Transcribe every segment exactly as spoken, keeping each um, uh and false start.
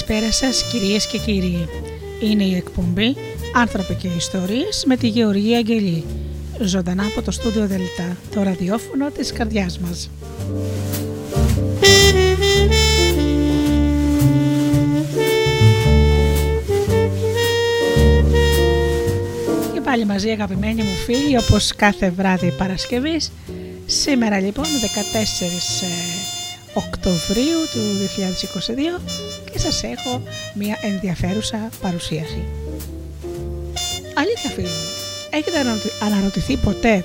Καλησπέρα σας κυρίες και κύριοι. Είναι η εκπομπή «Άνθρωποι και ιστορίες» με τη Γεωργία Αγγελή. Ζωντανά από το στούντιο Δελτά, το ραδιόφωνο της καρδιάς μας. Και πάλι μαζί αγαπημένοι μου φίλοι, όπως κάθε βράδυ Παρασκευής. Σήμερα λοιπόν δεκατέσσερις Οκτωβρίου του δύο χιλιάδες είκοσι δύο και σας έχω μια ενδιαφέρουσα παρουσίαση. Αλήθεια φίλοι, έχετε αναρωτηθεί ποτέ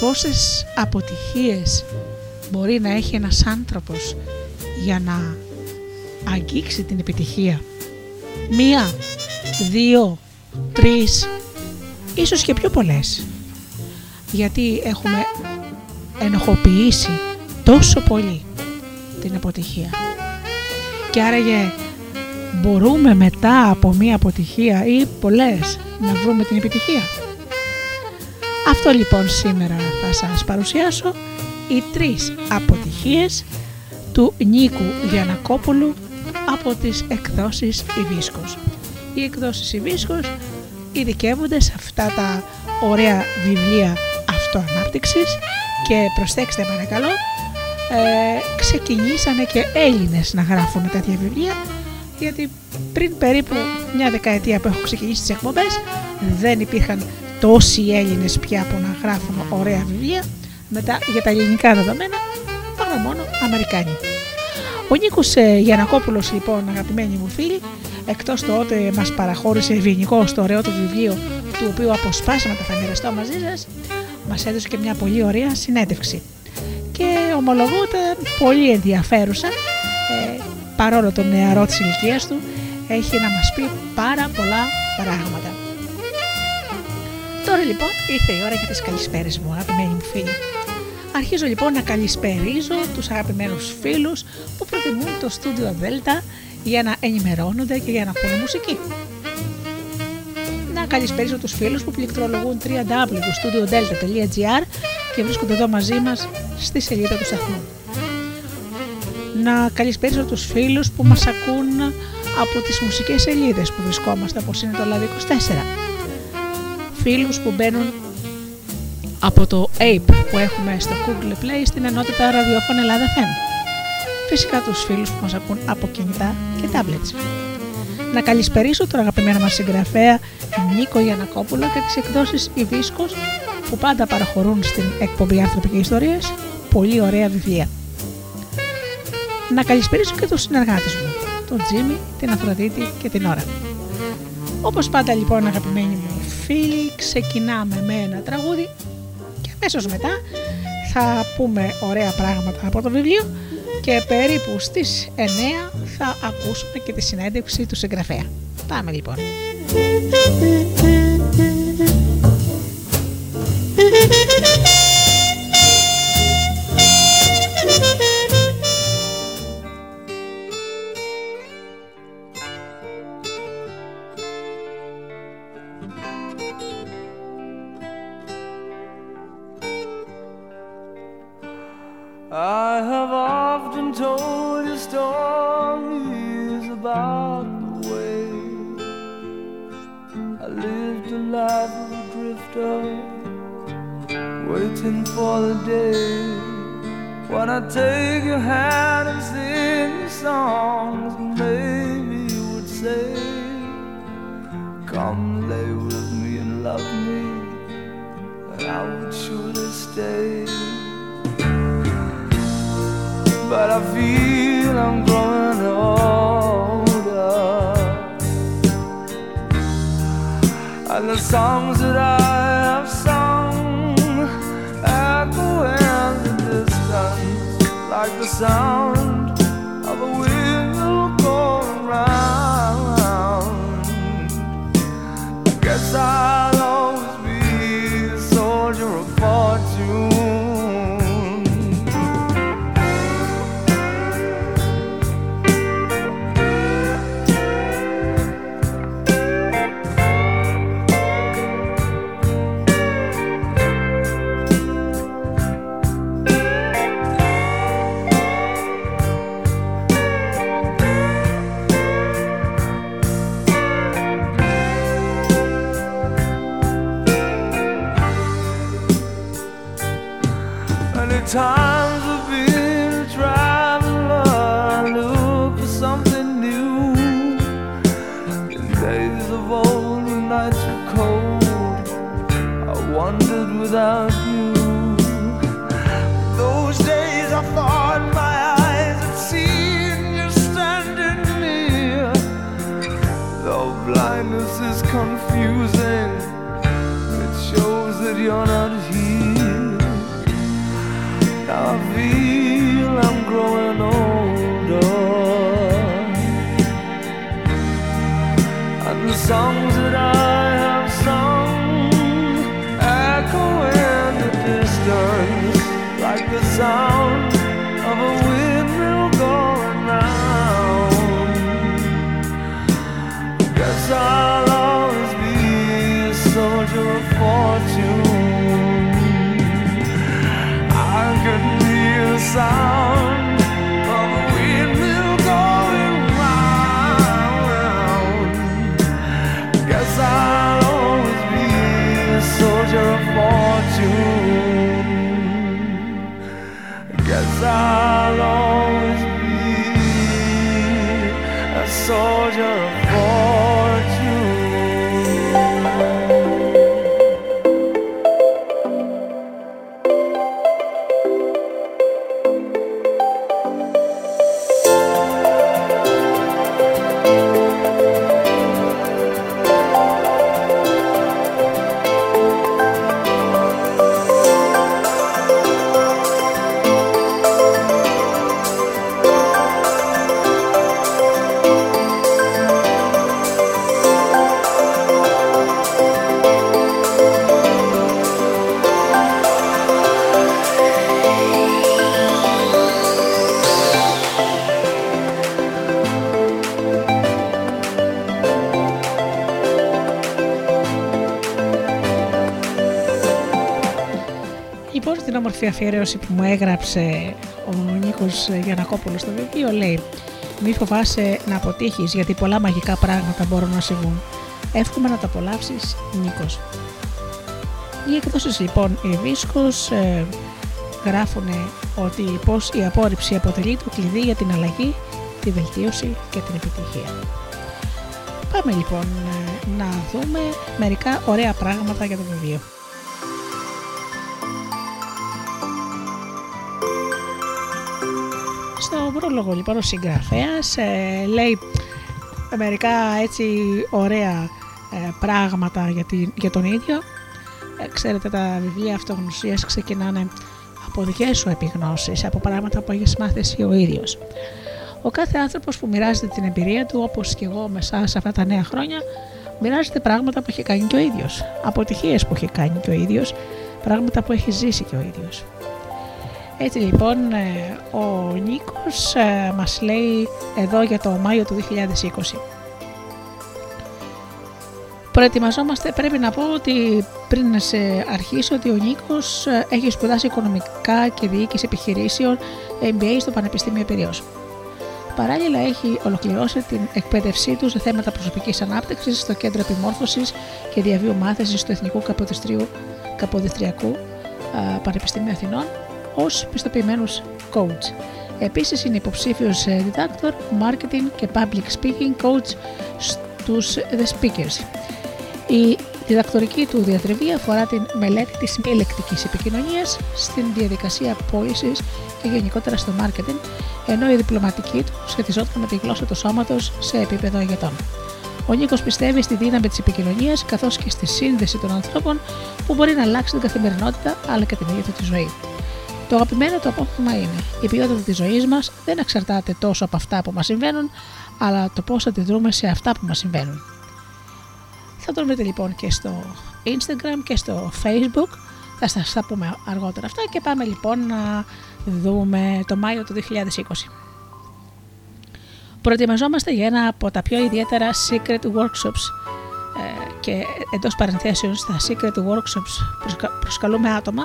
πόσες αποτυχίες μπορεί να έχει ένας άνθρωπος για να αγγίξει την επιτυχία? Μία, δύο, τρεις, ίσως και πιο πολλές. Γιατί έχουμε ενοχοποιήσει τόσο πολύ την αποτυχία. Και άραγε μπορούμε μετά από μία αποτυχία ή πολλές να βρούμε την επιτυχία? Αυτό λοιπόν σήμερα θα σας παρουσιάσω, οι τρεις αποτυχίες του Νίκου Γιαννακόπουλου από τις εκδόσεις Υβίσκος. Οι εκδόσεις Υβίσκος ειδικεύονται σε αυτά τα ωραία βιβλία αυτοανάπτυξης και προσέξτε παρακαλώ, Ε, ξεκινήσανε και Έλληνες να γράφουν τέτοια βιβλία, γιατί πριν περίπου μια δεκαετία που έχω ξεκινήσει τις εκπομπές δεν υπήρχαν τόσοι Έλληνες πια που να γράφουν ωραία βιβλία μετά για τα ελληνικά δεδομένα, παρά μόνο Αμερικάνοι. Ο Νίκος ε, Γιαννακόπουλος λοιπόν, αγαπημένοι μου φίλοι, εκτός το ότι μας παραχώρησε ευγενικό στο ωραίο του βιβλίο, του οποίου αποσπάσματα θα μοιραστώ μαζί σας, μας έδωσε και μια πολύ ωραία συνέντευξη και ομολογώ ότι πολύ ενδιαφέρουσα, ε, παρόλο το νεαρό της ηλικίας του, έχει να μας πει πάρα πολλά πράγματα. Τώρα λοιπόν ήρθε η ώρα για τις καλησπέρες μου, αγαπημένοι μου φίλοι. Αρχίζω λοιπόν να καλησπερίζω τους αγαπημένους φίλους που προτιμούν το Studio Delta για να ενημερώνονται και για να ακούνε μουσική. Να καλησπερίζω τους φίλους που πληκτρολογούν double-u double-u double-u τελεία studio delta τελεία gr και βρίσκονται εδώ μαζί μας στη σελίδα του σταθμού. Να καλησπέρισω τους φίλους που μας ακούν από τις μουσικές σελίδες που βρισκόμαστε, όπως είναι το Λαβ είκοσι τέσσερα. Φίλους που μπαίνουν από το Ape που έχουμε στο Google Play στην ενότητα ραδιόφωνο Ελλάδα εφ εμ. Φυσικά τους φίλους που μας ακούν από κινητά και tablets. Να καλησπέρισω τον αγαπημένο μας συγγραφέα Νίκο Γιαννακόπουλο και τις εκδόσεις Υβίσκος, που πάντα παραχωρούν στην εκπομπή «Άνθρωποι και Ιστορίες» πολύ ωραία βιβλία. Να καλησπέρισω και τους συνεργάτες μου, τον Τζίμι, την Αφροδίτη και την Ώρα. Όπως πάντα λοιπόν αγαπημένοι μου φίλοι, ξεκινάμε με ένα τραγούδι και αμέσως μετά θα πούμε ωραία πράγματα από το βιβλίο και περίπου στις εννιά θα ακούσουμε και τη συνέντευξη του συγγραφέα. Πάμε λοιπόν. I have often told you stories about the way I lived a life of a drifter, waiting for the day when I take your hand and sing you songs, maybe you would say, come lay with me and love me, and I would surely stay. But I feel I'm growing older, and the songs that I love song echoing the distance like the sound of a wheel going round. I guess I'll always be a soldier of fortune. Times of being a traveler, I look for something new. In days of old, when nights were cold, I wandered without you. Those days I thought my eyes had seen you standing near. Though blindness is confusing, it shows that you're not here. I feel I'm growing older, and the songs that I have sung echo in the distance like the sound of a windmill going round. Guess I'll always be a soldier of fortune. The sound of a windmill going round. Guess I'll always be a soldier of fortune. Guess I'll always be a soldier of fortune. Η αφιέρωση που μου έγραψε ο Νίκος Γιαννακόπουλος στο βιβλίο λέει: μη φοβάσαι να αποτύχεις, γιατί πολλά μαγικά πράγματα μπορούν να συμβούν. Εύχομαι να τα απολαύσεις, Νίκος. Οι εκδόσεις λοιπόν οι Υβίσκος ε, γράφουν ότι πως η απόρριψη αποτελεί το κλειδί για την αλλαγή, τη βελτίωση και την επιτυχία. Πάμε λοιπόν ε, να δούμε μερικά ωραία πράγματα για το βιβλίο. Στο πρόλογο λοιπόν ο συγγραφέας ε, λέει μερικά έτσι ωραία ε, πράγματα για, την, για τον ίδιο. Ε, ξέρετε τα βιβλία αυτογνωσίας ξεκινάνε από δικές σου επιγνώσεις, από πράγματα που έχεις μάθει εσύ ο ίδιος. Ο κάθε άνθρωπος που μοιράζεται την εμπειρία του, όπως και εγώ με εσάς αυτά τα νέα χρόνια, μοιράζεται πράγματα που έχει κάνει και ο ίδιος, αποτυχίες που έχει κάνει και ο ίδιος, πράγματα που έχει ζήσει και ο ίδιος. Έτσι λοιπόν ο Νίκος μας λέει εδώ για το Μάιο του δύο χιλιάδες είκοσι. Προετοιμαζόμαστε, πρέπει να πω ότι πριν να σε αρχίσω ότι ο Νίκος έχει σπουδάσει οικονομικά και διοίκηση επιχειρήσεων εμ μπι έι στο Πανεπιστήμιο Πειραιώς. Παράλληλα έχει ολοκληρώσει την εκπαίδευσή του σε θέματα προσωπικής ανάπτυξης στο Κέντρο Επιμόρφωσης και Διαβίου Μάθησης του Εθνικού Καποδιστριακού Πανεπιστημίου Αθηνών, ως πιστοποιημένος coach. Επίσης είναι υποψήφιος διδάκτορ, marketing και public speaking coach στους The Speakers. Η διδακτορική του διατριβή αφορά την μελέτη της μη ελεκτικής επικοινωνίας στην διαδικασία πώλησης και γενικότερα στο marketing, ενώ η διπλωματική του σχετιζόταν με τη γλώσσα του σώματος σε επίπεδο ηγετών. Ο Νίκος πιστεύει στη δύναμη της επικοινωνίας καθώς και στη σύνδεση των ανθρώπων που μπορεί να αλλάξει την καθημερινότητα αλλά και την ίδια του τη ζωή. Το αγαπημένο του απόφημα είναι: η ποιότητα της ζωής μας δεν εξαρτάται τόσο από αυτά που μας συμβαίνουν, αλλά το πώς αντιδρούμε σε αυτά που μας συμβαίνουν. Θα τον βρείτε λοιπόν και στο Instagram και στο Facebook. Θα σας τα πούμε αργότερα αυτά και πάμε λοιπόν να δούμε το Μάιο του δύο χιλιάδες είκοσι. Προετοιμαζόμαστε για ένα από τα πιο ιδιαίτερα secret workshops ε, και εντός παρενθέσεων στα secret workshops προσκα, προσκαλούμε άτομα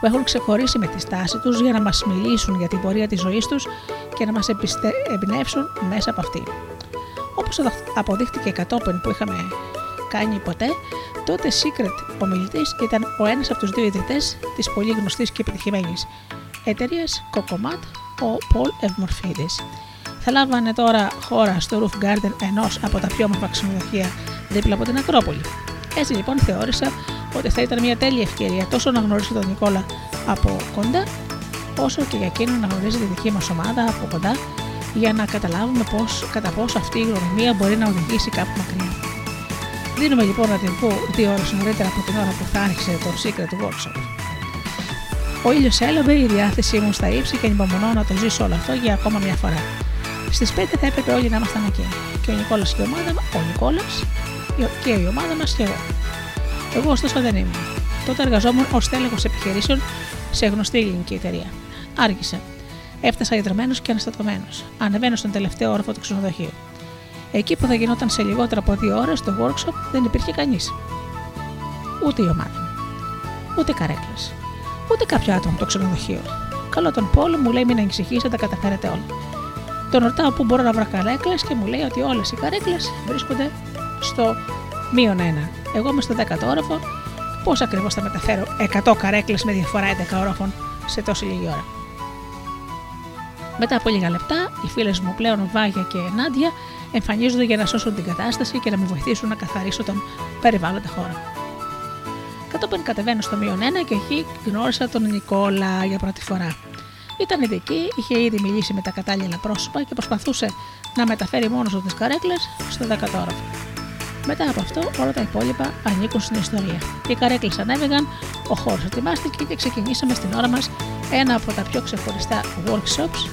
που έχουν ξεχωρίσει με τη στάση τους για να μας μιλήσουν για την πορεία της ζωής τους και να μας εμπιστε, εμπνεύσουν μέσα από αυτή. Όπως αποδείχτηκε κατόπιν που είχαμε κάνει ποτέ, τότε secret ομιλητής ήταν ο ένας από τους δύο ιδρυτές της πολύ γνωστής και επιτυχημένης εταιρείας Cocomat, ο Πολ Ευμορφίδης. Θα λάβανε τώρα χώρα στο Roof Garden ενός από τα πιο όμορφα ξενοδοχεία δίπλα από την Ακρόπολη. Έτσι λοιπόν θεώρησα ότι θα ήταν μια τέλεια ευκαιρία τόσο να γνωρίσω τον Νικόλα από κοντά, όσο και για εκείνον να γνωρίζει τη δική μας ομάδα από κοντά, για να καταλάβουμε πώς, κατά πόσο αυτή η γνωριμία μπορεί να οδηγήσει κάπου μακριά. Δίνουμε λοιπόν ραντεβού δύο ώρες νωρίτερα από την ώρα που θα άρχισε το Secret Workshop. Ο ήλιος έλαβε, η διάθεσή μου στα ύψη και ανυπομονώ να το ζήσω όλο αυτό για ακόμα μια φορά. Στις πέντε θα έπρεπε όλοι να ήμασταν εκεί. Και ο Νικόλας και η ομάδα, ο Νικόλας και η ομάδα μας και εγώ. Εγώ ωστόσο δεν ήμουν. Τότε εργαζόμουν ως τέλεχος επιχειρήσεων σε γνωστή ελληνική εταιρεία. Άργησα. Έφτασα ιδρωμένος και αναστατωμένος. Ανεβαίνω στον τελευταίο όροφο του ξενοδοχείου. Εκεί που θα γινόταν σε λιγότερο από δύο ώρες το workshop δεν υπήρχε κανείς. Ούτε η ομάδα μου. Ούτε καρέκλες. Ούτε κάποιο άτομο από το ξενοδοχείο. Καλό τον Πόλο μου λέει: μην ανησυχείς, θα τα καταφέρετε όλα. Τον ρωτάω πού μπορώ να βρω καρέκλες και μου λέει ότι όλες οι καρέκλες βρίσκονται στο μείον ένα. Εγώ είμαι στο δέκατο όροφο. Πώς ακριβώς θα μεταφέρω εκατό καρέκλες με διαφορά έντεκα όροφων σε τόση λίγη ώρα? Μετά από λίγα λεπτά, οι φίλες μου πλέον Βάγια και Νάντια εμφανίζονται για να σώσουν την κατάσταση και να μου βοηθήσουν να καθαρίσω τον περιβάλλοντα χώρο. Κατόπιν κατεβαίνω στο μείον ένα και εκεί γνώρισα τον Νικόλα για πρώτη φορά. Ήταν ειδική, είχε ήδη μιλήσει με τα κατάλληλα πρόσωπα και προσπαθούσε να μεταφέρει μόνος του τις καρέκλες στο δέκατο όροφο. Μετά από αυτό, όλα τα υπόλοιπα ανήκουν στην ιστορία. Οι καρέκλες ανέβηγαν, ο χώρος ετοιμάστηκε και ξεκινήσαμε στην ώρα μας ένα από τα πιο ξεχωριστά workshops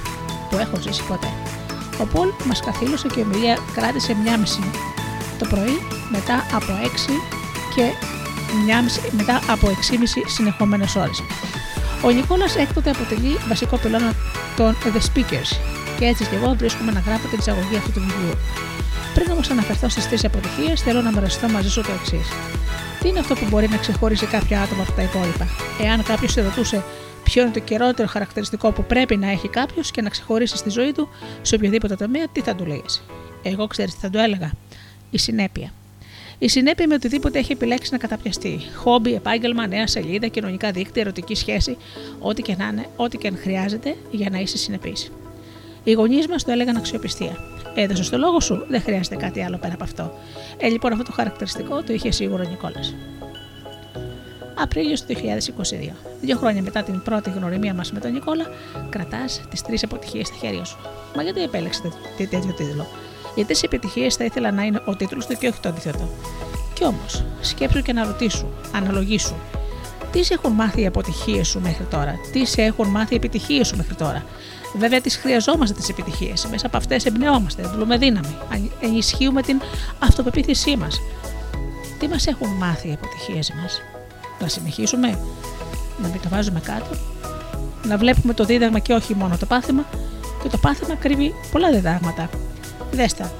που έχω ζήσει ποτέ. Ο Πολ μας καθήλωσε και η ομιλία κράτησε μία και μισή το πρωί, μετά από έξι και μετά από έξι και μισή συνεχόμενες ώρες. Ο Νικόλας έκτοτε αποτελεί βασικό πυλώνα των The Speakers και έτσι και εγώ βρίσκομαι να γράφω την εισαγωγή αυτού του βιβλίου. Πριν όμως αναφερθώ στις τρεις αποτυχίες, θέλω να μοιραστώ μαζί σου το εξής. Τι είναι αυτό που μπορεί να ξεχωρίσει κάποια άτομα από τα υπόλοιπα? Εάν κάποιος σε ρωτούσε ποιο είναι το κυριότερο χαρακτηριστικό που πρέπει να έχει κάποιος και να ξεχωρίσει στη ζωή του σε οποιοδήποτε τομέα, τι θα του λέγες? Εγώ ξέρεις τι θα του έλεγα? Η συνέπεια. Η συνέπεια με οτιδήποτε έχει επιλέξει να καταπιαστεί. Χόμπι, επάγγελμα, νέα σελίδα, κοινωνικά δίκτυα, ερωτική σχέση, ό,τι και να είναι, ό,τι και αν χρειάζεται για να είσαι συνεπής. Οι γονείς μας το έλεγαν αξιοπιστία. Έδωσες το λόγο σου, δεν χρειάζεται κάτι άλλο πέρα από αυτό. Ε, λοιπόν, αυτό το χαρακτηριστικό το είχε σίγουρο ο Νικόλας. Απρίλιο του δύο χιλιάδες είκοσι δύο. Δύο χρόνια μετά την πρώτη γνωριμία μας με τον Νικόλα, κρατάς τις τρεις αποτυχίες στα χέρια σου. Μα γιατί επέλεξε τέτοιο τίτλο? Για τις επιτυχίες θα ήθελα να είναι ο τίτλος του και όχι το αντίθετο. Κι όμως, σκέψου και αναρωτήσου, αναλογήσου. Τι σε έχουν μάθει οι αποτυχίες σου μέχρι τώρα? Τι σε έχουν μάθει οι επιτυχίες σου μέχρι τώρα? Βέβαια, τις χρειαζόμαστε τις επιτυχίες. Μέσα από αυτές εμπνεόμαστε, δουλούμε δύναμη, ενισχύουμε την αυτοπεποίθησή μας. Τι μας έχουν μάθει οι αποτυχίες μας? Να συνεχίσουμε, να μην το βάζουμε κάτω, να βλέπουμε το δίδαγμα και όχι μόνο το πάθημα, και το πάθημα κρύβει πολλά διδάγματα. Δέστα,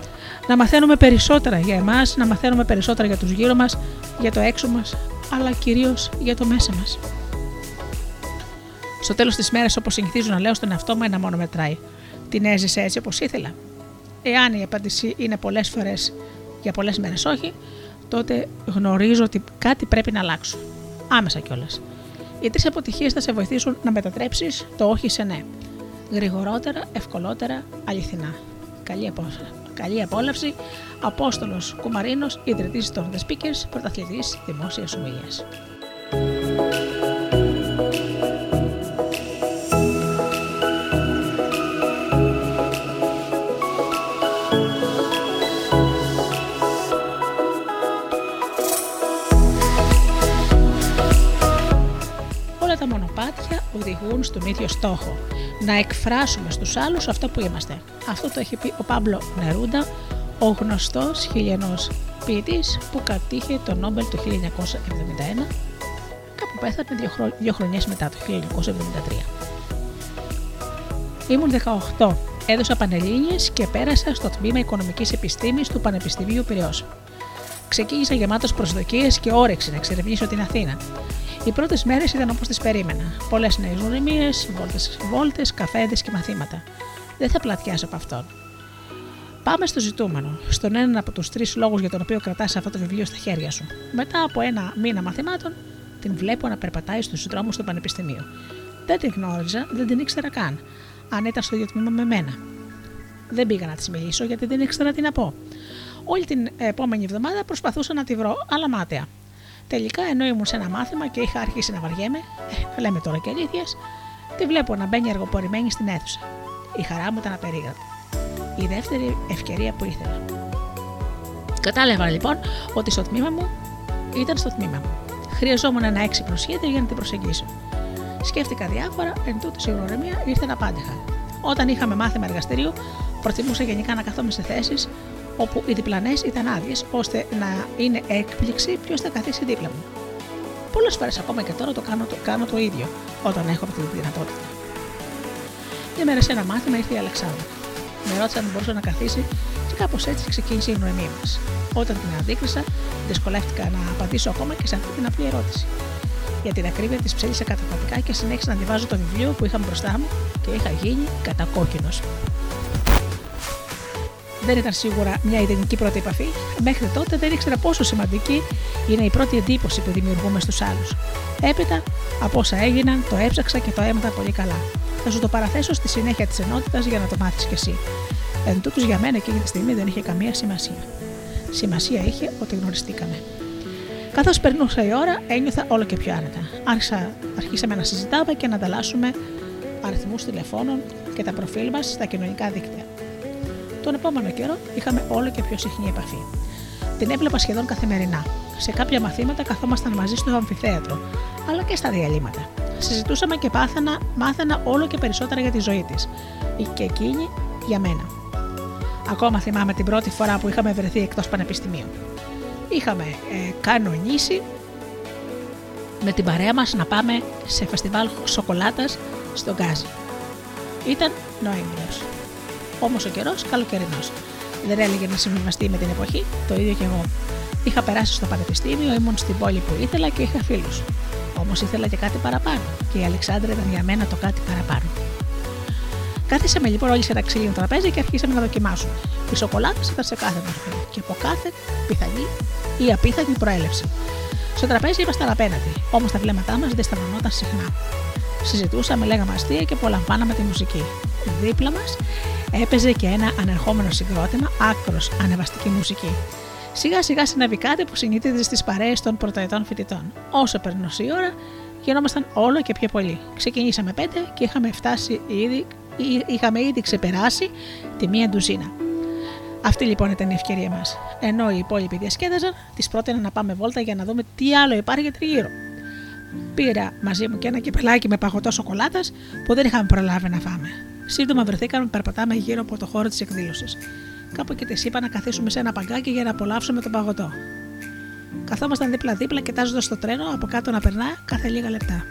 να μαθαίνουμε περισσότερα για εμάς, να μαθαίνουμε περισσότερα για τους γύρω μας, για το έξω μας, αλλά κυρίως για το μέσα μας. Στο τέλος της μέρας, όπως συνηθίζω να λέω στον εαυτό μου, ένα μόνο μετράει. Την έζησε έτσι όπως ήθελα? Εάν η απάντηση είναι πολλές φορές για πολλές μέρες όχι, τότε γνωρίζω ότι κάτι πρέπει να αλλάξω. Άμεσα κιόλας. Οι τρεις αποτυχίες θα σε βοηθήσουν να μετατρέψεις το όχι σε ναι. Γρηγορότερα, ευκολότερα, αληθινά. Καλή απόλαυση, Απόστολος Κουμαρίνος, ιδρυτής των The Speakers, πρωταθλητής δημόσιας ομιλίας. μονοπάτια οδηγούν στον ίδιο στόχο. Να εκφράσουμε στους άλλους αυτό που είμαστε. Αυτό το έχει πει ο Πάμπλο Νερούντα, ο γνωστός χιλιανός ποιητής που κατήχε το Νόμπελ το χίλια εννιακόσια εβδομήντα ένα, κάπου πέθανε δύο, χρον, δύο χρονιές μετά το χίλια εννιακόσια εβδομήντα τρία. Ήμουν δεκαοκτώ, έδωσα πανελλήνιες και πέρασα στο τμήμα Οικονομικής Επιστήμης του Πανεπιστημίου Πειραιώς. Ξεκίνησα γεμάτος προσδοκίες και όρεξη να εξερευνήσω την Αθήνα. Οι πρώτες μέρες ήταν όπως τις περίμενα. Πολλές νέες γνωριμίες, βόλτες, βόλτες, καφέδες και μαθήματα. Δεν θα πλατιάσω από αυτόν. Πάμε στο ζητούμενο, στον έναν από τους τρεις λόγους για τον οποίο κρατάς αυτό το βιβλίο στα χέρια σου. Μετά από ένα μήνα μαθημάτων, την βλέπω να περπατάει στους δρόμους του Πανεπιστημίου. Δεν την γνώριζα, δεν την ήξερα καν. Αν ήταν στο ίδιο τμήμα με μένα. Δεν πήγα να της μιλήσω γιατί δεν ήξερα τι να πω. Όλη την επόμενη εβδομάδα προσπαθούσα να τη βρω, αλλά μάταια. Τελικά, ενώ ήμουν σε ένα μάθημα και είχα αρχίσει να βαριέμαι, λέμε τώρα και αλήθειες, τη βλέπω να μπαίνει αργοπορημένη στην αίθουσα. Η χαρά μου ήταν απερίγραπτη. Η δεύτερη ευκαιρία που ήθελα. Κατάλαβα λοιπόν ότι στο τμήμα μου ήταν στο τμήμα μου. Χρειαζόμουν ένα έξυπνο σχέδιο για να την προσεγγίσω. Σκέφτηκα διάφορα, εν τούτης η γνωριμία ήρθε να απάντηχα. Όταν είχαμε μάθημα εργαστηρίου, προτιμούσα γενικά να καθόμουν σε θέσεις όπου οι διπλανές ήταν άδειες, ώστε να είναι έκπληξη ποιος θα καθίσει δίπλα μου. Πολλές φορές ακόμα και τώρα το κάνω, το κάνω το ίδιο, όταν έχω αυτή τη δυνατότητα. Μια μέρα σε ένα μάθημα ήρθε η Αλεξάνδρα. Με ρώτησε αν μπορούσε να καθίσει και κάπως έτσι ξεκίνησε η γνωριμία μας. Όταν την αντίκρισα, δυσκολεύτηκα να απαντήσω ακόμα και σε αυτή την απλή ερώτηση. Για την ακρίβεια της ψέλισα καταφατικά και συνέχισα να διαβάζω το βιβλίο που είχα μπροστά μου και είχα γίνει κατακόκκινος. Δεν ήταν σίγουρα μια ιδανική πρώτη επαφή. Μέχρι τότε δεν ήξερα πόσο σημαντική είναι η πρώτη εντύπωση που δημιουργούμε στους άλλους. Έπειτα, από όσα έγιναν, το έψαξα και το έμαθα πολύ καλά. Θα σου το παραθέσω στη συνέχεια της ενότητας για να το μάθεις κι εσύ. Εν τούτος, για μένα εκείνη τη στιγμή δεν είχε καμία σημασία. Σημασία είχε ότι γνωριστήκαμε. Καθώς περνούσα η ώρα, ένιωθα όλο και πιο άνετα. Άρχισα, αρχίσαμε να συζητάμε και να ανταλλάσσουμε αριθμούς τηλεφώνων και τα προφίλ μας στα κοινωνικά δίκτυα. Τον επόμενο καιρό είχαμε όλο και πιο συχνή επαφή. Την έβλεπα σχεδόν καθημερινά. Σε κάποια μαθήματα καθόμασταν μαζί στο αμφιθέατρο, αλλά και στα διαλύματα. Συζητούσαμε και πάθανα, μάθανα όλο και περισσότερα για τη ζωή της. Και εκείνη για μένα. Ακόμα θυμάμαι την πρώτη φορά που είχαμε βρεθεί εκτός πανεπιστημίου. Είχαμε ε, κανονίσει με την παρέα μας να πάμε σε φεστιβάλ σοκολάτας στον Γκάζι. Ήταν Νοέμβριος. Όμως ο καιρός καλοκαιρινός. Δεν έλεγε να συμβιβαστεί με την εποχή, το ίδιο και εγώ. Είχα περάσει στο πανεπιστήμιο, ήμουν στην πόλη που ήθελα και είχα φίλους. Όμως ήθελα και κάτι παραπάνω και η Αλεξάνδρα ήταν για μένα το κάτι παραπάνω. Κάθισαμε λοιπόν όλοι σε ένα ξύλινο τραπέζι και αρχίσαμε να δοκιμάσουμε. Οι σοκολάτες ήταν σε κάθε μορφή και από κάθε πιθανή ή απίθανη προέλευση. Στο τραπέζι ήμασταν απέναντι, όμως τα βλέμματά μας δεν σταυρωνόταν συχνά. Συζητούσαμε, λέγαμε αστεία και απολαμβάναμε τη μουσική. Δίπλα μας έπαιζε και ένα ανερχόμενο συγκρότημα, άκρος ανεβαστική μουσική. Σιγά σιγά συνέβη κάτι που συνηθίζεται στις παρέες των πρωτοετών φοιτητών. Όσο περνούσε η ώρα, γινόμασταν όλο και πιο πολύ. Ξεκινήσαμε πέντε και είχαμε φτάσει ήδη. Είχαμε ήδη ξεπεράσει τη μία ντουζίνα. Αυτή λοιπόν ήταν η ευκαιρία μας. Ενώ οι υπόλοιποι διασκέδαζαν, τις πρότεινα να πάμε βόλτα για να δούμε τι άλλο υπάρχει τριγύρω. Πήρα μαζί μου και ένα κυπελάκι με παγωτό σοκολάτας που δεν είχαμε προλάβει να φάμε. Σύντομα βρεθήκαμε, περπατάμε γύρω από το χώρο της εκδήλωσης. Κάπου και της είπα να καθίσουμε σε ένα παγκάκι για να απολαύσουμε τον παγωτό. Καθόμασταν δίπλα-δίπλα, κοιτάζοντας το τρένο από κάτω να περνά κάθε λίγα λεπτά.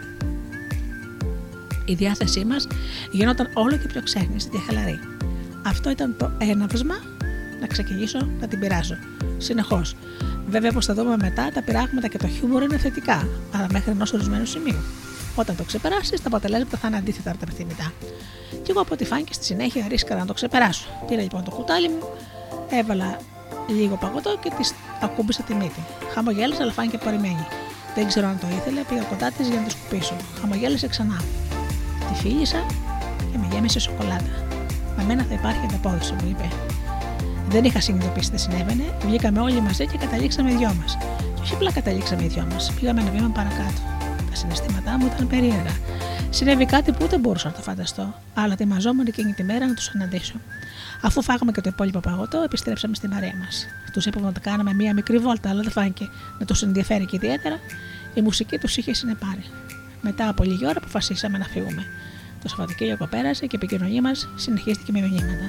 Η διάθεσή μας γινόταν όλο και πιο ξέχνηστη και χαλαρή. Αυτό ήταν το έναυσμα να ξεκινήσω να την πειράζω. Συνεχώς. Βέβαια, όπως θα δούμε μετά, τα πειράγματα και το χιούμορ είναι θετικά, αλλά μέχρι ενός ορισμένου σημείου. Όταν το ξεπεράσεις, τα αποτελέσματα θα είναι αντίθετα από τα επιθυμητά. Κι εγώ από ό,τι φάνηκε στη συνέχεια ρίσκαρα να το ξεπεράσω. Πήρα λοιπόν το κουτάλι μου, έβαλα λίγο παγωτό και της ακούμπησα τη μύτη. Χαμογέλασα, αλλά φάνηκε παρημένη. Δεν ξέρω αν το ήθελε, πήγα κοντά της για να τη σκουπίσω. Χαμογέλασε ξανά. Τη φίλησα και με γέμισε σοκολάτα. «Με μένα θα υπάρχει ανταπόδοση», μου είπε. Δεν είχα συνειδητοποιήσει τι συνέβαινε, βγήκαμε όλοι μαζί και καταλήξαμε οι δυο μας. Και όχι απλά καταλήξαμε οι δυο μας, πήγαμε ένα βήμα παρακάτω. Τα συναισθήματά μου ήταν περίεργα. Συνέβη κάτι που ούτε μπορούσα να το φανταστώ, αλλά ετοιμαζόμουν εκείνη τη μέρα να τους συναντήσω. Αφού φάγαμε και το υπόλοιπο παγωτό, επιστρέψαμε στην παρέα μας. Τους είπαμε να κάναμε μία μικρή βόλτα, αλλά δεν φάνηκε να τους ενδιαφέρει και ιδιαίτερα. Η μουσική τους είχε συνεπάρει. Μετά από λίγη ώρα αποφασίσαμε να φύγουμε. Το Σαββατοκύριακο πέρασε και η επικοινωνία μας συνεχίστηκε με μηνύματα.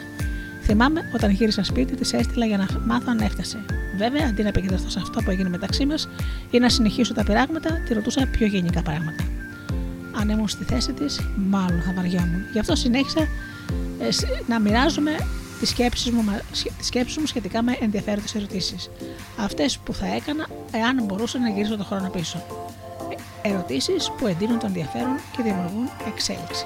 Θυμάμαι όταν γύρισα σπίτι, της έστειλα για να μάθω αν έφτασε. Βέβαια, αντί να επικεντρωθώ σε αυτό που έγινε μεταξύ μας ή να συνεχίσω τα πειράγματα, τη ρωτούσα πιο γενικά πράγματα. Αν ήμουν στη θέση της, μάλλον θα βαριόμουν. Γι' αυτό συνέχισα ε, να μοιράζομαι τις σκέψεις μου, τις σκέψεις μου σχετικά με ενδιαφέροντες ερωτήσεις. Αυτές που θα έκανα εάν μπορούσα να γυρίσω τον χρόνο πίσω. Ερωτήσεις που εντείνουν το ενδιαφέρον και δημιουργούν εξέλιξη.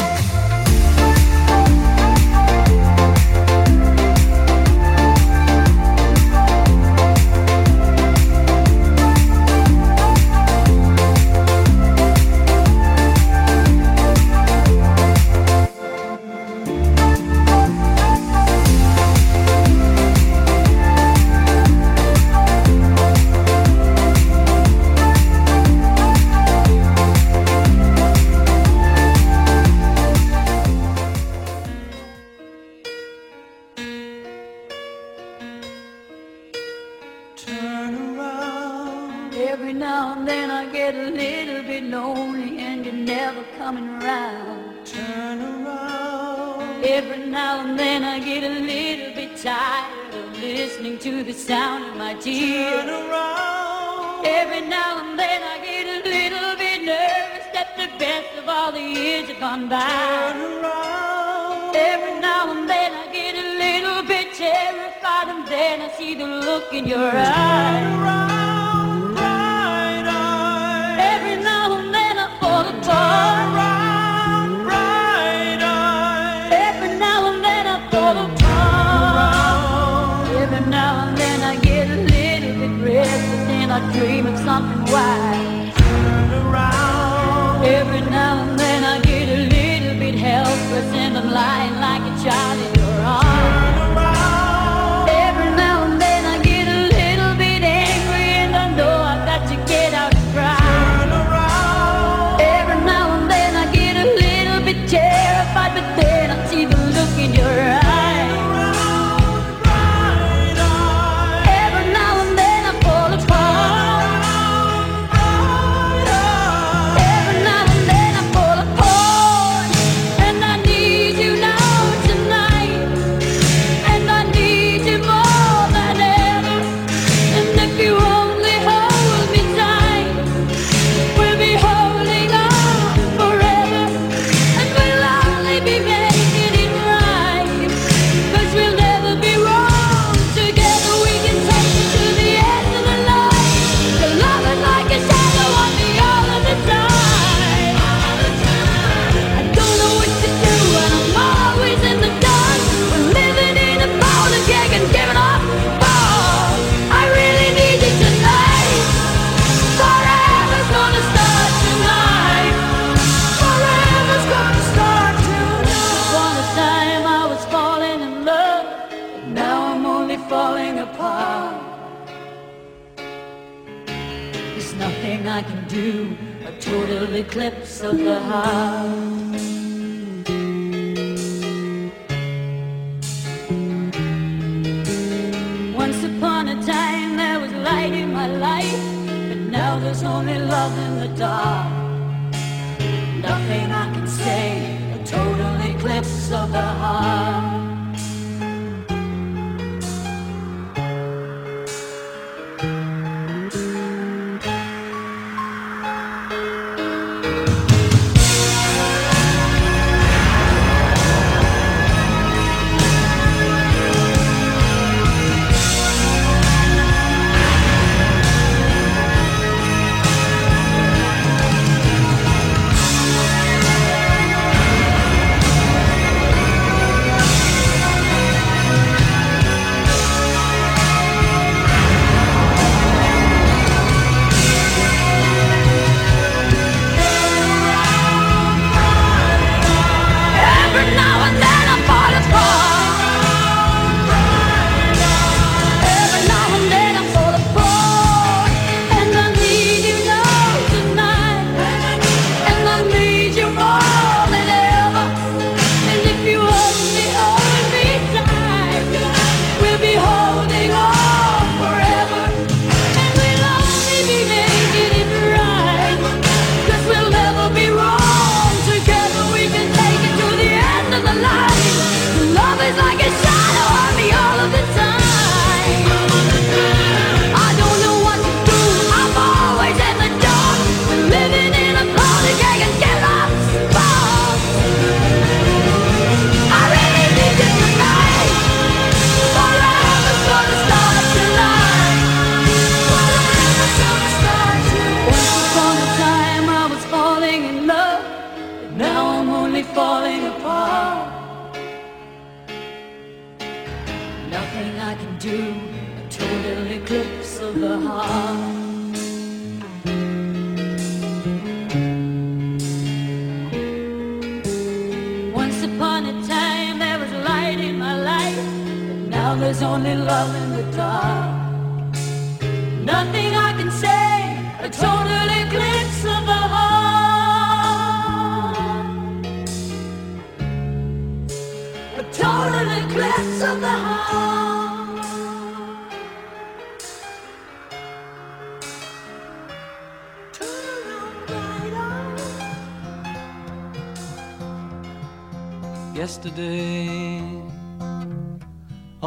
you, a total eclipse of the heart. Once upon a time there was light in my life, but now there's only love in the dark. Nothing I can say, a total eclipse of the heart. A total eclipse of the heart. Yesterday,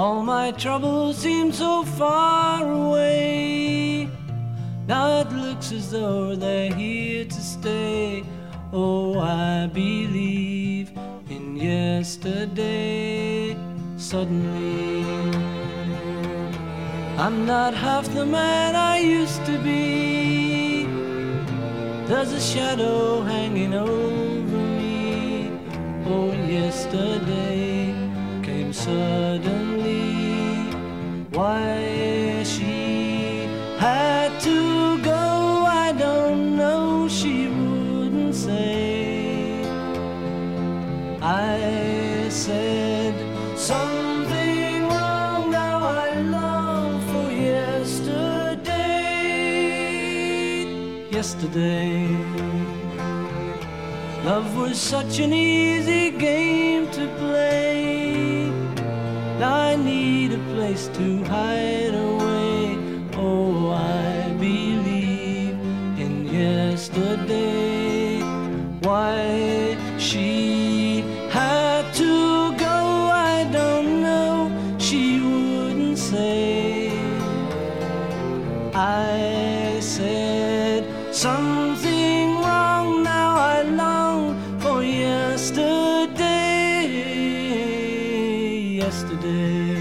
all my troubles seem so far away. Now it looks as though they're here to stay. Oh, I believe in yesterday. Suddenly, I'm not half the man I used to be. There's a shadow hanging over me. Oh, yesterday came suddenly. Why she had to go, I don't know, she wouldn't say. I said something wrong, now I long for yesterday. Yesterday, love was such an easy game to play. Now I need a place to hide away. Oh, I believe in yesterday. Why she had to go, I don't know, she wouldn't say. I said something wrong, now I long yesterday, yesterday.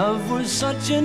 Love was such an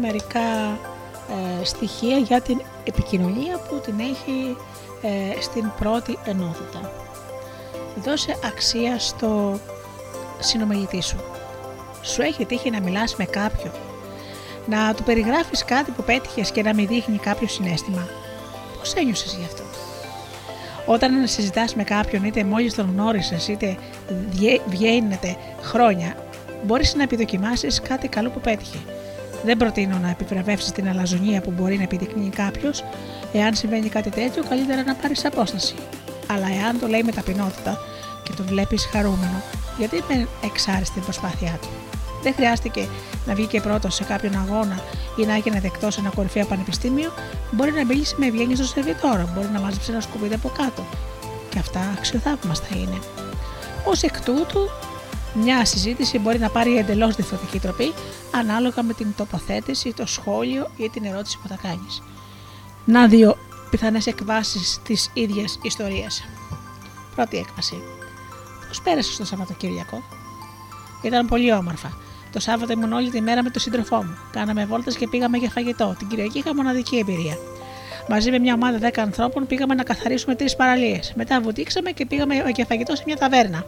Μερικά ε, στοιχεία για την επικοινωνία που την έχει ε, στην πρώτη ενότητα. Δώσε αξία στο συνομιλητή σου. Σου έχει τύχει να μιλάς με κάποιον, να του περιγράφεις κάτι που πέτυχες και να μην δείχνει κάποιο συναίσθημα. Πώς ένιωσες γι' αυτό? Όταν συζητάς με κάποιον, είτε μόλις τον γνώρισες, είτε βγαίνετε χρόνια, μπορείς να επιδοκιμάσεις κάτι καλό που πέτυχε. Δεν προτείνω να επιβραβεύσεις την αλαζονία που μπορεί να επιδεικνύει κάποιος. Εάν συμβαίνει κάτι τέτοιο, καλύτερα να πάρεις απόσταση. Αλλά εάν το λέει με ταπεινότητα και το βλέπεις χαρούμενο, γιατί με εξάρεις την προσπάθειά του? Δεν χρειάστηκε να βγήκε πρώτος σε κάποιον αγώνα ή να έγινε δεκτός σε ένα κορυφαίο πανεπιστήμιο. Μπορεί να μίλησε με ευγένεια στο σερβιτόρο, μπορεί να μάζεψε ένα σκουπίδι από κάτω. Και αυτά αξιοθαύμαστα είναι. Ως εκ τούτου, μια συζήτηση μπορεί να πάρει εντελώς διαφορετική τροπή ανάλογα με την τοποθέτηση, το σχόλιο ή την ερώτηση που θα κάνεις. Να δύο πιθανές εκβάσεις της ίδιας ιστορίας. Πρώτη έκβαση. Πώς πέρασες το Σαββατοκύριακο? Ήταν πολύ όμορφα. Το Σάββατο ήμουν όλη τη μέρα με τον σύντροφό μου. Κάναμε βόλτες και πήγαμε για φαγητό. Την Κυριακή είχα μοναδική εμπειρία. Μαζί με μια ομάδα δέκα ανθρώπων πήγαμε να καθαρίσουμε τρεις παραλίες. Μετά βουτήξαμε και πήγαμε για φαγητό σε μια ταβέρνα.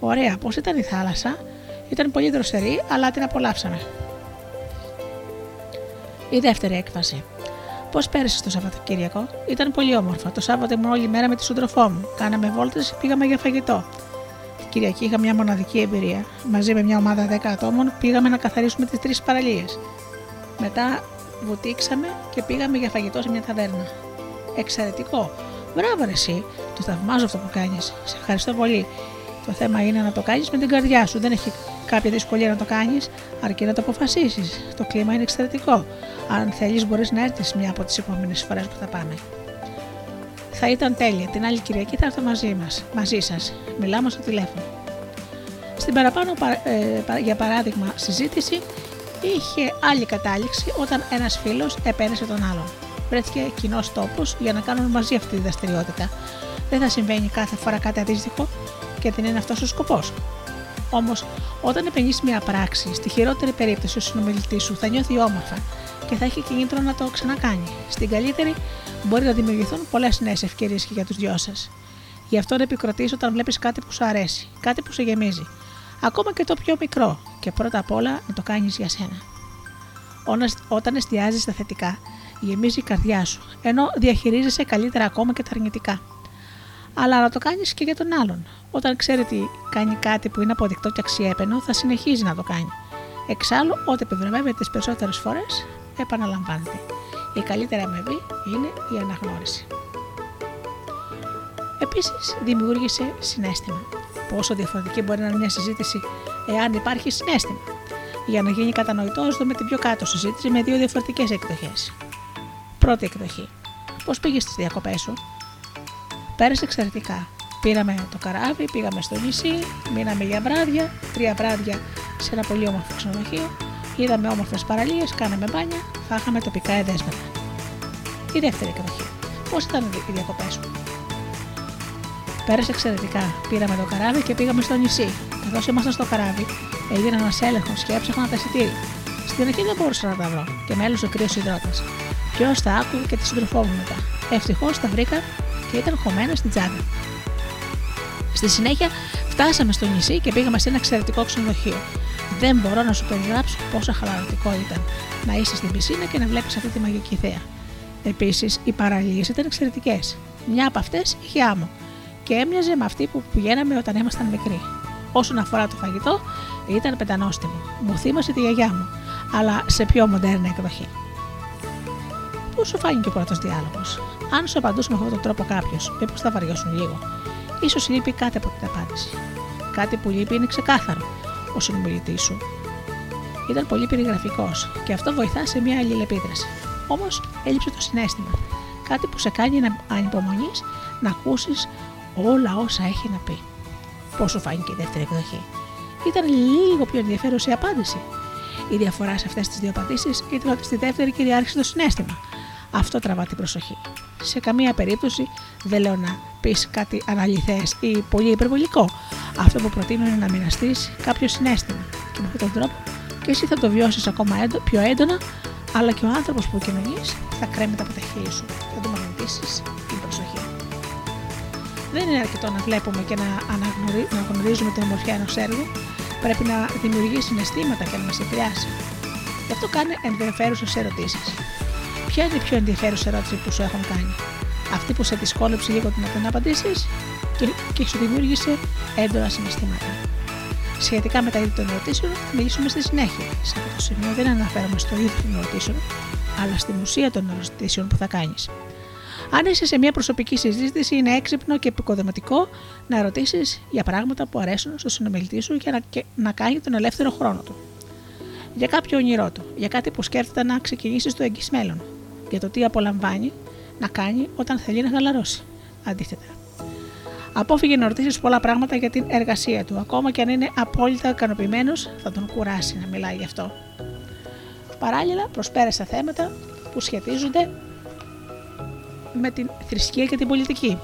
Ωραία, πώς ήταν η θάλασσα? Ήταν πολύ δροσερή, αλλά την απολαύσαμε. Η δεύτερη έκφραση. Πώς πέρασες το Σαββατοκύριακο? Ήταν πολύ όμορφα. Το Σάββατο ήμουν όλη μέρα με τον σύντροφό μου. Κάναμε βόλτες, πήγαμε για φαγητό. Την Κυριακή είχα μια μοναδική εμπειρία. Μαζί με μια ομάδα δέκα ατόμων πήγαμε να καθαρίσουμε τις τρεις παραλίες. Μετά βουτήξαμε και πήγαμε για φαγητό σε μια ταβέρνα. Εξαιρετικό. Μπράβο, ρε εσύ. Το θαυμάζω αυτό που κάνεις. Σε ευχαριστώ πολύ. Το θέμα είναι να το κάνεις με την καρδιά σου. Δεν έχει κάποια δυσκολία να το κάνεις, αρκεί να το αποφασίσεις. Το κλίμα είναι εξαιρετικό. Αν θέλεις, μπορείς να έρθεις μια από τις επόμενες φορές που θα πάμε. Θα ήταν τέλεια. Την άλλη Κυριακή θα έρθω μαζί μας, μαζί σας. Μιλάμε στο τηλέφωνο. Στην παραπάνω, για παράδειγμα, συζήτηση είχε άλλη κατάληξη όταν ένας φίλος επέρασε τον άλλον. Βρέθηκε κοινός τόπος για να κάνουν μαζί αυτή τη δραστηριότητα. Δεν θα συμβαίνει κάθε φορά κάτι αντίστοιχο και δεν είναι αυτός ο σκοπός. Όμως, όταν επενδύσεις μια πράξη, στη χειρότερη περίπτωση ο συνομιλητής σου θα νιώθει όμορφα και θα έχει κίνητρο να το ξανακάνει. Στην καλύτερη, μπορεί να δημιουργηθούν πολλές νέες ευκαιρίες και για τους δυο σας. Γι' αυτό επικροτείς όταν βλέπεις κάτι που σου αρέσει, κάτι που σε γεμίζει. Ακόμα και το πιο μικρό, και πρώτα απ' όλα να το κάνεις για σένα. Όταν εστιάζεις στα θετικά, γεμίζει η καρδιά σου, ενώ διαχειρίζεσαι καλύτερα ακόμα και τα αρνητικά. Αλλά να το κάνεις και για τον άλλον. Όταν ξέρει ότι κάνει κάτι που είναι αποδεικτό και αξιέπαινο, θα συνεχίζει να το κάνει. Εξάλλου, ό,τι επιβραβεύεται τις περισσότερες φορές, επαναλαμβάνεται. Η καλύτερη αμοιβή είναι η αναγνώριση. Επίσης, δημιούργησε συναίσθημα. Πόσο διαφορετική μπορεί να είναι μια συζήτηση εάν υπάρχει συναίσθημα. Για να γίνει κατανοητό, ας δούμε την πιο κάτω συζήτηση με δύο διαφορετικές εκδοχές. Πρώτη εκδοχή. Πώς πήγες στις διακοπές σου? Πέρασε εξαιρετικά. Πήραμε το καράβι, πήγαμε στο νησί, μείναμε για βράδια, τρία βράδια σε ένα πολύ όμορφο ξενοδοχείο, είδαμε όμορφες παραλίες, κάναμε μπάνια, φάγαμε τοπικά εδέσματα. Η δεύτερη εκδοχή. Πώς ήταν οι διακοπές σου? Πέρασε εξαιρετικά. Πήραμε το καράβι και πήγαμε στο νησί. Καθώς ήμασταν στο καράβι, έγινε ένας έλεγχος και έψαχνα τα εισιτήρια. Στην αρχή δεν μπορούσα να τα βρω και με έλουσε ο κρύος υδρότας. Ποιος τα άκουγε και τη συντροφό μου μετά. Ευτυχώς τα βρήκα και ήταν χωμένα στην τσάντα. Στη συνέχεια, φτάσαμε στο νησί και πήγαμε σε ένα εξαιρετικό ξενοδοχείο. Δεν μπορώ να σου περιγράψω πόσο χαλαρωτικό ήταν να είσαι στην πισίνα και να βλέπεις αυτή τη μαγική θέα. Επίσης, οι παραλίες ήταν εξαιρετικές. Μια από αυτές είχε άμμο και έμοιαζε με αυτή που πηγαίναμε όταν ήμασταν μικροί. Όσον αφορά το φαγητό, ήταν πεντανόστιμο. Μου θύμασε τη γιαγιά μου, αλλά σε πιο μοντέρνα εκδοχή. Πού σου φάνηκε ο πρώτος διάλογος? Αν σου απαντούσε με αυτόν τον τρόπο κάποιος, μήπως θα βαριώσουν λίγο. Ίσως λείπει κάτι από την απάντηση. Κάτι που λείπει είναι ξεκάθαρο. Ο συνομιλητής σου ήταν πολύ περιγραφικός και αυτό βοηθά σε μια αλληλεπίδραση. Όμως έλειψε το συναίσθημα. Κάτι που σε κάνει να ανυπομονείς να ακούσεις όλα όσα έχει να πει. Πώς σου φάνηκε η δεύτερη εκδοχή? Ήταν λίγο πιο ενδιαφέρουσα η απάντηση. Η διαφορά σε αυτές τις δύο απαντήσεις ήταν ότι στη δεύτερη κυριάρχησε το συναίσθημα. Αυτό τραβά την προσοχή. Σε καμία περίπτωση δεν λέω να πεις κάτι αναλυθές ή πολύ υπερβολικό. Αυτό που προτείνω είναι να μοιραστείς κάποιο συναίσθημα και με αυτόν τον τρόπο και εσύ θα το βιώσεις ακόμα πιο έντονα, αλλά και ο άνθρωπος που κοινωνείς θα κρέμεται από τα χείλη σου. Θα του μαγνητήσεις την προσοχή. Δεν είναι αρκετό να βλέπουμε και να, αναγνωρί... να γνωρίζουμε την ομορφιά ενός έργου. Πρέπει να δημιουργεί συναισθήματα και να μας επηρεάσει. Γι' αυτό κάνε ενδιαφέρουσες ερωτήσεις. Ποια είναι η πιο ενδιαφέρουσα ερώτηση που σου έχουν κάνει? Αυτή που σε δυσκόλεψε λίγο την να απαντήσεις και, και σου δημιούργησε έντονα συναισθήματα. Σχετικά με τα είδη των ερωτήσεων θα μιλήσουμε στη συνέχεια. Σε αυτό το σημείο δεν αναφέρομαι στο είδο των ερωτήσεων, αλλά στην ουσία των ερωτήσεων που θα κάνεις. Αν είσαι σε μια προσωπική συζήτηση, είναι έξυπνο και επικοδομητικό να ρωτήσεις για πράγματα που αρέσουν στον συνομιλητή σου για να, και, να κάνει τον ελεύθερο χρόνο του. Για κάποιο όνειρό του, για κάτι που σκέφτεται να ξεκινήσει στο εγγύς μέλλον, για το τι απολαμβάνει να κάνει όταν θέλει να χαλαρώσει. Αντίθετα, απόφυγε να ρωτήσεις πολλά πράγματα για την εργασία του, ακόμα και αν είναι απόλυτα ικανοποιημένος, θα τον κουράσει να μιλάει γι' αυτό. Παράλληλα, προσπέρασε θέματα που σχετίζονται με την θρησκεία και την πολιτική.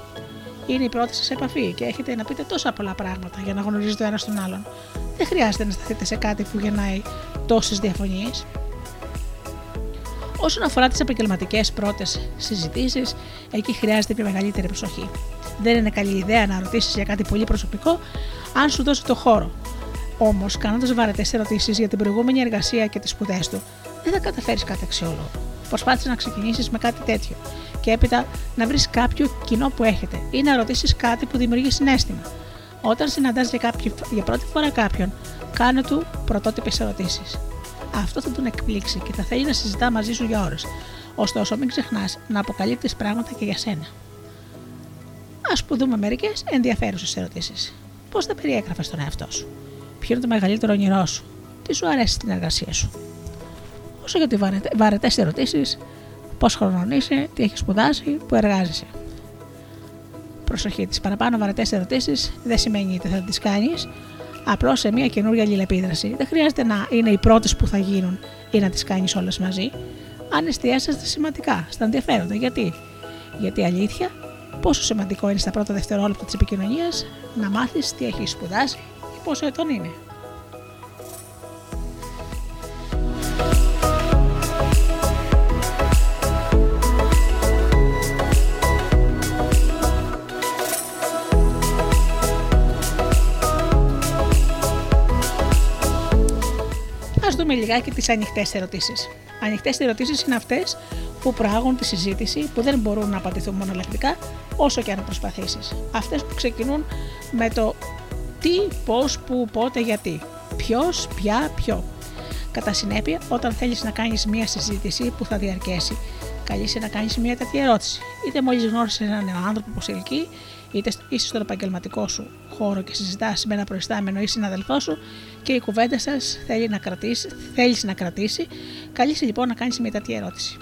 Είναι η πρώτη σας επαφή και έχετε να πείτε τόσα πολλά πράγματα για να γνωρίζετε ο ένας τον άλλον. Δεν χρειάζεται να σταθείτε σε κάτι που γεννάει τόσες διαφωνίες. Όσον αφορά τις επαγγελματικές πρώτες συζητήσεις, εκεί χρειάζεται πιο μεγαλύτερη προσοχή. Δεν είναι καλή ιδέα να ρωτήσεις για κάτι πολύ προσωπικό, αν σου δώσει το χώρο. Όμως, κάνοντας βαρετές ερωτήσεις για την προηγούμενη εργασία και τις σπουδές του, δεν θα καταφέρεις κάτι αξιόλογο. Προσπάθησε να ξεκινήσεις με κάτι τέτοιο και έπειτα να βρεις κάποιο κοινό που έχετε ή να ρωτήσεις κάτι που δημιουργεί συναίσθημα. Όταν συναντάς για, κάποιο, για πρώτη φορά κάποιον, κάνε του πρωτότυπες ερωτήσεις. Αυτό θα τον εκπλήξει και θα θέλει να συζητά μαζί σου για ώρες. Ωστόσο, μην ξεχνάς να αποκαλύπτεις πράγματα και για σένα. Ας δούμε μερικές ενδιαφέρουσες ερωτήσεις. Πώς θα περιέγραφες τον εαυτό σου? ποιο είναι το μεγαλύτερο όνειρό σου, τι σου αρέσει στην εργασία σου. Όσο για τι βαρετές ερωτήσεις, πώς χρονονείσαι, τι έχεις σπουδάσει, πού εργάζεσαι. Προσοχή, τις παραπάνω βαρετές ερωτήσεις δεν σημαίνει ότι θα τις κάνεις, απλώς σε μια καινούργια αλληλεπίδραση. Δεν χρειάζεται να είναι οι πρώτες που θα γίνουν ή να τις κάνεις όλες μαζί, αν εστιάζεσαι σημαντικά, στα ενδιαφέροντα. Γιατί? Γιατί αλήθεια, πόσο σημαντικό είναι στα πρώτα δευτερόλεπτα της επικοινωνίας να μάθεις τι έχεις σπουδάσει ή πόσο ετών είναι. Ας δούμε λιγάκι τις ανοιχτές ερωτήσεις. Ανοιχτές ερωτήσεις είναι αυτές που προάγουν τη συζήτηση, που δεν μπορούν να απαντηθούν μονολεκτικά όσο και αν προσπαθήσεις. Αυτές που ξεκινούν με το τι, πώς, πού, πότε, γιατί, ποιος, ποια, ποιο. Κατά συνέπεια, όταν θέλεις να κάνεις μια συζήτηση που θα διαρκέσει, καλείσαι να κάνεις μια τέτοια ερώτηση. Είτε μόλις γνώρισες έναν νέο άνθρωπο που σε ηλικεί, είτε είσαι στον επαγγελματικό σου χώρο και συζητάς με ένα προϊστάμενο ή συναδελφό σου και η κουβέντα σας θέλει να κρατήσει, θέλεις να κρατήσει, καλείσαι λοιπόν να κάνεις μια τέτοια ερώτηση.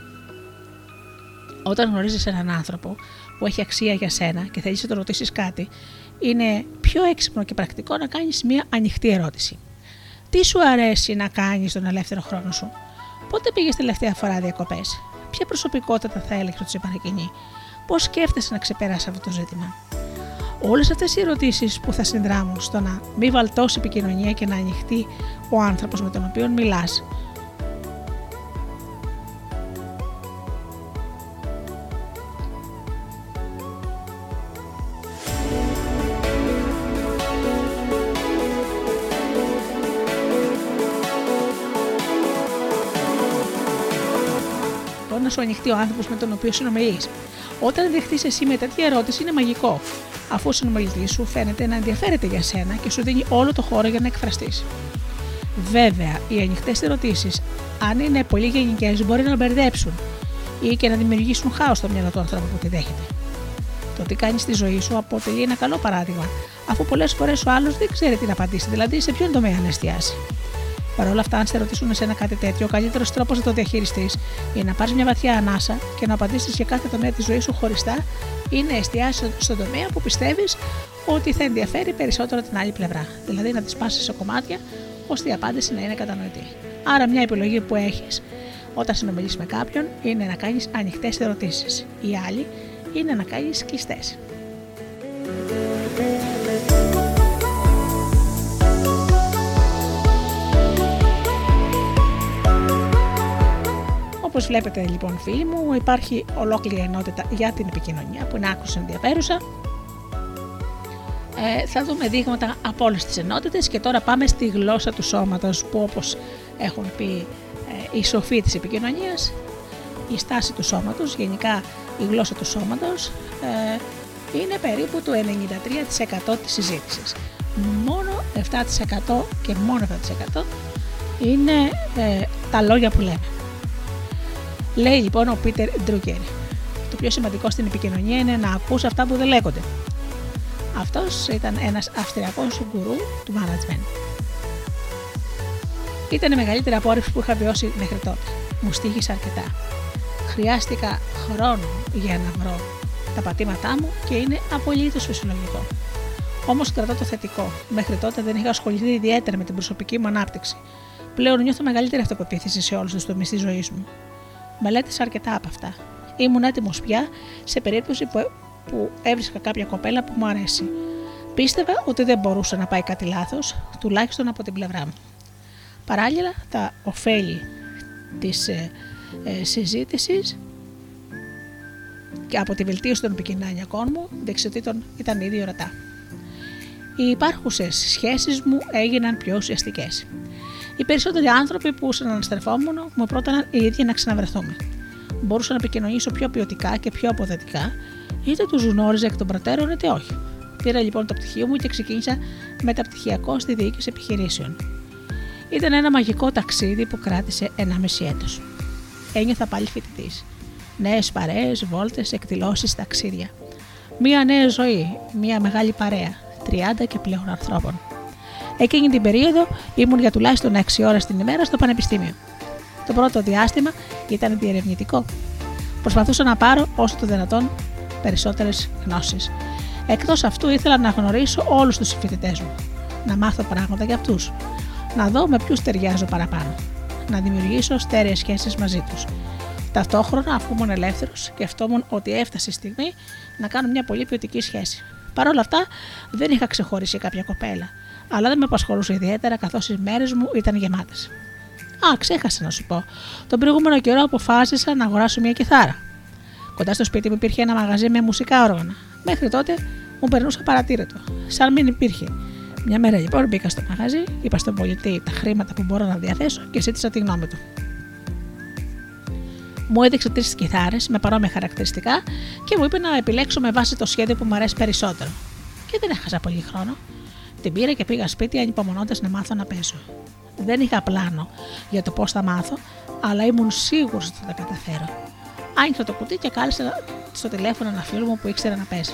Όταν γνωρίζεις έναν άνθρωπο που έχει αξία για σένα και θέλεις να τον ρωτήσεις κάτι, είναι πιο έξυπνο και πρακτικό να κάνεις μια ανοιχτή ερώτηση. Τι σου αρέσει να κάνεις τον ελεύθερο χρόνο σου? Πότε πήγες τελευταία φορά διακοπές? Ποια προσωπικότητα θα έλεγες ότι σε παρακινεί? Πώς σκέφτεσαι να ξεπεράσεις αυτό το ζήτημα? Όλες αυτές οι ερωτήσεις που θα συνδράμουν στο να μην βαλτώσει η επικοινωνία και να ανοιχτεί ο άνθρωπος με τον οποίο μιλάς. Σου ανοιχτεί ο άνθρωπος με τον οποίο συνομιλείς. Όταν δεχτείς εσύ με τέτοια ερώτηση, είναι μαγικό, αφού ο συνομιλητής σου φαίνεται να ενδιαφέρεται για σένα και σου δίνει όλο το χώρο για να εκφραστείς. Βέβαια, οι ανοιχτές ερωτήσεις, αν είναι πολύ γενικές, μπορεί να μπερδέψουν ή και να δημιουργήσουν χάος στο μυαλό του ανθρώπου που τη δέχεται. Το τι κάνεις στη ζωή σου αποτελεί ένα καλό παράδειγμα, αφού πολλές φορές ο άλλος δεν ξέρει τι να απαντήσει, δηλαδή σε ποιον τομέα να εστιάσει. Παρ' όλα αυτά, αν σε ρωτήσουν εσένα κάτι τέτοιο, ο καλύτερος τρόπος να το διαχειριστείς είναι να πάρεις μια βαθιά ανάσα και να απαντήσεις για κάθε τομέα της ζωής σου χωριστά ή να εστιάσεις στον τομέα που πιστεύεις ότι θα ενδιαφέρει περισσότερο την άλλη πλευρά. Δηλαδή, να τις πάσεις σε κομμάτια ώστε η απάντηση να είναι κατανοητή. Άρα, μια επιλογή που έχεις όταν συνομιλείς με κάποιον είναι να κάνεις ανοιχτές ερωτήσεις. Η άλλη είναι να κάνεις κλειστές. Όπως βλέπετε λοιπόν φίλοι μου, υπάρχει ολόκληρη ενότητα για την επικοινωνία που είναι άκρως ενδιαφέρουσα. Ε, θα δούμε δείγματα από όλες τις ενότητες και τώρα πάμε στη γλώσσα του σώματος που, όπως έχουν πει ε, οι σοφοί της επικοινωνίας, η στάση του σώματος, γενικά η γλώσσα του σώματος ε, είναι περίπου το ενενήντα τρία τοις εκατό της συζήτησης. Μόνο επτά τοις εκατό και μόνο επτά τοις εκατό είναι ε, τα λόγια που λέμε. Λέει λοιπόν ο Peter Drucker, το πιο σημαντικό στην επικοινωνία είναι να ακούς αυτά που δεν λέγονται. Αυτός ήταν ένας Αυστριακός γκουρού του management. Ήταν η μεγαλύτερη απόρριψη που είχα βιώσει μέχρι τότε. Μου στοίχισε αρκετά. Χρειάστηκα χρόνο για να βρω τα πατήματά μου και είναι απολύτως φυσιολογικό. Όμως κρατώ το θετικό. Μέχρι τότε δεν είχα ασχοληθεί ιδιαίτερα με την προσωπική μου ανάπτυξη. Πλέον νιώθω μεγαλύτερη αυτοπεποίθηση σε όλους τους τομείς της ζωής μου. Μελέτησα αρκετά από αυτά. Ήμουν έτοιμος πια σε περίπτωση που, που έβρισκα κάποια κοπέλα που μου αρέσει. Πίστευα ότι δεν μπορούσε να πάει κάτι λάθος, τουλάχιστον από την πλευρά μου. Παράλληλα, τα ωφέλη της ε, ε, συζήτησης και από τη βελτίωση των επικοινωνιακών μου δεξιοτήτων ήταν ήδη ορατά. Οι υπάρχουσες σχέσεις μου έγιναν πιο ουσιαστικές. Οι περισσότεροι άνθρωποι που συναναστρεφόμουν μου πρότειναν οι ίδιοι να ξαναβρεθούμε. Μπορούσα να επικοινωνήσω πιο ποιοτικά και πιο αποδοτικά, είτε τους γνώριζα εκ των προτέρων είτε όχι. Πήρα λοιπόν το πτυχίο μου και ξεκίνησα μεταπτυχιακό στη διοίκηση επιχειρήσεων. Ήταν ένα μαγικό ταξίδι που κράτησε ενάμιση έτος. Ένιωθα πάλι φοιτητής. Νέες παρέες, βόλτες, εκδηλώσεις, ταξίδια. Μία νέα ζωή, μία μεγάλη παρέα, τριάντα και πλέον ανθρώπων. Εκείνη την περίοδο ήμουν για τουλάχιστον έξι ώρες την ημέρα στο πανεπιστήμιο. Το πρώτο διάστημα ήταν διερευνητικό. Προσπαθούσα να πάρω όσο το δυνατόν περισσότερες γνώσεις. Εκτός αυτού ήθελα να γνωρίσω όλους τους συμφοιτητές μου, να μάθω πράγματα για αυτούς, να δω με ποιους ταιριάζω παραπάνω, να δημιουργήσω στέρεες σχέσεις μαζί τους. Ταυτόχρονα, αφού ήμουν ελεύθερος, σκεφτόμουν ότι έφτασε η στιγμή να κάνω μια πολύ ποιοτική σχέση. Παρ' όλα αυτά, δεν είχα ξεχωρίσει κάποια κοπέλα, αλλά δεν με απασχολούσε ιδιαίτερα καθώς οι μέρες μου ήταν γεμάτες. Α, ξέχασα να σου πω. Τον προηγούμενο καιρό αποφάσισα να αγοράσω μια κιθάρα. Κοντά στο σπίτι μου υπήρχε ένα μαγαζί με μουσικά όργανα. Μέχρι τότε μου περνούσα παρατήρητο, σαν μην υπήρχε. Μια μέρα λοιπόν μπήκα στο μαγαζί, είπα στον πολιτή τα χρήματα που μπορώ να διαθέσω και ζήτησα τη γνώμη του. Μου έδειξε τρεις κιθάρες με παρόμοια χαρακτηριστικά και μου είπε να επιλέξω με βάση το σχέδιο που μου αρέσει περισσότερο. Και δεν έχασα πολύ χρόνο. Την πήρα και πήγα σπίτι ανυπομονώντας να μάθω να παίζω. Δεν είχα πλάνο για το πώς θα μάθω, αλλά ήμουν σίγουρος ότι θα τα καταφέρω. Άνοιξα το κουτί και κάλεσα στο τηλέφωνο ένα φίλο μου που ήξερε να παίζει.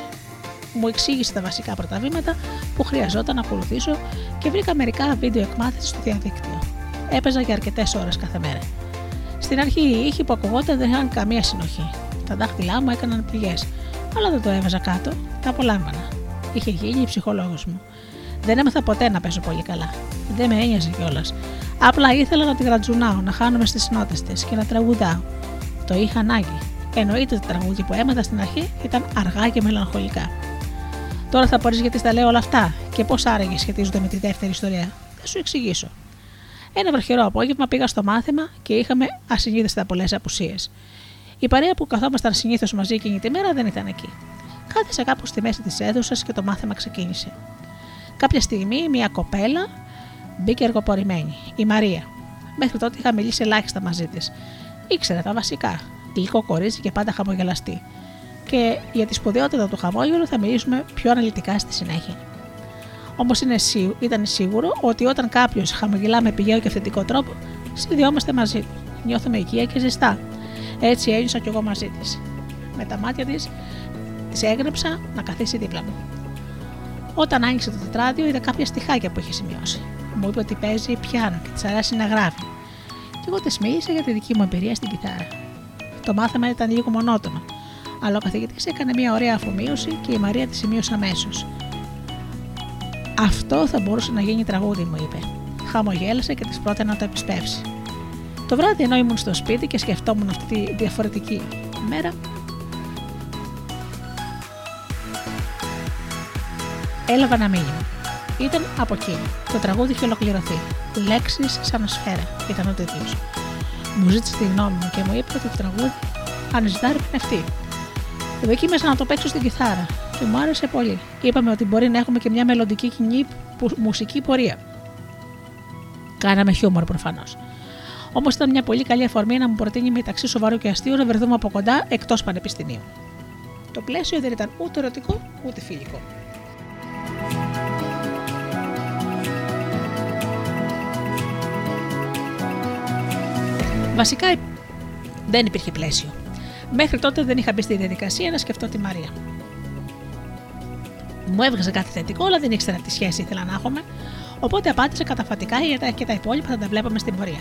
Μου εξήγησε τα βασικά πρώτα βήματα που χρειαζόταν να ακολουθήσω και βρήκα μερικά βίντεο εκμάθηση στο διαδίκτυο. Έπαιζα για αρκετές ώρες κάθε μέρα. Στην αρχή οι ήχοι που ακουγόταν δεν είχαν καμία συνοχή. Τα δάχτυλά μου έκαναν πληγές, αλλά δεν το έβαζα κάτω, τα απολάμβανα. Είχε γίνει η ψυχολόγος μου. Δεν έμαθα ποτέ να παίζω πολύ καλά. Δεν με ένοιαζε κιόλας. Απλά ήθελα να τη γρατζουνάω, να χάνομαι στις νότες της και να τραγουδάω. Το είχα ανάγκη. Εννοείται ότι τα τραγούδια που έμαθα στην αρχή ήταν αργά και μελαγχολικά. Τώρα θα μπορείς γιατί στα λέω όλα αυτά και πώς άραγε σχετίζονται με τη δεύτερη ιστορία. Θα σου εξηγήσω. Ένα βροχερό απόγευμα πήγα στο μάθημα και είχαμε ασυνήθιστα πολλές απουσίες. Η παρέα που καθόμασταν συνήθως μαζί εκείνη τη μέρα δεν ήταν εκεί. Κάθισα κάπου στη μέση της έδωσας και το μάθημα ξεκίνησε. Κάποια στιγμή μια κοπέλα μπήκε εργοπορημένη, η Μαρία. Μέχρι τότε είχα μιλήσει ελάχιστα μαζί της. Ήξερα τα βασικά. Γλυκό κορίτσι και πάντα χαμογελαστή. Και για τη σπουδαιότητα του χαμόγελου θα μιλήσουμε πιο αναλυτικά στη συνέχεια. Όμως ήταν σίγουρο ότι όταν κάποιος χαμογελά με πηγαίο και αυθεντικό τρόπο, συνδυόμαστε μαζί του. Νιώθουμε οικία και ζεστά. Έτσι ένιωσα κι εγώ μαζί της. Με τα μάτια της, της έγνεψα να καθίσει δίπλα μου. Όταν άνοιξε το τετράδιο, είδα κάποια στιχάκια που είχε σημειώσει. Μου είπε ότι παίζει πιάνο και της αρέσει να γράφει. Και εγώ της μίλησα για τη δική μου εμπειρία στην κιθάρα. Το μάθημα ήταν λίγο μονότονο, αλλά ο καθηγητής έκανε μια ωραία αφομοίωση και η Μαρία τη σημείωσε αμέσως. Αυτό θα μπορούσε να γίνει τραγούδι, μου είπε. Χαμογέλασε και της πρότεινε να το επισπεύσει. Το βράδυ, ενώ ήμουν στο σπίτι και σκεφτόμουν αυτή τη διαφορετική μέρα, έλαβα ένα μήνυμα. Ήταν από εκείνη. Το τραγούδι είχε ολοκληρωθεί. Λέξεις σαν σφαίρα ήταν ο τίτλος. Μου ζήτησε τη γνώμη μου και μου είπε ότι το τραγούδι αναζητά εμπνευστή. Δοκίμασα να το παίξω στην κιθάρα και μου άρεσε πολύ. Είπαμε ότι μπορεί να έχουμε και μια μελλοντική κοινή που, μουσική πορεία. Κάναμε χιούμορ προφανώς. Όμως ήταν μια πολύ καλή αφορμή να μου προτείνει μεταξύ σοβαρού και αστείου να βρεθούμε από κοντά εκτός πανεπιστημίου. Το πλαίσιο δεν ήταν ούτε ερωτικό ούτε φιλικό. Βασικά δεν υπήρχε πλαίσιο. Μέχρι τότε δεν είχα μπει στη διαδικασία να σκεφτώ τη Μαρία. Μου έβγαζε κάτι θετικό, αλλά δεν ήξερα τι σχέση ήθελα να έχουμε, οπότε απάντησα καταφατικά και τα υπόλοιπα θα τα βλέπαμε στην πορεία.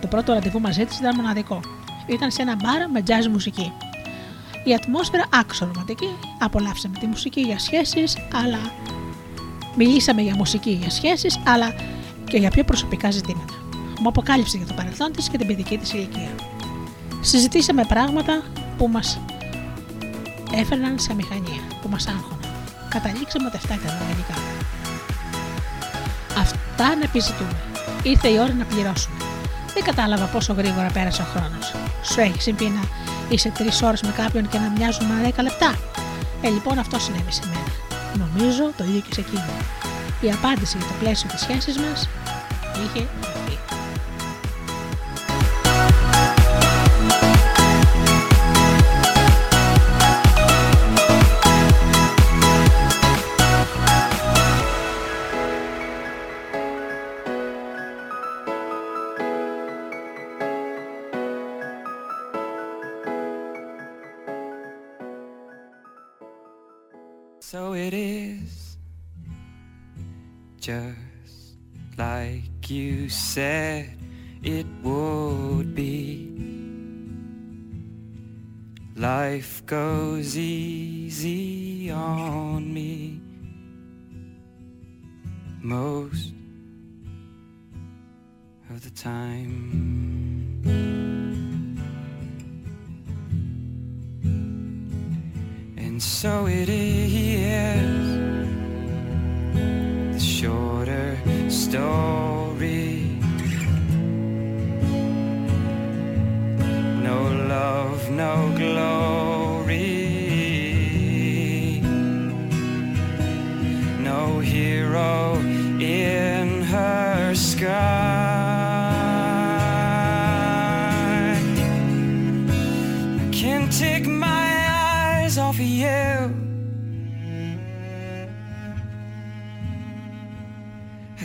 Το πρώτο ραντεβού μαζί της ήταν μοναδικό. Ήταν σε ένα μπαρ με jazz μουσική. Η ατμόσφαιρα άξιο ρομαντική, απολαύσαμε τη μουσική για σχέσεις, αλλά. Μιλήσαμε για μουσική για σχέσεις, αλλά και για πιο προσωπικά ζητήματα. Μου αποκάλυψε για το παρελθόν της και την παιδική της ηλικία. Συζητήσαμε πράγματα που μας έφερναν σε αμηχανία, που μας άγχωναν. Καταλήξαμε ότι αυτά ήταν οργανικά. Αυτά να επιζητούμε. Ήρθε η ώρα να πληρώσουμε. Δεν κατάλαβα πόσο γρήγορα πέρασε ο χρόνος. Σου έχει συμβεί να είσαι τρεις ώρες με κάποιον και να μοιάζουν με δέκα λεπτά. Ε, λοιπόν, αυτό συνέβη σε μένα. Νομίζω το ίδιο και σε εκείνον. Η απάντηση για το πλαίσιο της σχέσης μας είχε δοθεί. So it is just like you said it would be. Life goes easy on me most of the time. And so it is, the shorter story. No love, no glory, no hero in her sky. I can't take my eyes off of you. I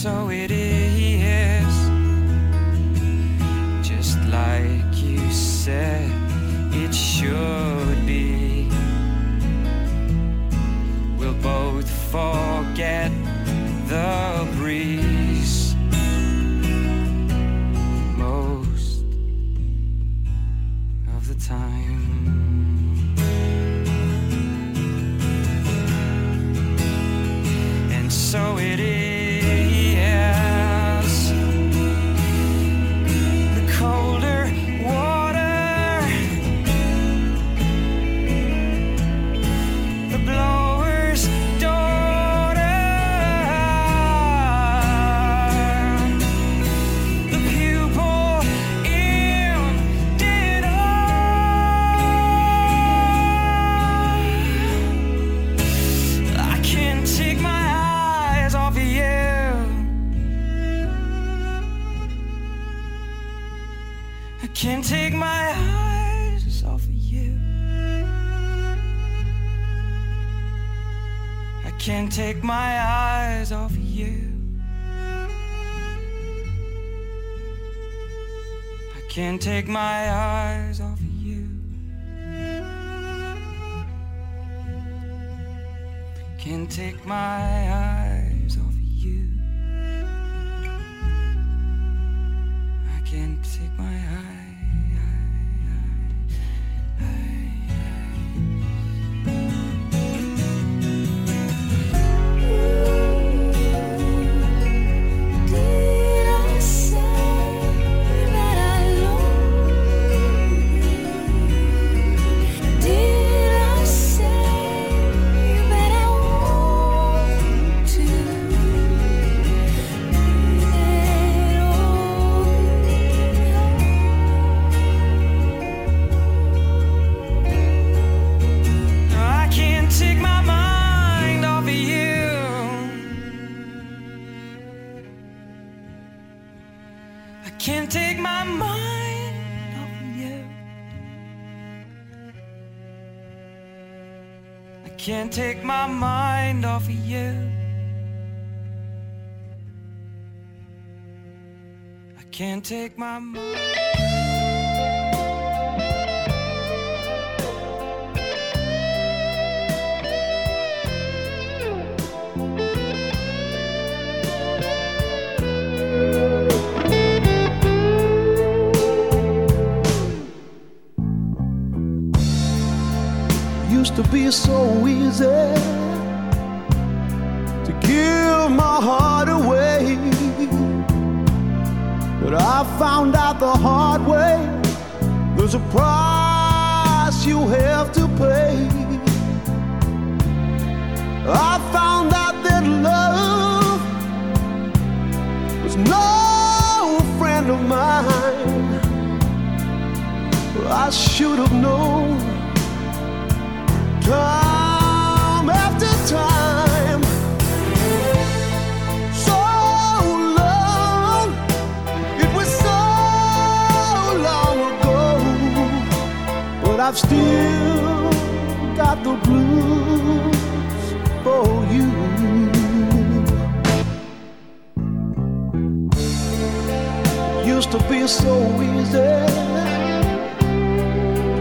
So it is, just like you said it should be. We'll both forget the breeze most of the time. And so it is. Can't take my eyes off of you. I can't take my eyes off of you. I can't take my eyes off of you. I can't take my eyes off of you. I can't take my eyes. Can't take my mind off of you. I can't take my mind. To be so easy to give my heart away, but I found out the hard way there's a price you have to pay. I found out that love was no friend of mine. I should have known I've still got the blues for you. Used to be so easy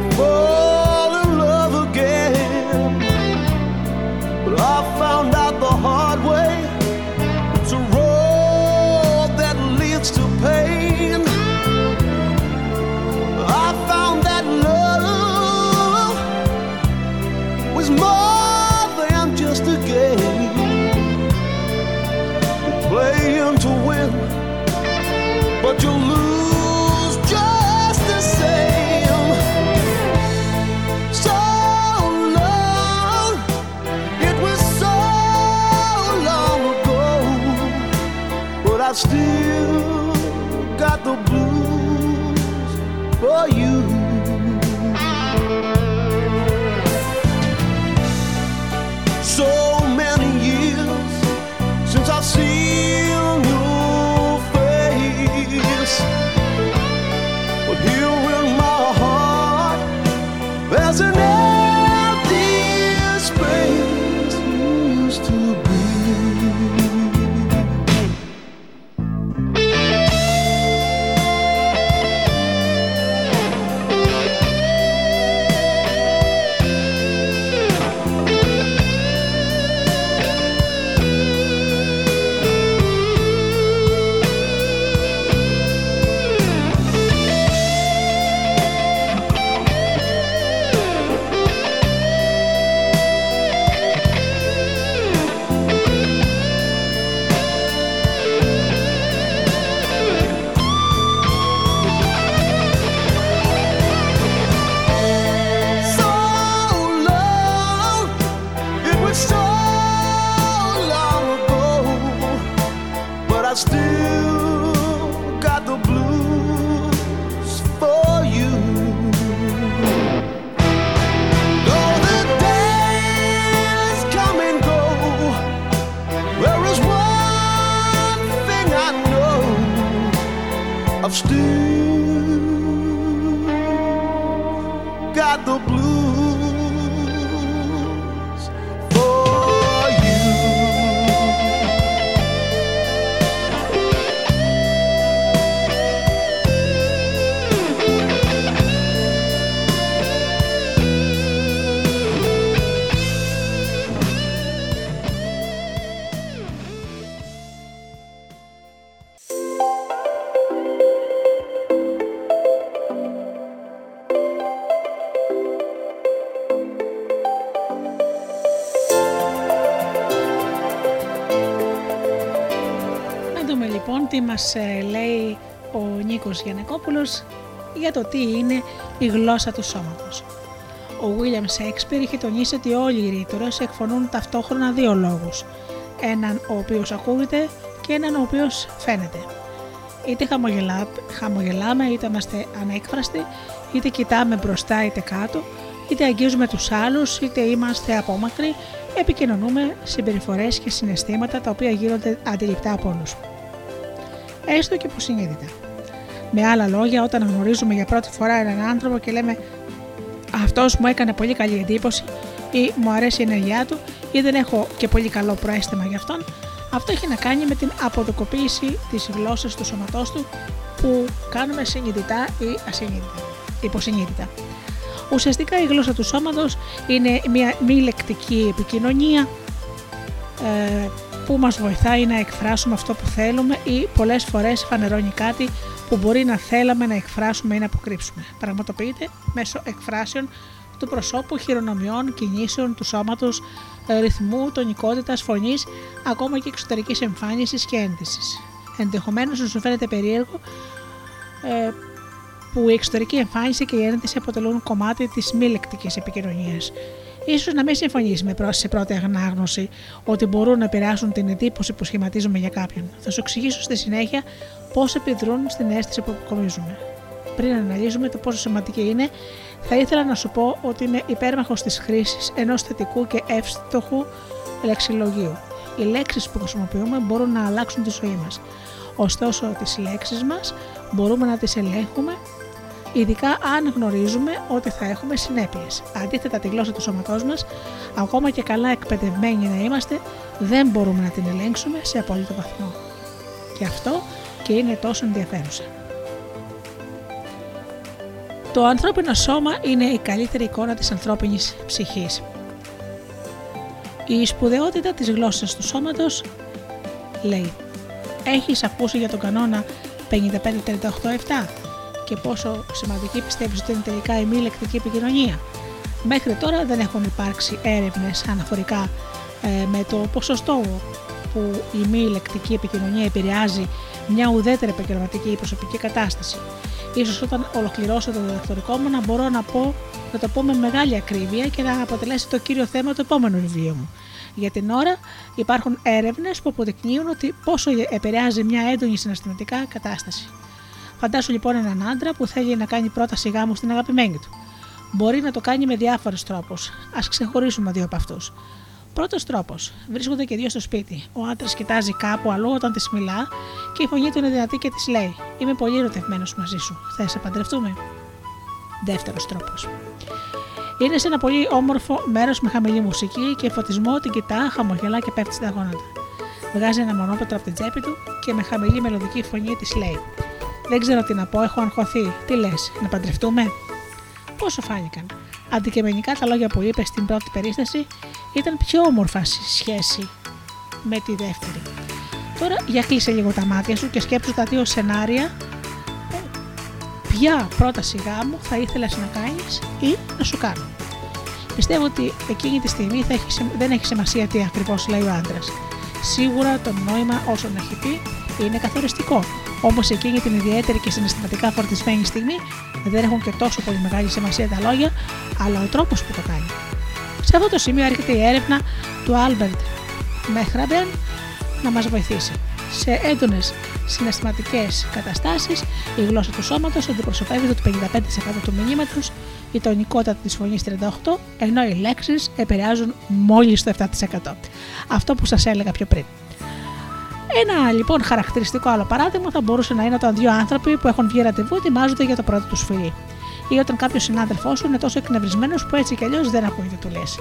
to fall in love again, but I found out the hard way, it's a road that leads to pain. I found that love more than just a game. You're playing to win, but you'll lose just the same. So long, it was so long ago, but I've still got the blues for you. So many years since I've seen your face, but here in my heart there's an empty space you used to be. Μας λέει ο Νίκος Γιαννακόπουλος για το τι είναι η γλώσσα του σώματος. Ο William Shakespeare είχε τονίσει ότι όλοι οι ρήτορες εκφωνούν ταυτόχρονα δύο λόγους, έναν ο οποίος ακούγεται και έναν ο οποίος φαίνεται. Είτε χαμογελά, χαμογελάμε, είτε είμαστε ανέκφραστοι, είτε κοιτάμε μπροστά είτε κάτω, είτε αγγίζουμε τους άλλους, είτε είμαστε απόμακροι, επικοινωνούμε συμπεριφορές και συναισθήματα τα οποία γίνονται αντιληπτά από όλους, έστω και που συνείδητα. Με άλλα λόγια, όταν γνωρίζουμε για πρώτη φορά έναν άνθρωπο και λέμε «αυτός μου έκανε πολύ καλή εντύπωση» ή «μου αρέσει η ενέργειά του» ή «δεν έχω και πολύ καλό προαίσθημα για αυτόν», αυτό έχει να κάνει με την αποδοκοποίηση της γλώσσας του σώματός του που κάνουμε συνειδητά ή ασυνείδητα, υποσυνείδητα. Ουσιαστικά η γλώσσα του σώματος είναι μια μη λεκτική επικοινωνία ε, που μας βοηθάει να εκφράσουμε αυτό που θέλουμε ή πολλές φορές φανερώνει κάτι που μπορεί να θέλαμε να εκφράσουμε ή να αποκρύψουμε. Πραγματοποιείται μέσω εκφράσεων του προσώπου, χειρονομιών, κινήσεων, του σώματος, ρυθμού, τονικότητας, φωνής, ακόμα και εξωτερικής εμφάνισης και ένδυσης. Ενδεχομένως να σου φαίνεται περίεργο ε, που η εξωτερική εμφάνιση και η ένδυση αποτελούν κομμάτι της μη λεκτικής επικοινωνίας. Ίσως να μην συμφωνείς σε πρώτη ανάγνωση ότι μπορούν να επηρεάσουν την εντύπωση που σχηματίζουμε για κάποιον. Θα σου εξηγήσω στη συνέχεια πώς επιδρούν στην αίσθηση που αποκομίζουμε. πριν αναλύσουμε το πόσο σημαντική είναι, θα ήθελα να σου πω ότι είμαι υπέρμαχος της χρήσης ενός θετικού και εύστοχου λεξιλογίου. Οι λέξεις που χρησιμοποιούμε μπορούν να αλλάξουν τη ζωή μας. Ωστόσο, τις λέξεις μας μπορούμε να τις ελέγχουμε, ειδικά αν γνωρίζουμε ότι θα έχουμε συνέπειες. Αντίθετα, τη γλώσσα του σώματός μας, ακόμα και καλά εκπαιδευμένοι να είμαστε, δεν μπορούμε να την ελέγξουμε σε απόλυτο βαθμό. Γι' αυτό και είναι τόσο ενδιαφέρουσα. Το ανθρώπινο σώμα είναι η καλύτερη εικόνα της ανθρώπινης ψυχής. Η σπουδαιότητα της γλώσσας του σώματος λέει: έχεις ακούσει για τον κανόνα πενήντα πέντε τριάντα οκτώ επτά και πόσο σημαντική πιστεύεις ότι είναι τελικά η μη λεκτική επικοινωνία? Μέχρι τώρα δεν έχουν υπάρξει έρευνες αναφορικά ε, με το ποσοστό που η μη λεκτική επικοινωνία επηρεάζει μια ουδέτερη επαγγελματική ή προσωπική κατάσταση. Ίσως όταν ολοκληρώσω το διδακτορικό μου να μπορώ να, πω, να το πω με μεγάλη ακρίβεια και να αποτελέσει το κύριο θέμα του επόμενου βιβλίου μου. Για την ώρα υπάρχουν έρευνες που αποδεικνύουν ότι πόσο επηρεάζει μια έντονη συναισθηματικά κατάσταση. Φαντάσου λοιπόν έναν άντρα που θέλει να κάνει πρόταση γάμου στην αγαπημένη του. Μπορεί να το κάνει με διάφορους τρόπους. Ας ξεχωρίσουμε δύο από αυτούς. Πρώτος τρόπος. Βρίσκονται και δύο στο σπίτι. Ο άντρας κοιτάζει κάπου αλλού όταν της μιλά και η φωνή του είναι δυνατή και της λέει: είμαι πολύ ερωτευμένος μαζί σου. Θες να παντρευτούμε? Δεύτερος τρόπος. Είναι σε ένα πολύ όμορφο μέρος με χαμηλή μουσική και φωτισμό, την κοιτά, χαμογελά και πέφτει στα γόνατα. Βγάζει ένα μονόπετρο από την τσέπη του και με χαμηλή μελωδική φωνή της λέει: δεν ξέρω τι να πω, έχω αγχωθεί. Τι λες, να παντρευτούμε? Πώς σου φάνηκαν? Αντικειμενικά τα λόγια που είπε στην πρώτη περίσταση ήταν πιο όμορφα σε σχέση με τη δεύτερη. Τώρα για κλείσε λίγο τα μάτια σου και σκέψου τα δύο σενάρια. Ποια πρόταση γάμου θα ήθελες να κάνεις ή να σου κάνω? Πιστεύω ότι εκείνη τη στιγμή θα έχει, δεν έχει σημασία τι ακριβώς λέει ο άντρας. Σίγουρα το νόημα όσον έχει πει είναι καθοριστικό. Όμως εκείνη την ιδιαίτερη και συναισθηματικά φορτισμένη στιγμή δεν έχουν και τόσο πολύ μεγάλη σημασία τα λόγια, αλλά ο τρόπος που το κάνει. Σε αυτό το σημείο έρχεται η έρευνα του Albert Mehrabian να μας βοηθήσει. Σε έντονες συναισθηματικές καταστάσεις, η γλώσσα του σώματος αντιπροσωπεύει το πενήντα πέντε τοις εκατό του μηνύματος, η τονικότητα της φωνής τριάντα οκτώ τοις εκατό, ενώ οι λέξεις επηρεάζουν μόλις το επτά τοις εκατό. Αυτό που σας έλεγα πιο πριν. Ένα λοιπόν χαρακτηριστικό άλλο παράδειγμα θα μπορούσε να είναι όταν δύο άνθρωποι που έχουν βγει ραντεβού ετοιμάζονται για το πρώτο τους φιλί. Ή όταν κάποιος συνάδελφός σου είναι τόσο εκνευρισμένος που έτσι κι αλλιώς δεν ακούει τι του λες.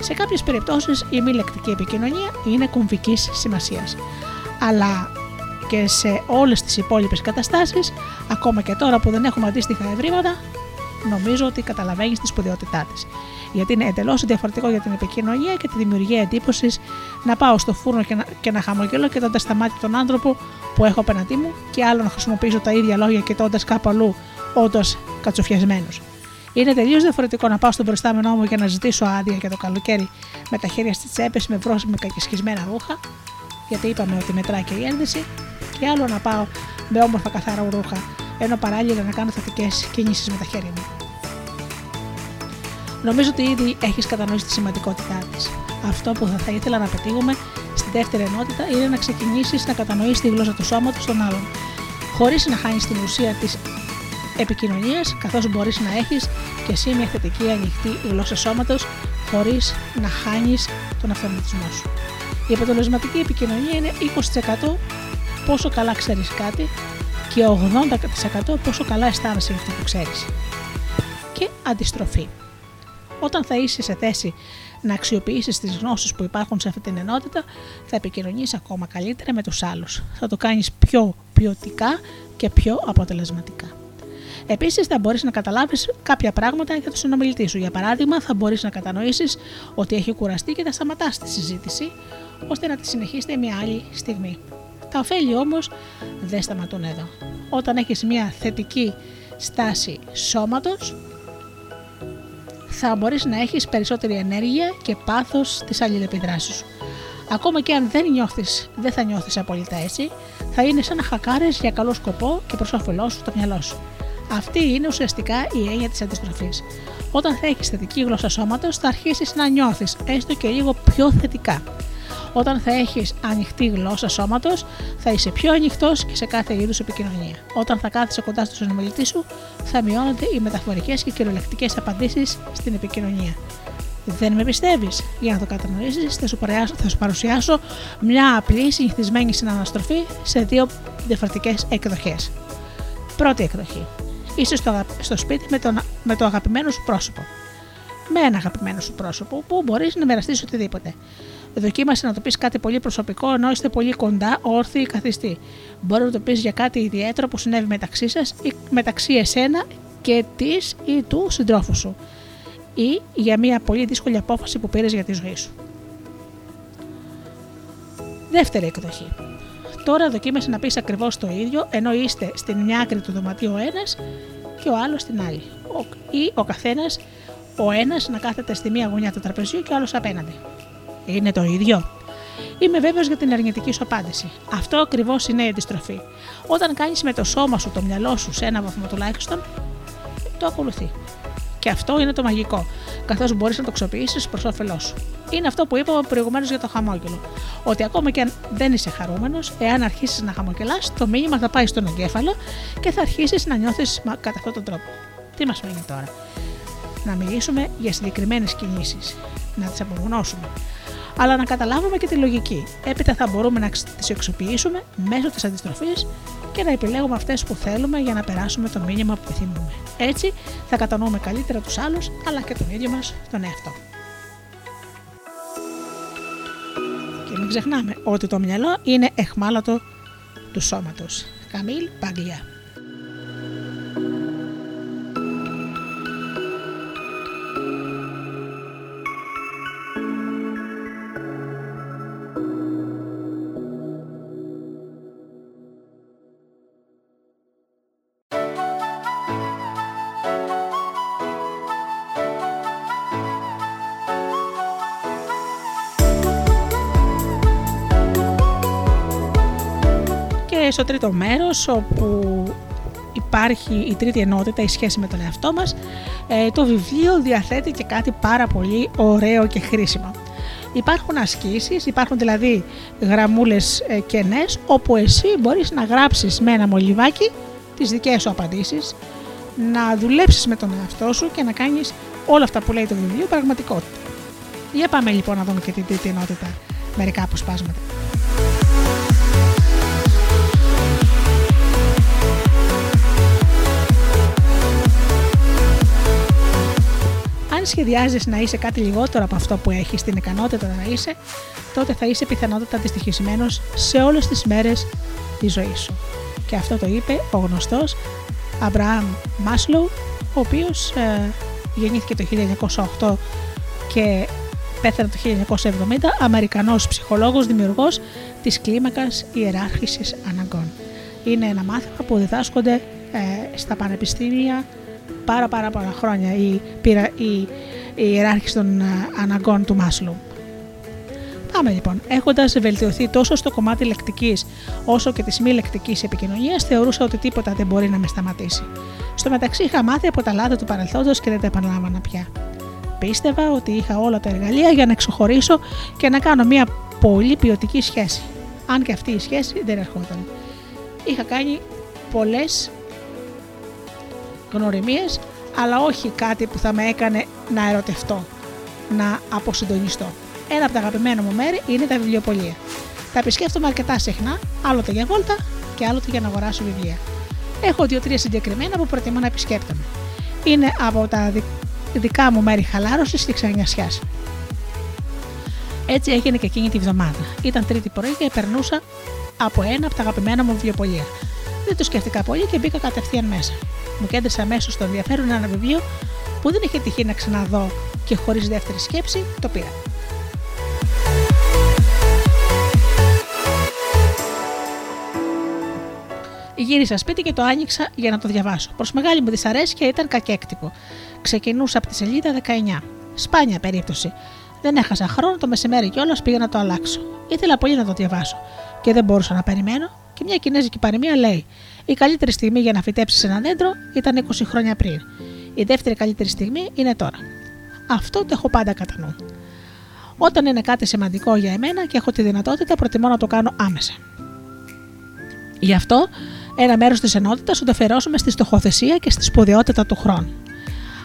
Σε κάποιες περιπτώσεις η μη λεκτική επικοινωνία είναι κομβικής σημασίας. Αλλά και σε όλες τις υπόλοιπες καταστάσεις, ακόμα και τώρα που δεν έχουμε αντίστοιχα ευρήματα, νομίζω ότι καταλαβαίνεις τη σπουδαιότητά της. Γιατί είναι εντελώς διαφορετικό για την επικοινωνία και τη δημιουργία εντύπωσης να πάω στο φούρνο και να, και να χαμογελώ κοιτώντας στα μάτια τον άνθρωπο που έχω απέναντί μου, και άλλο να χρησιμοποιήσω τα ίδια λόγια κοιτώντας κάπου αλλού, όντας κατσουφιασμένος. Είναι τελείως διαφορετικό να πάω στον προϊστάμενό μου για να ζητήσω άδεια για το καλοκαίρι με τα χέρια στις τσέπες, με βρόσιμα και σχισμένα ρούχα, γιατί είπαμε ότι μετράει και η ένδυση, και άλλο να πάω με όμορφα καθαρά ρούχα, ενώ παράλληλα να κάνω θετικές κινήσεις με τα χέρια μου. Νομίζω ότι ήδη έχεις κατανοήσει τη σημαντικότητά της. Αυτό που θα ήθελα να πετύχουμε στη δεύτερη ενότητα είναι να ξεκινήσεις να κατανοήσεις τη γλώσσα του σώματος των άλλων, χωρίς να χάνεις την ουσία της επικοινωνίας, καθώς μπορείς να έχεις και εσύ μια θετική ανοιχτή γλώσσα σώματος, χωρίς να χάνεις τον αυτοματισμό σου. Η αποτελεσματική επικοινωνία είναι είκοσι τοις εκατό πόσο καλά ξέρεις κάτι και ογδόντα τοις εκατό πόσο καλά αισθάνεσαι αυτό που ξέρεις. Και αντιστροφή. Όταν θα είσαι σε θέση να αξιοποιήσεις τις γνώσεις που υπάρχουν σε αυτή την ενότητα, θα επικοινωνείς ακόμα καλύτερα με τους άλλους. Θα το κάνεις πιο ποιοτικά και πιο αποτελεσματικά. Επίσης, θα μπορείς να καταλάβεις κάποια πράγματα για τον συνομιλητή σου. Για παράδειγμα, θα μπορείς να κατανοήσεις ότι έχει κουραστεί και θα σταματάς τη συζήτηση, ώστε να τη συνεχίσετε μια άλλη στιγμή. Τα ωφέλη όμως δεν σταματούν εδώ. Όταν έχεις μια θετική στάση σώματος, θα μπορείς να έχεις περισσότερη ενέργεια και πάθος στις αλληλεπιδράσεις σου. Ακόμα και αν δεν, νιώθεις, δεν θα νιώθεις απόλυτα έτσι, θα είναι σαν να χακάρεις για καλό σκοπό και προς όφελός σου το μυαλό σου. Αυτή είναι ουσιαστικά η έννοια της αντιστροφής. Όταν θα έχεις θετική γλώσσα σώματος, θα αρχίσεις να νιώθεις έστω και λίγο πιο θετικά. Όταν θα έχεις ανοιχτή γλώσσα σώματος, θα είσαι πιο ανοιχτός και σε κάθε είδους επικοινωνία. Όταν θα κάθεσαι κοντά στον συνομιλητή σου, θα μειώνονται οι μεταφορικές και κυριολεκτικές απαντήσεις στην επικοινωνία. Δεν με πιστεύεις? Για να το κατανοήσεις, θα σου, παρουσιάσω, θα σου παρουσιάσω μια απλή συνηθισμένη συναναστροφή σε δύο διαφορετικές εκδοχές. Πρώτη εκδοχή. Είσαι στο, στο σπίτι με, τον, με το αγαπημένο σου πρόσωπο. Με ένα αγαπημένο σου πρόσωπο που μπορείς να μοιραστείς οτιδήποτε. Δοκίμασε να το πεις κάτι πολύ προσωπικό ενώ είστε πολύ κοντά, όρθιοι, καθιστοί. Μπορεί να το πεις για κάτι ιδιαίτερο που συνέβη μεταξύ σας ή μεταξύ εσένα και της ή του συντρόφου σου. Ή για μια πολύ δύσκολη απόφαση που πήρες για τη ζωή σου. Δεύτερη εκδοχή. Τώρα δοκίμασε να πεις ακριβώς το ίδιο ενώ είστε στην μια άκρη του δωματίου ο ένας και ο άλλος στην άλλη. Ο, ή ο καθένας, ο ένας να κάθεται στη μία γωνιά του τραπεζιού και ο άλλος απέναντι. Είναι το ίδιο? Είμαι βέβαιος για την αρνητική σου απάντηση. Αυτό ακριβώς είναι η αντιστροφή. Όταν κάνεις με το σώμα σου, το μυαλό σου σε ένα βαθμό τουλάχιστον, το ακολουθεί. Και αυτό είναι το μαγικό, καθώς μπορείς να το αξιοποιήσεις προς όφελός σου. Είναι αυτό που είπαμε προηγουμένως για το χαμόγελο. Ότι ακόμα και αν δεν είσαι χαρούμενος, εάν αρχίσεις να χαμογελάς, το μήνυμα θα πάει στον εγκέφαλο και θα αρχίσεις να νιώθεις κατά αυτόν τον τρόπο. Τι μας μείνει τώρα? Να μιλήσουμε για συγκεκριμένες κινήσεις, να τις απογνώσουμε, αλλά να καταλάβουμε και τη λογική. Έπειτα θα μπορούμε να τις αξιοποιήσουμε μέσω της αντιστροφής και να επιλέγουμε αυτές που θέλουμε για να περάσουμε το μήνυμα που επιθυμούμε. Έτσι θα κατανοούμε καλύτερα τους άλλους, αλλά και τον ίδιο μας τον εαυτό. Και μην ξεχνάμε ότι το μυαλό είναι αιχμάλωτο του σώματος. Καμίλ Παγκλιά. Στο τρίτο μέρος, όπου υπάρχει η τρίτη ενότητα, η σχέση με τον εαυτό μας, το βιβλίο διαθέτει και κάτι πάρα πολύ ωραίο και χρήσιμο. Υπάρχουν ασκήσεις, υπάρχουν δηλαδή γραμμούλες κενές, όπου εσύ μπορείς να γράψεις με ένα μολυβάκι τις δικές σου απαντήσεις, να δουλέψεις με τον εαυτό σου και να κάνεις όλα αυτά που λέει το βιβλίο πραγματικότητα. Για πάμε λοιπόν να δούμε και την τρίτη ενότητα, μερικά αποσπάσματα. Αν σχεδιάζεις να είσαι κάτι λιγότερο από αυτό που έχεις την ικανότητα να είσαι, τότε θα είσαι πιθανότατα δυστυχισμένος σε όλες τις μέρες της ζωής σου. Και αυτό το είπε ο γνωστός Abraham Maslow, ο οποίος ε, γεννήθηκε το χίλια εννιακόσια οκτώ και πέθανε το χίλια εννιακόσια εβδομήντα, Αμερικανός ψυχολόγος, δημιουργός της κλίμακας ιεράρχησης αναγκών. Είναι ένα μάθημα που διδάσκονται ε, στα πανεπιστήμια πάρα πάρα πολλά χρόνια, η, πειρα, η, η ιεράρχηση των αναγκών του Μάσλου. Πάμε λοιπόν. Έχοντας βελτιωθεί τόσο στο κομμάτι λεκτικής όσο και της μη λεκτικής επικοινωνίας, θεωρούσα ότι τίποτα δεν μπορεί να με σταματήσει. Στο μεταξύ είχα μάθει από τα λάθη του παρελθόντος και δεν τα επαναλάμβανα πια. Πίστευα ότι είχα όλα τα εργαλεία για να ξεχωρίσω και να κάνω μια πολύ ποιοτική σχέση, αν και αυτή η σχέση δεν ερχόταν. Είχα κάνει πολλές γνωριμίες, αλλά όχι κάτι που θα με έκανε να ερωτευτώ, να αποσυντονιστώ. Ένα από τα αγαπημένα μου μέρη είναι τα βιβλιοπωλεία. Τα επισκέφτομαι αρκετά συχνά, άλλοτε για βόλτα και άλλοτε για να αγοράσω βιβλία. Έχω δύο-τρία συγκεκριμένα που προτιμώ να επισκέπτομαι. Είναι από τα δικά μου μέρη χαλάρωσης και ξενιασιάς. Έτσι έγινε και εκείνη τη βδομάδα. Ήταν Τρίτη πρωί και περνούσα από ένα από τα αγαπημένα μου βιβλιοπωλεία. Δεν το σκέφτηκα πολύ και μπήκα κατευθείαν μέσα. Μου κέντρισε αμέσως στο ενδιαφέρον ένα βιβλίο που δεν είχε τυχεί να ξαναδώ και χωρίς δεύτερη σκέψη το πήρα. Γύρισα σπίτι και το άνοιξα για να το διαβάσω. Προς μεγάλη μου δυσαρέσκεια ήταν κακέκτυπο. Ξεκινούσα από τη σελίδα δεκαεννιά. Σπάνια περίπτωση. Δεν έχασα χρόνο, το μεσημέρι κιόλας πήγα να το αλλάξω. Ήθελα πολύ να το διαβάσω και δεν μπορούσα να περιμένω. Και μια κινέζικη παροιμία λέει: η καλύτερη στιγμή για να φυτέψεις ένα δέντρο ήταν είκοσι χρόνια πριν. Η δεύτερη καλύτερη στιγμή είναι τώρα. Αυτό το έχω πάντα κατά νου. Όταν είναι κάτι σημαντικό για εμένα και έχω τη δυνατότητα, προτιμώ να το κάνω άμεσα. Γι' αυτό ένα μέρος της ενότητας το αφιερώσουμε στη στοχοθεσία και στη σπουδαιότητα του χρόνου.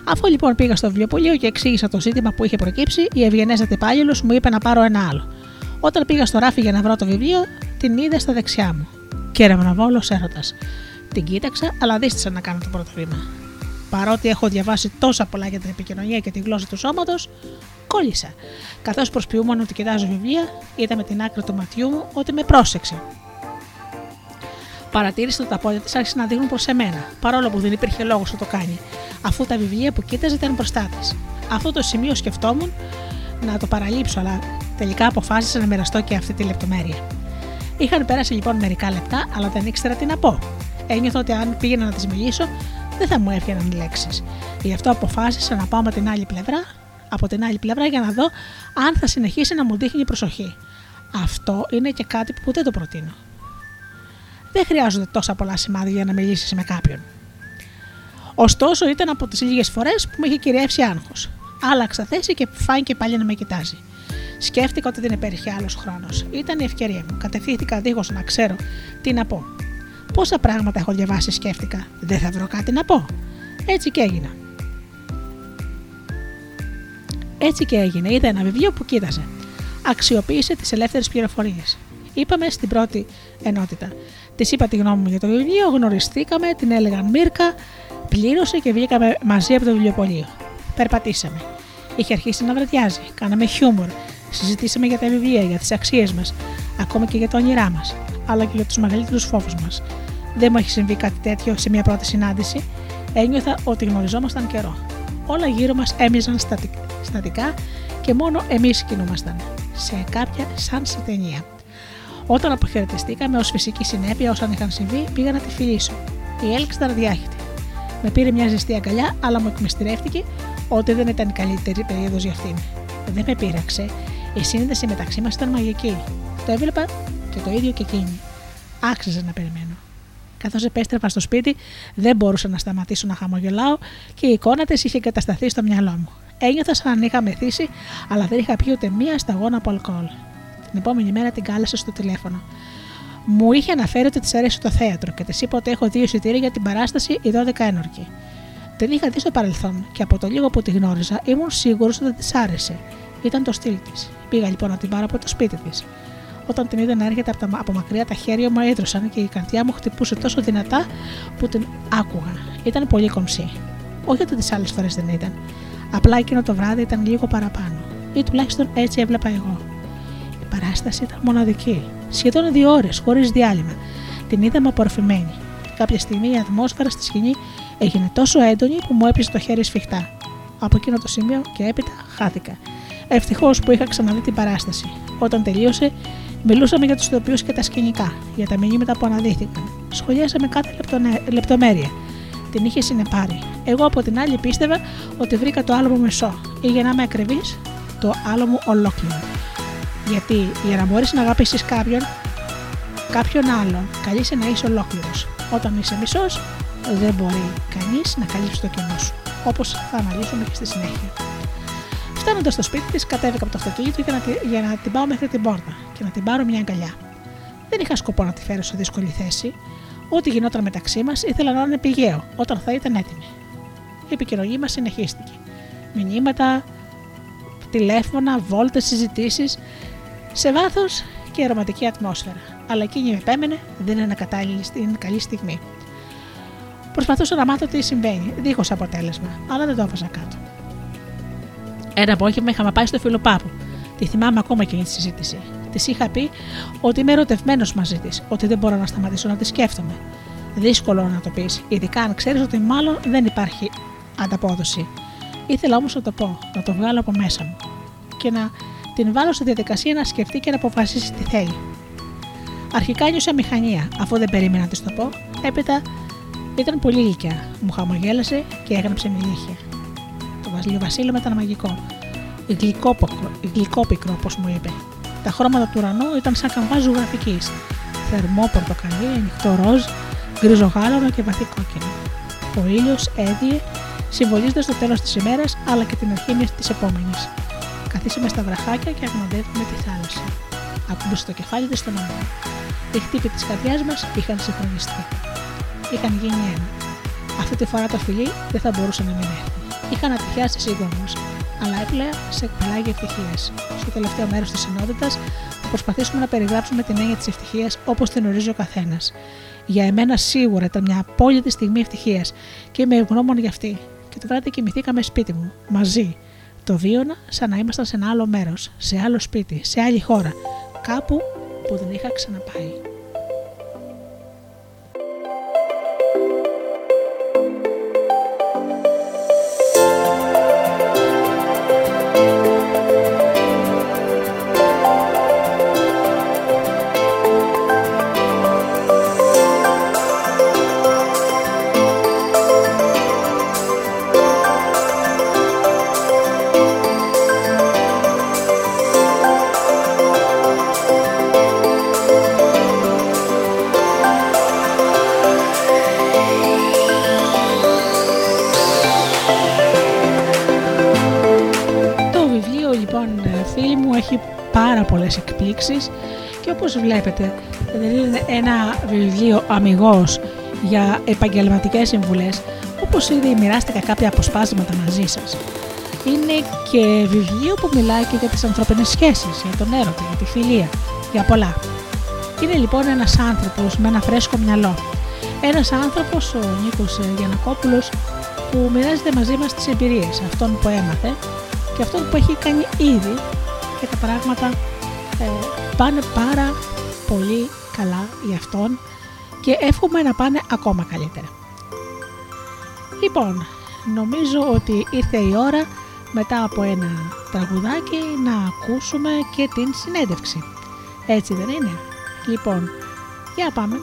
Αφού λοιπόν πήγα στο βιβλιοπωλείο και εξήγησα το ζήτημα που είχε προκύψει, η ευγενέστατη υπάλληλος μου είπε να πάρω ένα άλλο. Όταν πήγα στο ράφι για να βρω το βιβλίο, την είδα στα δεξιά μου. Κεραυνοβόλος έρωτας. Την κοίταξα, αλλά δίστησα να κάνω το πρώτο βήμα. Παρότι έχω διαβάσει τόσα πολλά για την επικοινωνία και τη γλώσσα του σώματος, κόλλησα. Καθώς προσποιούμουν ότι κοιτάζω βιβλία, είδα με την άκρη του ματιού μου ότι με πρόσεξε. Παρατήρησε ότι τα πόδια της άρχισαν να δείχνουν προς εμένα, παρόλο που δεν υπήρχε λόγος να το κάνει, αφού τα βιβλία που κοίταζε ήταν μπροστά της. Αυτό το σημείο σκεφτόμουν να το παραλείψω, αλλά τελικά αποφάσισα να μοιραστώ και αυτή τη λεπτομέρεια. Είχαν πέρασει λοιπόν μερικά λεπτά, αλλά δεν ήξερα τι να πω. Ένιωθα ότι αν πήγαινα να της μιλήσω, δεν θα μου έφυγαν οι λέξεις. Γι' αυτό αποφάσισα να πάω με την άλλη πλευρά, από την άλλη πλευρά για να δω αν θα συνεχίσει να μου δείχνει προσοχή. Αυτό είναι και κάτι που δεν το προτείνω. Δεν χρειάζονται τόσα πολλά σημάδια για να μιλήσεις με κάποιον. Ωστόσο, ήταν από τις λίγες φορές που με είχε κυριεύσει άγχος. Άλλαξα θέση και φάνηκε πάλι να με κοιτάζει. Σκέφτηκα ότι δεν υπήρχε άλλος χρόνος. Ήταν η ευκαιρία μου. Κατευθύνθηκα δίχως να ξέρω τι να πω. Πόσα πράγματα έχω διαβάσει, σκέφτηκα. Δεν θα βρω κάτι να πω. Έτσι και έγινα. Έτσι και έγινε. Είδα ένα βιβλίο που κοίταζε. Αξιοποίησε τις ελεύθερες πληροφορίες. Είπαμε στην πρώτη ενότητα. Της είπα τη γνώμη μου για το βιβλίο, γνωριστήκαμε, την έλεγαν Μίρκα, πλήρωσε και βγήκαμε μαζί από το βιβλιοπωλείο. Περπατήσαμε. Είχε αρχίσει να βραδιάζει. Κάναμε χιούμορ. Συζητήσαμε για τα βιβλία, για τις αξίες μας, ακόμα και για τα όνειρά μας, αλλά και για τους μεγαλύτερους φόβους μας. Δεν μου έχει συμβεί κάτι τέτοιο σε μια πρώτη συνάντηση. Ένιωθα ότι γνωριζόμασταν καιρό. Όλα γύρω μας έμοιαζαν στατικά και μόνο εμείς κινούμασταν. Σε κάποια σαν σε ταινία. Όταν αποχαιρετιστήκαμε ως φυσική συνέπεια, όσα είχαν συμβεί, πήγα να τη φιλήσω. Η έλξη ήταν αδιάχυτη. Με πήρε μια ζεστή αγκαλιά, αλλά μου εκμυστηρεύτηκε ότι δεν ήταν η καλύτερη περίοδος για αυτήν. Δεν με πείραξε. Η σύνδεση μεταξύ μας ήταν μαγική. Το έβλεπα και το ίδιο και εκείνη. Άξιζε να περιμένω. Καθώς επέστρεφα στο σπίτι, δεν μπορούσα να σταματήσω να χαμογελάω και η εικόνα της είχε εγκατασταθεί στο μυαλό μου. Ένιωθα σαν να είχα μεθύσει, αλλά δεν είχα πει ούτε μία σταγόνα από αλκοόλ. Την επόμενη μέρα την κάλεσα στο τηλέφωνο. Μου είχε αναφέρει ότι της αρέσει το θέατρο και της είπα ότι έχω δύο εισιτήρια για την παράσταση «Οι δώδεκα ένορκοι». Την είχα δει στο παρελθόν και από το λίγο που τη γνώριζα ήμουν σίγουρος ότι της άρεσε. Ήταν το στυλ της. Πήγα λοιπόν να την πάρω από το σπίτι της. Όταν την είδα να έρχεται από, τα, από μακριά, τα χέρια μου έδρωσαν και η καρδιά μου χτυπούσε τόσο δυνατά που την άκουγα. Ήταν πολύ κομψή. Όχι ότι τις άλλες φορές δεν ήταν. Απλά εκείνο το βράδυ ήταν λίγο παραπάνω. Ή τουλάχιστον έτσι έβλεπα εγώ. Η παράσταση ήταν μοναδική. Σχεδόν δύο ώρες, χωρίς διάλειμμα. Την είδαμε απορροφημένη. Κάποια στιγμή η ατμόσφαιρα στη σκηνή έγινε τόσο έντονη που μου έπιασε το χέρι σφιχτά. Από εκείνο το σημείο και έπειτα χάθηκα. Ευτυχώς που είχα ξαναδεί την παράσταση. Όταν τελείωσε, μιλούσαμε για τους ηθοποιούς και τα σκηνικά, για τα μηνύματα που αναδείχθηκαν. Σχολιάσαμε κάθε λεπτομέρεια. Την είχε συνεπάρει. Εγώ από την άλλη πίστευα ότι βρήκα το άλλο μου μισό, ή για να είμαι ακριβής, το άλλο μου ολόκληρο. Γιατί για να μπορείς να αγαπήσεις κάποιον, κάποιον άλλον, καλείσαι να είσαι ολόκληρος. Όταν είσαι μισός, δεν μπορεί κανείς να καλύψει το κενό σου, όπως θα αναλύσουμε και στη συνέχεια. Φτάνοντας στο σπίτι της, κατέβηκα από το αυτοκίνητο για να, τη, για να την πάω μέχρι την πόρτα και να την πάρω μια αγκαλιά. Δεν είχα σκοπό να τη φέρω σε δύσκολη θέση. Ό,τι γινόταν μεταξύ μας ήθελα να είναι πηγαίο, όταν θα ήταν έτοιμη. Η επικοινωνία μας συνεχίστηκε. Μηνύματα, τηλέφωνα, βόλτες, συζητήσεις. Σε βάθος και αρωματική ατμόσφαιρα, αλλά εκείνη με επέμενε, δεν είναι κατάλληλη στην καλή στιγμή. Προσπαθούσα να μάθω τι συμβαίνει, δίχως αποτέλεσμα, αλλά δεν το άφησα κάτω. Ένα απόγευμα είχαμε πάει στο Φιλοπάπου. Τη θυμάμαι ακόμα εκείνη τη συζήτηση. Της είχα πει ότι είμαι ερωτευμένος μαζί της, ότι δεν μπορώ να σταματήσω να τη σκέφτομαι. Δύσκολο να το πεις, ειδικά αν ξέρεις ότι μάλλον δεν υπάρχει ανταπόδοση. Ήθελα όμως να το πω, να το βγάλω από μέσα μου και να την βάλω στη διαδικασία να σκεφτεί και να αποφασίσει τι θέλει. Αρχικά νιώσα μηχανία, αφού δεν περίμενα να της το πω, έπειτα ήταν πολύ γλυκιά. Μου χαμογέλασε και έγραψε με νύχια. Το βασιλιοβασίλεμα ήταν μαγικό. Γλυκόπικρο, όπως μου είπε. Τα χρώματα του ουρανού ήταν σαν καμβά ζωγραφικής. Θερμό πορτοκαλί, ανοιχτό ροζ, γκρίζο γάλανο και βαθύ κόκκινο. Ο ήλιος έδιε, συμβολίζοντας το τέλος της ημέρας αλλά και την αρχή της επόμενης. καθίσουμε στα βραχάκια και αγνοδεύουμε τη θάλασσα. Ακούσε το κεφάλι της στον ώμο. Οι χτύποι της καρδιάς μας είχαν συγχρονιστεί. Είχαν γίνει ένα. Αυτή τη φορά το φιλί δεν θα μπορούσε να μην έρθει. Είχαν ατυχιάσει σύγκομος, αλλά έπλεα σε εκπλάγει ευτυχίας. Στο τελευταίο μέρος της συνότητας θα προσπαθήσουμε να περιγράψουμε την έννοια της ευτυχίας όπως την ορίζει ο καθένας. Για εμένα σίγουρα ήταν μια απόλυτη στιγμή ευτυχίας και είμαι ευγνώμων για αυτή. Και το βράδυ κοιμηθήκαμε σπίτι μου, μαζί. Το βίωνα σαν να ήμασταν σε ένα άλλο μέρος, σε άλλο σπίτι, σε άλλη χώρα, κάπου που δεν είχα ξαναπάει. Πολλές εκπλήξεις και όπως βλέπετε δεν είναι ένα βιβλίο αμιγώς για επαγγελματικές συμβουλές, όπως ήδη μοιράστηκα κάποια αποσπάσματα μαζί σας. Είναι και βιβλίο που μιλάει και για τις ανθρώπινες σχέσεις, για τον έρωτα, για τη φιλία, για πολλά. Είναι λοιπόν ένας άνθρωπος με ένα φρέσκο μυαλό. Ένας άνθρωπος, ο Νίκος Γιαννακόπουλος, που μοιράζεται μαζί μας τις εμπειρίες, αυτόν που έμαθε και αυτόν που έχει κάνει ήδη, και τα πράγματα πάνε πάρα πολύ καλά για αυτόν και εύχομαι να πάνε ακόμα καλύτερα. Λοιπόν, νομίζω ότι ήρθε η ώρα μετά από ένα τραγουδάκι να ακούσουμε και την συνέντευξη. Έτσι δεν είναι? Λοιπόν, για πάμε.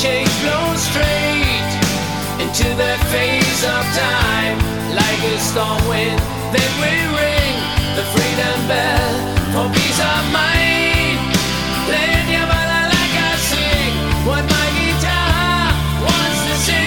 chains blown straight into the face of time. Like a storm wind, then we ring the freedom bell for peace of mind. Playing your mother like I sing what my guitar wants to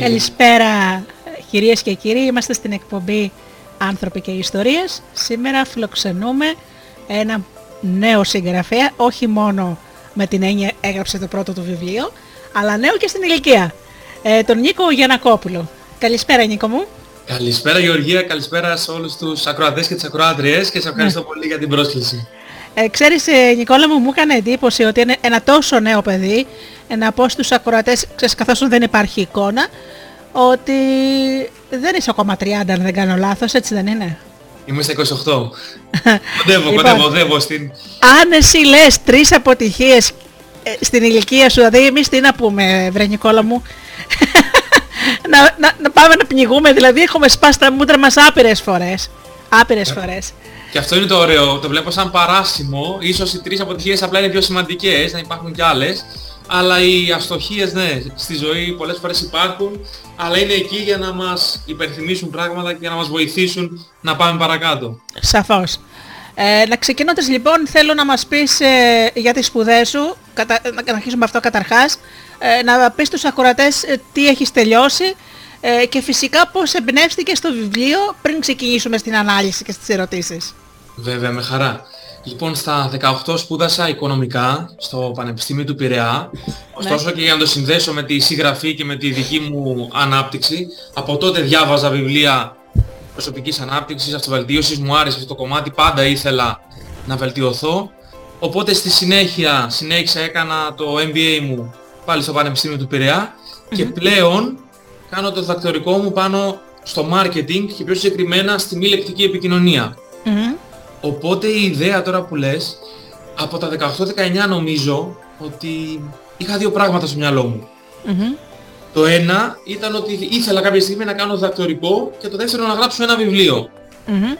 Καλησπέρα κυρίες και κύριοι, είμαστε στην εκπομπή Άνθρωποι και Ιστορίες. Σήμερα φιλοξενούμε ένα νέο συγγραφέα, όχι μόνο με την έννοια έγραψε το πρώτο του βιβλίο, αλλά νέο και στην ηλικία, ε, τον Νίκο Γιαννακόπουλο. Καλησπέρα Νίκο μου. Καλησπέρα Γεωργία, καλησπέρα σε όλους τους ακροατές και τις ακροάτριες και σε ευχαριστώ ναι. πολύ για την πρόσκληση. Ε, ξέρεις ε, Νικόλα μου, μου έκανε εντύπωση ότι είναι ένα τόσο νέο παιδί, να πω στους ακροατές, ξέρεις, καθώς δεν υπάρχει εικόνα, ότι δεν είσαι ακόμα τριάντα αν δεν κάνω λάθος, έτσι δεν είναι? Είμαι στα είκοσι οκτώ. Κοντεύω, κοντεύω, κοντεύω στην... Αν εσύ λες τρεις αποτυχίες ε, στην ηλικία σου, δηλαδή εμείς τι να πούμε βρε Νικόλα μου, να, να, να πάμε να πνιγούμε, δηλαδή έχουμε σπάσει τα μούτρα μας άπειρες φορές. Άπειρες φορές. Και αυτό είναι το ωραίο, το βλέπω σαν παράσημο, ίσως οι τρεις αποτυχίες απλά είναι πιο σημαντικές, να υπάρχουν κι άλλες, αλλά οι αστοχίες ναι, στη ζωή πολλές φορές υπάρχουν, αλλά είναι εκεί για να μας υπενθυμίσουν πράγματα και για να μας βοηθήσουν να πάμε παρακάτω. Σαφώς. Ε, να ξεκινώντας λοιπόν, θέλω να μας πεις ε, για τις σπουδές σου, κατα... να αρχίσουμε αυτό καταρχάς, ε, να πεις στους ακροατές ε, τι έχεις τελειώσει, ε, και φυσικά πώς εμπνεύστηκες στο βιβλίο πριν ξεκινήσουμε στην ανάλυση και στις ερωτήσεις. Βέβαια, με χαρά. Λοιπόν, στα δεκαοκτώ σπούδασα οικονομικά στο Πανεπιστήμιο του Πειραιά. Ωστόσο, και για να το συνδέσω με τη συγγραφή και με τη δική μου ανάπτυξη, από τότε διάβαζα βιβλία προσωπικής ανάπτυξης, αυτοβελτίωσης, μου άρεσε αυτό το κομμάτι, πάντα ήθελα να βελτιωθώ. Οπότε στη συνέχεια συνέχισα, έκανα το εμ μπι έι μου πάλι στο Πανεπιστήμιο του Πειραιά και πλέον κάνω το διδακτορικό μου πάνω στο marketing και πιο συγκεκριμένα στη μη λεκτική επικοινωνία. Οπότε η ιδέα τώρα που λες, από τα δεκαοκτώ δεκαεννιά νομίζω ότι είχα δύο πράγματα στο μυαλό μου. Mm-hmm. Το ένα ήταν ότι ήθελα κάποια στιγμή να κάνω διδακτορικό και το δεύτερο να γράψω ένα βιβλίο. Mm-hmm.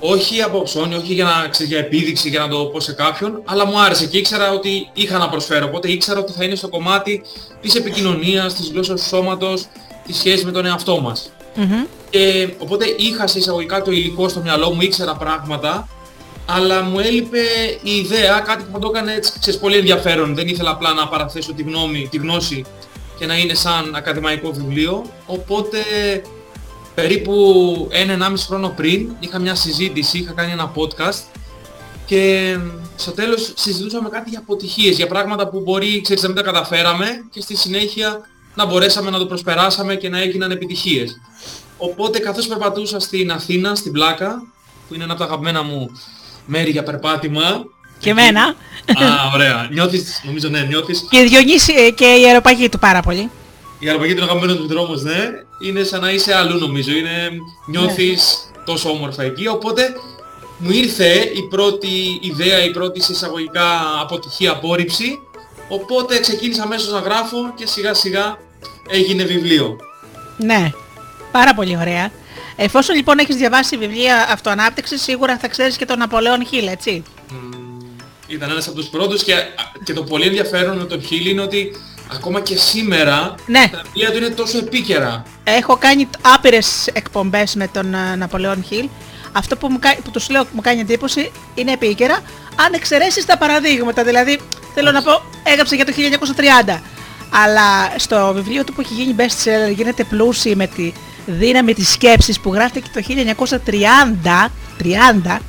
Όχι από ψώνιο, όχι για, να, ξέρω, για επίδειξη, για να το πω σε κάποιον, αλλά μου άρεσε και ήξερα ότι είχα να προσφέρω. Οπότε ήξερα ότι θα είναι στο κομμάτι της επικοινωνίας, της γλώσσας του σώματος, της σχέσης με τον εαυτό μας. Mm-hmm. Και, οπότε είχα σε εισαγωγικά το υλικό στο μυαλό μου, ήξερα πράγματα, αλλά μου έλειπε η ιδέα, κάτι που θα το έκανε έτσι, ξέρεις, πολύ ενδιαφέρον. Δεν ήθελα απλά να παραθέσω τη γνώμη, τη γνώση και να είναι σαν ακαδημαϊκό βιβλίο. Οπότε περίπου ένα-ενάμιση χρόνο πριν είχα μια συζήτηση, είχα κάνει ένα podcast και στο τέλος συζητούσαμε κάτι για αποτυχίες, για πράγματα που μπορεί, ξέρεις, να μην τα καταφέραμε και στη συνέχεια να μπορέσαμε να το προσπεράσαμε και να έγιναν επιτυχίες. Οπότε καθώς περπατούσα στην Αθήνα, στην Πλάκα, που είναι ένα από τα αγαπημένα μου μέρη για περπάτημα. Και εμένα. Α, ωραία. Νιώθεις, νομίζω ναι, νιώθεις. Και Διονύση και η αεροπαγή του πάρα πολύ. Η αεροπαγή του αγαπημένου του δρόμου, ναι. Είναι σαν να είσαι αλλού νομίζω. Είναι, νιώθεις ναι. τόσο όμορφα εκεί. Οπότε μου ήρθε η πρώτη ιδέα, η πρώτη εισαγωγικά αποτυχία, απόρριψη, οπότε ξεκίνησα αμέσως να γράφω και σιγά σιγά έγινε βιβλίο. Ναι, πάρα πολύ ωραία. Εφόσον λοιπόν έχεις διαβάσει βιβλία αυτοανάπτυξης, σίγουρα θα ξέρεις και τον Ναπολέον Χιλ, έτσι. Ήταν ένας από τους πρώτους και, και το πολύ ενδιαφέρον με τον Χιλ είναι ότι ακόμα και σήμερα ναι. τα βιβλία του είναι τόσο επίκαιρα. Έχω κάνει άπειρες εκπομπές με τον Ναπολέον Χιλ. Αυτό που, μου, που τους λέω μου κάνει εντύπωση είναι επίκαιρα, αν εξαιρέσεις τα παραδείγματα. Δηλαδή, θέλω να πω, έγραψε για το χίλια εννιακόσια τριάντα. Αλλά στο βιβλίο του που έχει γίνει best seller γίνεται πλούσιοι με τη δύναμη της σκέψης που γράφτηκε το χίλια εννιακόσια τριάντα. τριάντα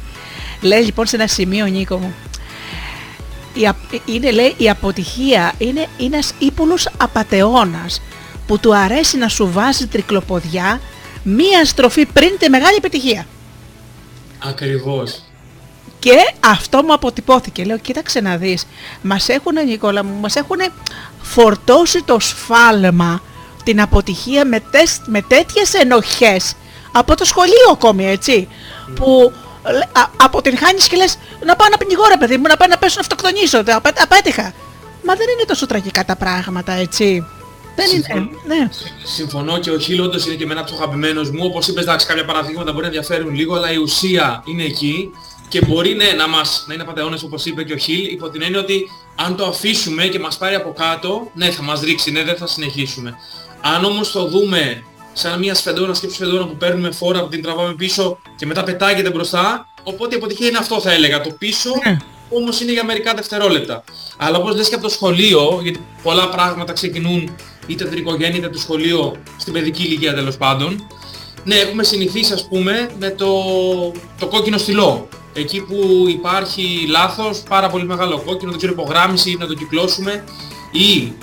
λέει λοιπόν σε ένα σημείο, Νίκο μου, η, είναι, λέει, η αποτυχία είναι ένας ύπουλος απατεώνας που του αρέσει να σου βάζει τρικλοποδιά μία στροφή πριν τη μεγάλη επιτυχία. Ακριβώς. Και αυτό μου αποτυπώθηκε. Λέω, κοίταξε να δεις, μας έχουνε, Νικόλα μου, μας έχουνε φορτώσει το σφάλμα, την αποτυχία με, τεσ, με τέτοιες ενοχές από το σχολείο ακόμη, έτσι, mm. που α, αποτυγχάνεις και λες, να πάω να πνιγώ ρε παιδί μου, να πάω να πέσω να αυτοκτονήσω, απέτυχα. Μα δεν είναι τόσο τραγικά τα πράγματα, έτσι. Δεν Συμφων... είναι, ναι. Συμφωνώ και ο Χιλ όντως είναι και εμένα πιο αγαπημένος μου. Όπως είπες, εντάξει, κάποια παραδείγματα μπορεί να διαφέρουν λίγο, αλλά η ουσία είναι εκεί και μπορεί ναι, να, μας, να είναι πατεώνες όπως είπε και ο Χιλ, υπό την έννοια ότι αν το αφήσουμε και μας πάρει από κάτω, ναι, θα μας ρίξει, ναι, δεν θα συνεχίσουμε. Αν όμως το δούμε σαν μια σφεντόνα, σκέψη σφεντόνα που παίρνουμε φόρα, που την τραβάμε πίσω και μετά πετάγεται μπροστά, οπότε η αποτυχία είναι αυτό, θα έλεγα, το πίσω. Ναι. Όμως είναι για μερικά δευτερόλεπτα. Αλλά όπως λες και από το σχολείο, γιατί πολλά πράγματα ξεκινούν είτε από την οικογένεια είτε από το σχολείο, στην παιδική ηλικία τέλος πάντων, ναι, έχουμε συνηθίσει ας πούμε με το, το κόκκινο στυλό. Εκεί που υπάρχει λάθος, πάρα πολύ μεγάλο κόκκινο, δεν ξέρω, υπογράμμιση, να το κυκλώσουμε, ή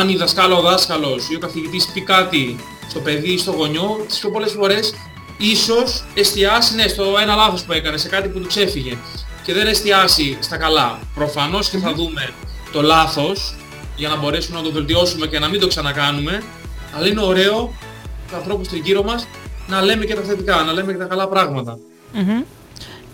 αν η δασκάλα, ο δάσκαλος ή ο καθηγητής πει κάτι στο παιδί ή στο γονιό, τις πιο πολλές φορές ίσως εστιάσει ναι, στο ένα λάθος που έκανε, σε κάτι που του ξέφυγε. Και δεν εστιάσει στα καλά. Προφανώς και θα δούμε το λάθος για να μπορέσουμε να το βελτιώσουμε και να μην το ξανακάνουμε. Αλλά είναι ωραίο τους ανθρώπους στον γύρω μας να λέμε και τα θετικά, να λέμε και τα καλά πράγματα. Mm-hmm.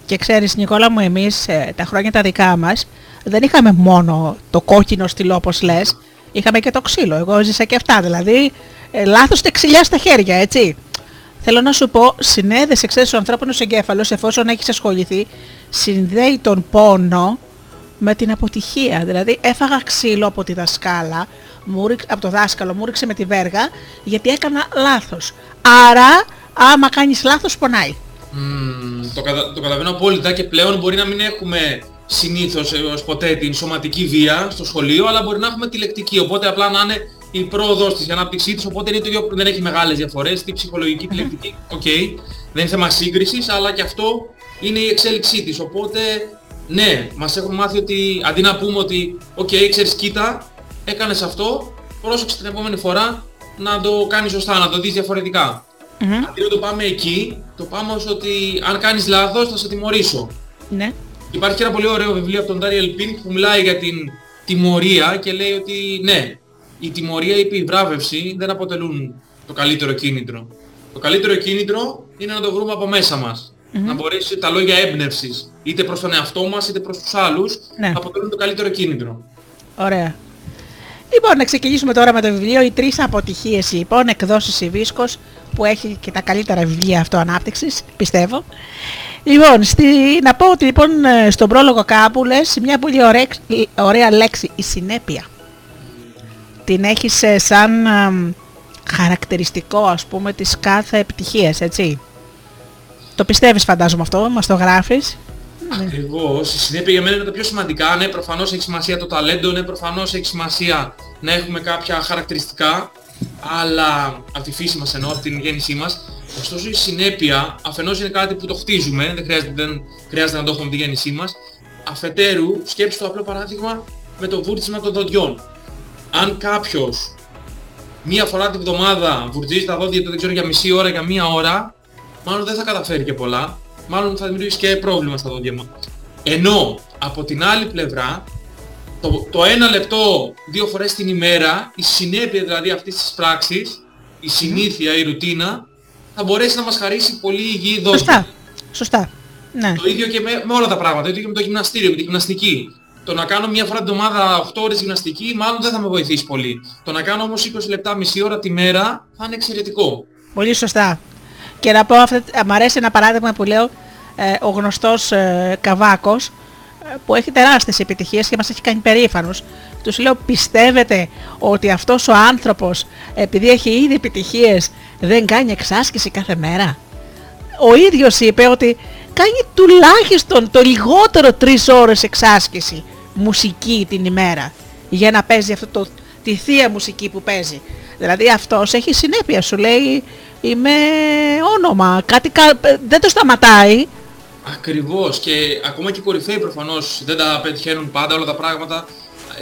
Και ξέρεις, Νικόλα μου, εμείς τα χρόνια τα δικά μας δεν είχαμε μόνο το κόκκινο στυλό όπως λες, είχαμε και το ξύλο. Εγώ ζήσα και αυτά, δηλαδή ε, λάθος και ξυλιά στα χέρια, έτσι. Θέλω να σου πω, συνέδεσαι, ξέρεις, ο ανθρώπινος εγκέφαλος, εφόσον έχεις ασχοληθεί, συνδέει τον πόνο με την αποτυχία. Δηλαδή, έφαγα ξύλο από τη δασκάλα, μου, από το δάσκαλο, μου ρίξε με τη βέργα, γιατί έκανα λάθος. Άρα, άμα κάνεις λάθος, πονάει. Mm, το, κατα, το καταλαβαίνω απόλυτα και πλέον μπορεί να μην έχουμε συνήθως ως ποτέ την σωματική βία στο σχολείο, αλλά μπορεί να έχουμε τη λεκτική, οπότε απλά να είναι η πρόοδος της, η ανάπτυξή της, οπότε είναι το ίδιο, δεν έχει μεγάλες διαφορές, τη ψυχολογική, τη λεκτική, οκ, okay, δεν είναι θέμα σύγκρισης, αλλά και αυτό είναι η εξέλιξή της, οπότε ναι, μας έχουν μάθει ότι αντί να πούμε ότι οκ, okay, ξέρεις, κοίτα, έκανες αυτό, πρόσεξε την επόμενη φορά να το κάνεις σωστά, να το δεις διαφορετικά. Mm-hmm. Αντί να το πάμε εκεί, το πάμε ως ότι αν κάνεις λάθος θα σε τιμωρήσω. Ναι. Υπάρχει και ένα πολύ ωραίο βιβλίο από τον Daniel Pink που μιλάει για την τιμωρία και λέει ότι ναι, η τιμωρία ή η επιβράβευση δεν αποτελούν το καλύτερο κίνητρο. Το καλύτερο κίνητρο είναι να το βρούμε από μέσα μας. Mm-hmm. Να μπορέσει τα λόγια έμπνευσης, είτε προς τον εαυτό μας είτε προς τους άλλους, ναι, αποτελούν το καλύτερο κίνητρο. Ωραία. Λοιπόν, να ξεκινήσουμε τώρα με το βιβλίο «Οι τρεις αποτυχίες», λοιπόν, εκδόσεις Υβίσκος, που έχει και τα καλύτερα βιβλία αυτοανάπτυξης, πιστεύω. Λοιπόν, στη... να πω ότι λοιπόν στον πρόλογο κάπου λες μια πολύ ωραία, ωραία λέξη, η συνέπεια. Την έχεις σαν α, χαρακτηριστικό, ας πούμε, της κάθε επιτυχίας, έτσι. Το πιστεύεις, φαντάζομαι, αυτό, μας το γράφεις. Ακριβώς. Η συνέπεια για μένα είναι τα πιο σημαντικά. Ναι, προφανώς έχει σημασία το ταλέντο, ναι, προφανώς έχει σημασία να έχουμε κάποια χαρακτηριστικά, αλλά από τη φύση μας εννοώ, από την γέννησή μας. Ωστόσο η συνέπεια αφενός είναι κάτι που το χτίζουμε, δεν χρειάζεται, δεν χρειάζεται να το έχουμε από τη γέννησή μας. Αφετέρου, σκέψου το απλό παράδειγμα με το βούρτισμα των δοντιών. Αν κάποιος μία φορά την εβδομάδα βουρτίζει τα δόντια του, δεν ξέρω, για μισή ώρα, για μία ώρα, μάλλον δεν θα καταφέρει και πολλά, μάλλον θα δημιουργήσει και πρόβλημα στα δόντια μας. Ενώ από την άλλη πλευρά, το, το ένα λεπτό δύο φορές την ημέρα, η συνέπεια δηλαδή αυτής της πράξης, η συνήθεια, η ρουτίνα, θα μπορέσει να μας χαρίσει πολύ υγιή δόντια. Σωστά. Σωστά. Ναι. Το ίδιο και με, με όλα τα πράγματα, το ίδιο και με το γυμναστήριο, με τη γυμναστική. Το να κάνω μια φορά την εβδομάδα οκτώ ώρες γυμναστική μάλλον δεν θα με βοηθήσει πολύ. Το να κάνω όμως είκοσι λεπτά, μισή ώρα τη μέρα θα είναι εξαιρετικό. Πολύ σωστά. Και να πω, μου αρέσει ένα παράδειγμα που λέω, ε, ο γνωστός ε, Καβάκος, που έχει τεράστιες επιτυχίες και μας έχει κάνει περήφανος. Τους λέω, πιστεύετε ότι αυτός ο άνθρωπος, επειδή έχει ήδη επιτυχίες, δεν κάνει εξάσκηση κάθε μέρα? Ο ίδιος είπε ότι κάνει τουλάχιστον το λιγότερο τρεις ώρες εξάσκηση μουσική την ημέρα, για να παίζει αυτό το, τη θεία μουσική που παίζει. Δηλαδή αυτός έχει συνέπεια, σου λέει είμαι όνομα, κάτι, δεν το σταματάει. Ακριβώς, και ακόμα και οι κορυφαίοι προφανώς δεν τα πετυχαίνουν πάντα όλα τα πράγματα.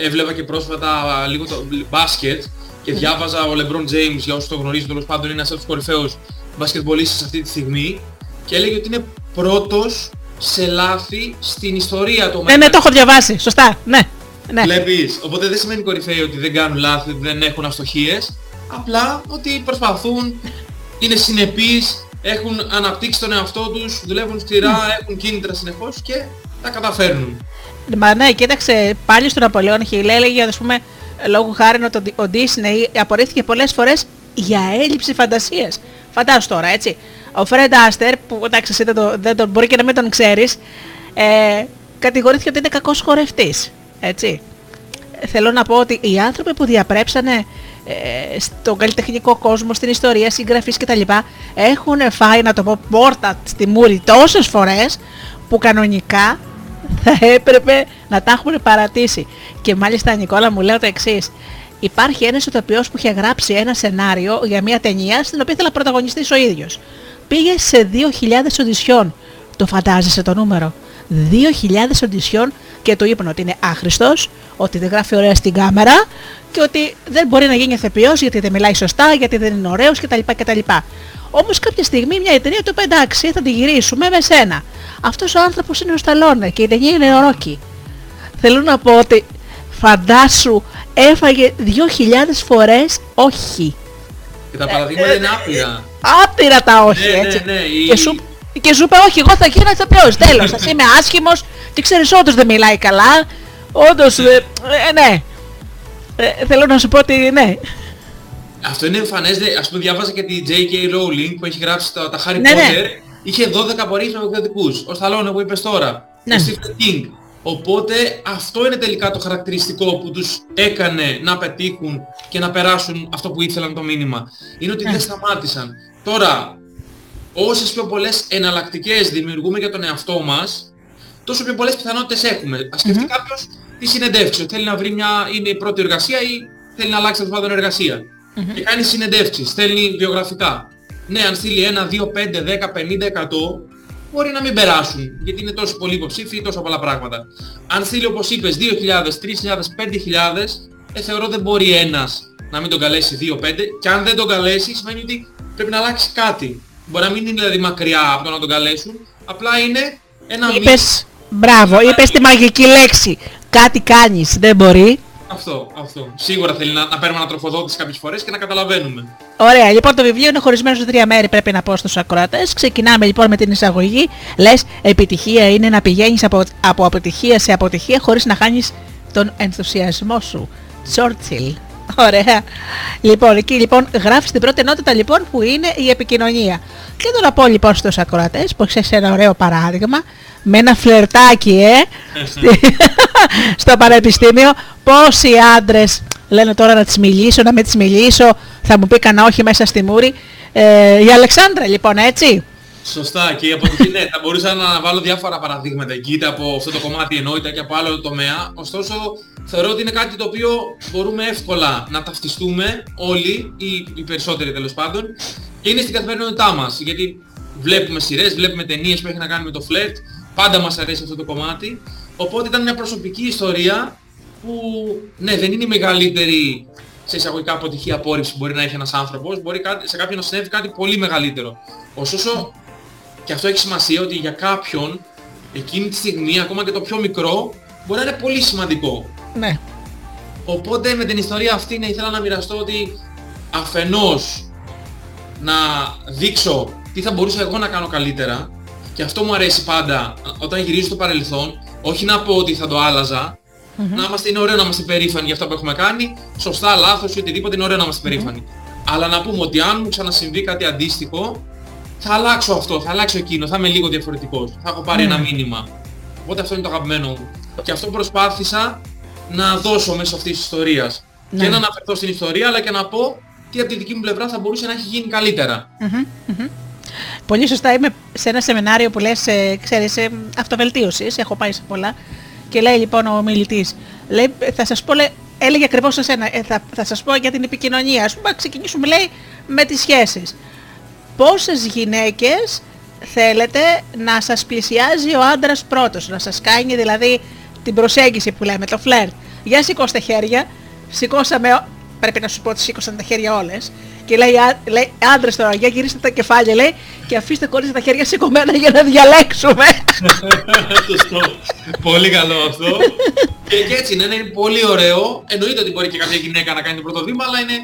Έβλεπα και πρόσφατα λίγο το μπάσκετ και διάβαζα ο LeBron James, για όσους το γνωρίζουν, τέλος πάντων είναι ένας από τους κορυφαίους μπασκετμπολίστες αυτή τη στιγμή, και έλεγε ότι είναι πρώτος σε λάθη στην ιστορία του. Ναι, ναι, το έχω διαβάσει, σωστά, ναι, ναι. Βλέπεις, οπότε δεν σημαίνει κορυφαίοι ότι δεν κάνουν λάθη, δεν έχουν αστοχίες, απλά ότι προσπαθούν, είναι συνεπείς, έχουν αναπτύξει τον εαυτό τους, δουλεύουν σκληρά, mm. έχουν κίνητρα συνεχώς και τα καταφέρνουν. Μα ναι, κοίταξε, πάλι στον Ναπολέον Χιλ έλεγε, ας πούμε, λόγου χάρη ότι ο Disney απορρίφθηκε πολλές φορές για έλλειψη φαντασίας. Φαντάσου τώρα, έτσι. Ο Fred Astaire, που εντάξει εσύ δεν τον, δεν τον, μπορεί και να μην τον ξέρεις, ε, κατηγορήθηκε ότι είναι κακός χορευτής, έτσι. Θέλω να πω ότι οι άνθρωποι που διαπρέψανε ε, στον καλλιτεχνικό κόσμο, στην ιστορία, συγγραφείς κτλ, έχουν φάει, να το πω, πόρτα στη μούρη τόσες φορές που κανονικά θα έπρεπε να τα έχουν παρατήσει. Και μάλιστα, Νικόλα, μου λέω το εξής. Υπάρχει ένας ηθοποιός που είχε γράψει ένα σενάριο για μια ταινία στην οποία ήθελα να πρωταγωνιστήσει ο ίδιος. Πήγε σε δύο χιλιάδες οντισιόν. Το φαντάζεσαι το νούμερο? δύο χιλιάδες οντισιόν, και του είπαν ότι είναι άχρηστος, ότι δεν γράφει ωραία στην κάμερα και ότι δεν μπορεί να γίνει ηθοποιός γιατί δεν μιλάει σωστά, γιατί δεν είναι ωραίος κτλ. κτλ. Όμως κάποια στιγμή μια εταιρεία του είπε, εντάξει, θα τη γυρίσουμε με σένα. Αυτός ο άνθρωπος είναι ο Σταλόνε και η ταινία είναι ο Ρόκι. Θέλω να πω ότι φαντάσου έφαγε δύο χιλιάδες φορές όχι. Και τα παραδείγματα ε, είναι άπειρα. Άπειρα τα όχι, ναι, έτσι. Ναι, ναι, και, η... σου, και σου είπε όχι, εγώ θα γίνω ηθοποιός. Τέλος, ας είμαι άσχημος και ξέρεις, όντως δεν μιλάει καλά. Όντως, ε, ε, ναι. Ε, θέλω να σου πω ότι ναι. Αυτό είναι εμφανές, ας πούμε, διάβαζα και τη τζέι κέι. Rowling που έχει γράψει τα, τα Harry ναι, Potter. Ναι. Είχε δώδεκα απορρίψεις από εκδοτικούς. Ο Stallone που είπες τώρα. Ναι. Ο Stephen King. Οπότε αυτό είναι τελικά το χαρακτηριστικό που τους έκανε να πετύχουν και να περάσουν αυτό που ήθελαν το μήνυμα. Είναι ότι ναι. δεν σταμάτησαν. Τώρα, όσες πιο πολλές εναλλακτικές δημιουργούμε για τον εαυτό μας, τόσο πιο πολλές πιθανότητες έχουμε. Ας σκεφτεί mm-hmm. κάποιος τη συνεντεύξη, θέλει να βρει μια, είναι η πρώτη εργασία ή θέλει να αλλάξει το πάδο εργασία. Mm-hmm. Και κάνει συνεντεύξεις, στέλνει βιογραφικά. Ναι, αν στείλει ένα, δύο, πέντε, δέκα, πενήντα, εκατό, μπορεί να μην περάσουν, γιατί είναι τόσο πολλοί υποψήφοι ή τόσο πολλά πράγματα. Αν στείλει, όπως είπες, δύο χιλιάδες, τρεις χιλιάδες, πέντε χιλιάδες, ε, θεωρώ δεν μπορεί ένας να μην τον καλέσει δύο πέντε, και αν δεν τον καλέσει σημαίνει ότι πρέπει να αλλάξει κάτι. Μπορεί να μην είναι δηλαδή μακριά από το να τον καλέσουν, απλά είναι ένα μήνυμα. Είπες, μπράβο, είπες τη μαγική λέξη, κάτι κάνεις, δεν μπορεί. Αυτό, αυτό. Σίγουρα θέλει να, να παίρνουμε ανατροφοδότηση κάποιες φορές και να καταλαβαίνουμε. Ωραία, λοιπόν, το βιβλίο είναι χωρισμένο σε τρία μέρη, πρέπει να πω στους ακροατές. Ξεκινάμε λοιπόν με την εισαγωγή. Λες, επιτυχία είναι να πηγαίνεις από, από αποτυχία σε αποτυχία χωρίς να χάνεις τον ενθουσιασμό σου. Τσόρτσιλ. Ωραία. Λοιπόν, εκεί λοιπόν γράφεις την πρώτη ενότητα λοιπόν που είναι η επικοινωνία. Και το να πω λοιπόν στους ακροατές που έχεις ένα ωραίο παράδειγμα με ένα φλερτάκι, ε, στο πανεπιστήμιο. Πόσοι άντρες λένε τώρα να τις μιλήσω, να με τις μιλήσω, θα μου πει κανένα όχι μέσα στη μούρη. Ε, η Αλεξάνδρα λοιπόν, έτσι. Σωστά, και από την ναι, θα μπορούσα να βάλω διάφορα παραδείγματα εκεί, είτε από αυτό το κομμάτι ενότητα και από άλλο τομέα. Ωστόσο, θεωρώ ότι είναι κάτι το οποίο μπορούμε εύκολα να ταυτιστούμε όλοι, ή οι περισσότεροι τέλος πάντων, και είναι στην καθημερινότητά μας. Γιατί βλέπουμε σειρές, βλέπουμε ταινίες που έχει να κάνει με το φλερτ, πάντα μας αρέσει αυτό το κομμάτι. Οπότε ήταν μια προσωπική ιστορία που, ναι, δεν είναι η μεγαλύτερη σε εισαγωγικά αποτυχία απόρριψη που μπορεί να έχει ένας άνθρωπος, μπορεί σε κάποιον να συνέβη κάτι πολύ μεγαλύτερο. Ωστόσο, και αυτό έχει σημασία, ότι για κάποιον εκείνη τη στιγμή, ακόμα και το πιο μικρό, μπορεί να είναι πολύ σημαντικό. Ναι. Οπότε με την ιστορία αυτή, ναι, ήθελα να μοιραστώ ότι αφενός να δείξω τι θα μπορούσα εγώ να κάνω καλύτερα, Και αυτό μου αρέσει πάντα, όταν γυρίζω στο παρελθόν, όχι να πω ότι θα το άλλαζα, mm-hmm. να είμαστε, είναι ωραίο να είμαστε περήφανοι για αυτά που έχουμε κάνει, σωστά, λάθος ή οτιδήποτε, είναι ωραίο να είμαστε περήφανοι. Mm-hmm. Αλλά να πούμε ότι αν μου ξανασυμβεί κάτι αντίστοιχο, θα αλλάξω αυτό, θα αλλάξω εκείνο, θα είμαι λίγο διαφορετικός, θα έχω πάρει mm-hmm. ένα μήνυμα. Οπότε αυτό είναι το αγαπημένο μου. Και αυτό προσπάθησα να δώσω μέσω αυτής της ιστορίας. Mm-hmm. Και να αναφερθώ στην ιστορία, αλλά και να πω τι από τη δική μου πλευρά θα μπορούσε να έχει γίνει καλύτερα. Mm-hmm. Mm-hmm. Πολύ σωστά, είμαι σε ένα σεμινάριο που λες, ε, ξέρεις, ε, αυτοβελτίωσης, έχω πάει σε πολλά και λέει λοιπόν ο μιλητής, λέει, θα σας πω, λέει, έλεγε ακριβώς σε εσένα, ε, θα, θα σας πω για την επικοινωνία, ας πούμε, ξεκινήσουμε λέει με τις σχέσεις. Πόσες γυναίκες θέλετε να σας πλησιάζει ο άντρας πρώτος, να σας κάνει δηλαδή την προσέγγιση που λέμε, το φλερτ. Για σηκώστε χέρια, σηκώσαμε, πρέπει να σου πω ότι σήκωσαν τα χέρια όλες. Και λέει, λέει άντρες τώρα, για γυρίστε τα κεφάλια, λέει, και αφήστε κόλλησε τα χέρια σηκωμένα για να διαλέξουμε. Πολύ καλό αυτό. Και, και έτσι είναι, είναι πολύ ωραίο. Εννοείται ότι μπορεί και κάποια γυναίκα να κάνει το πρώτο βήμα, αλλά είναι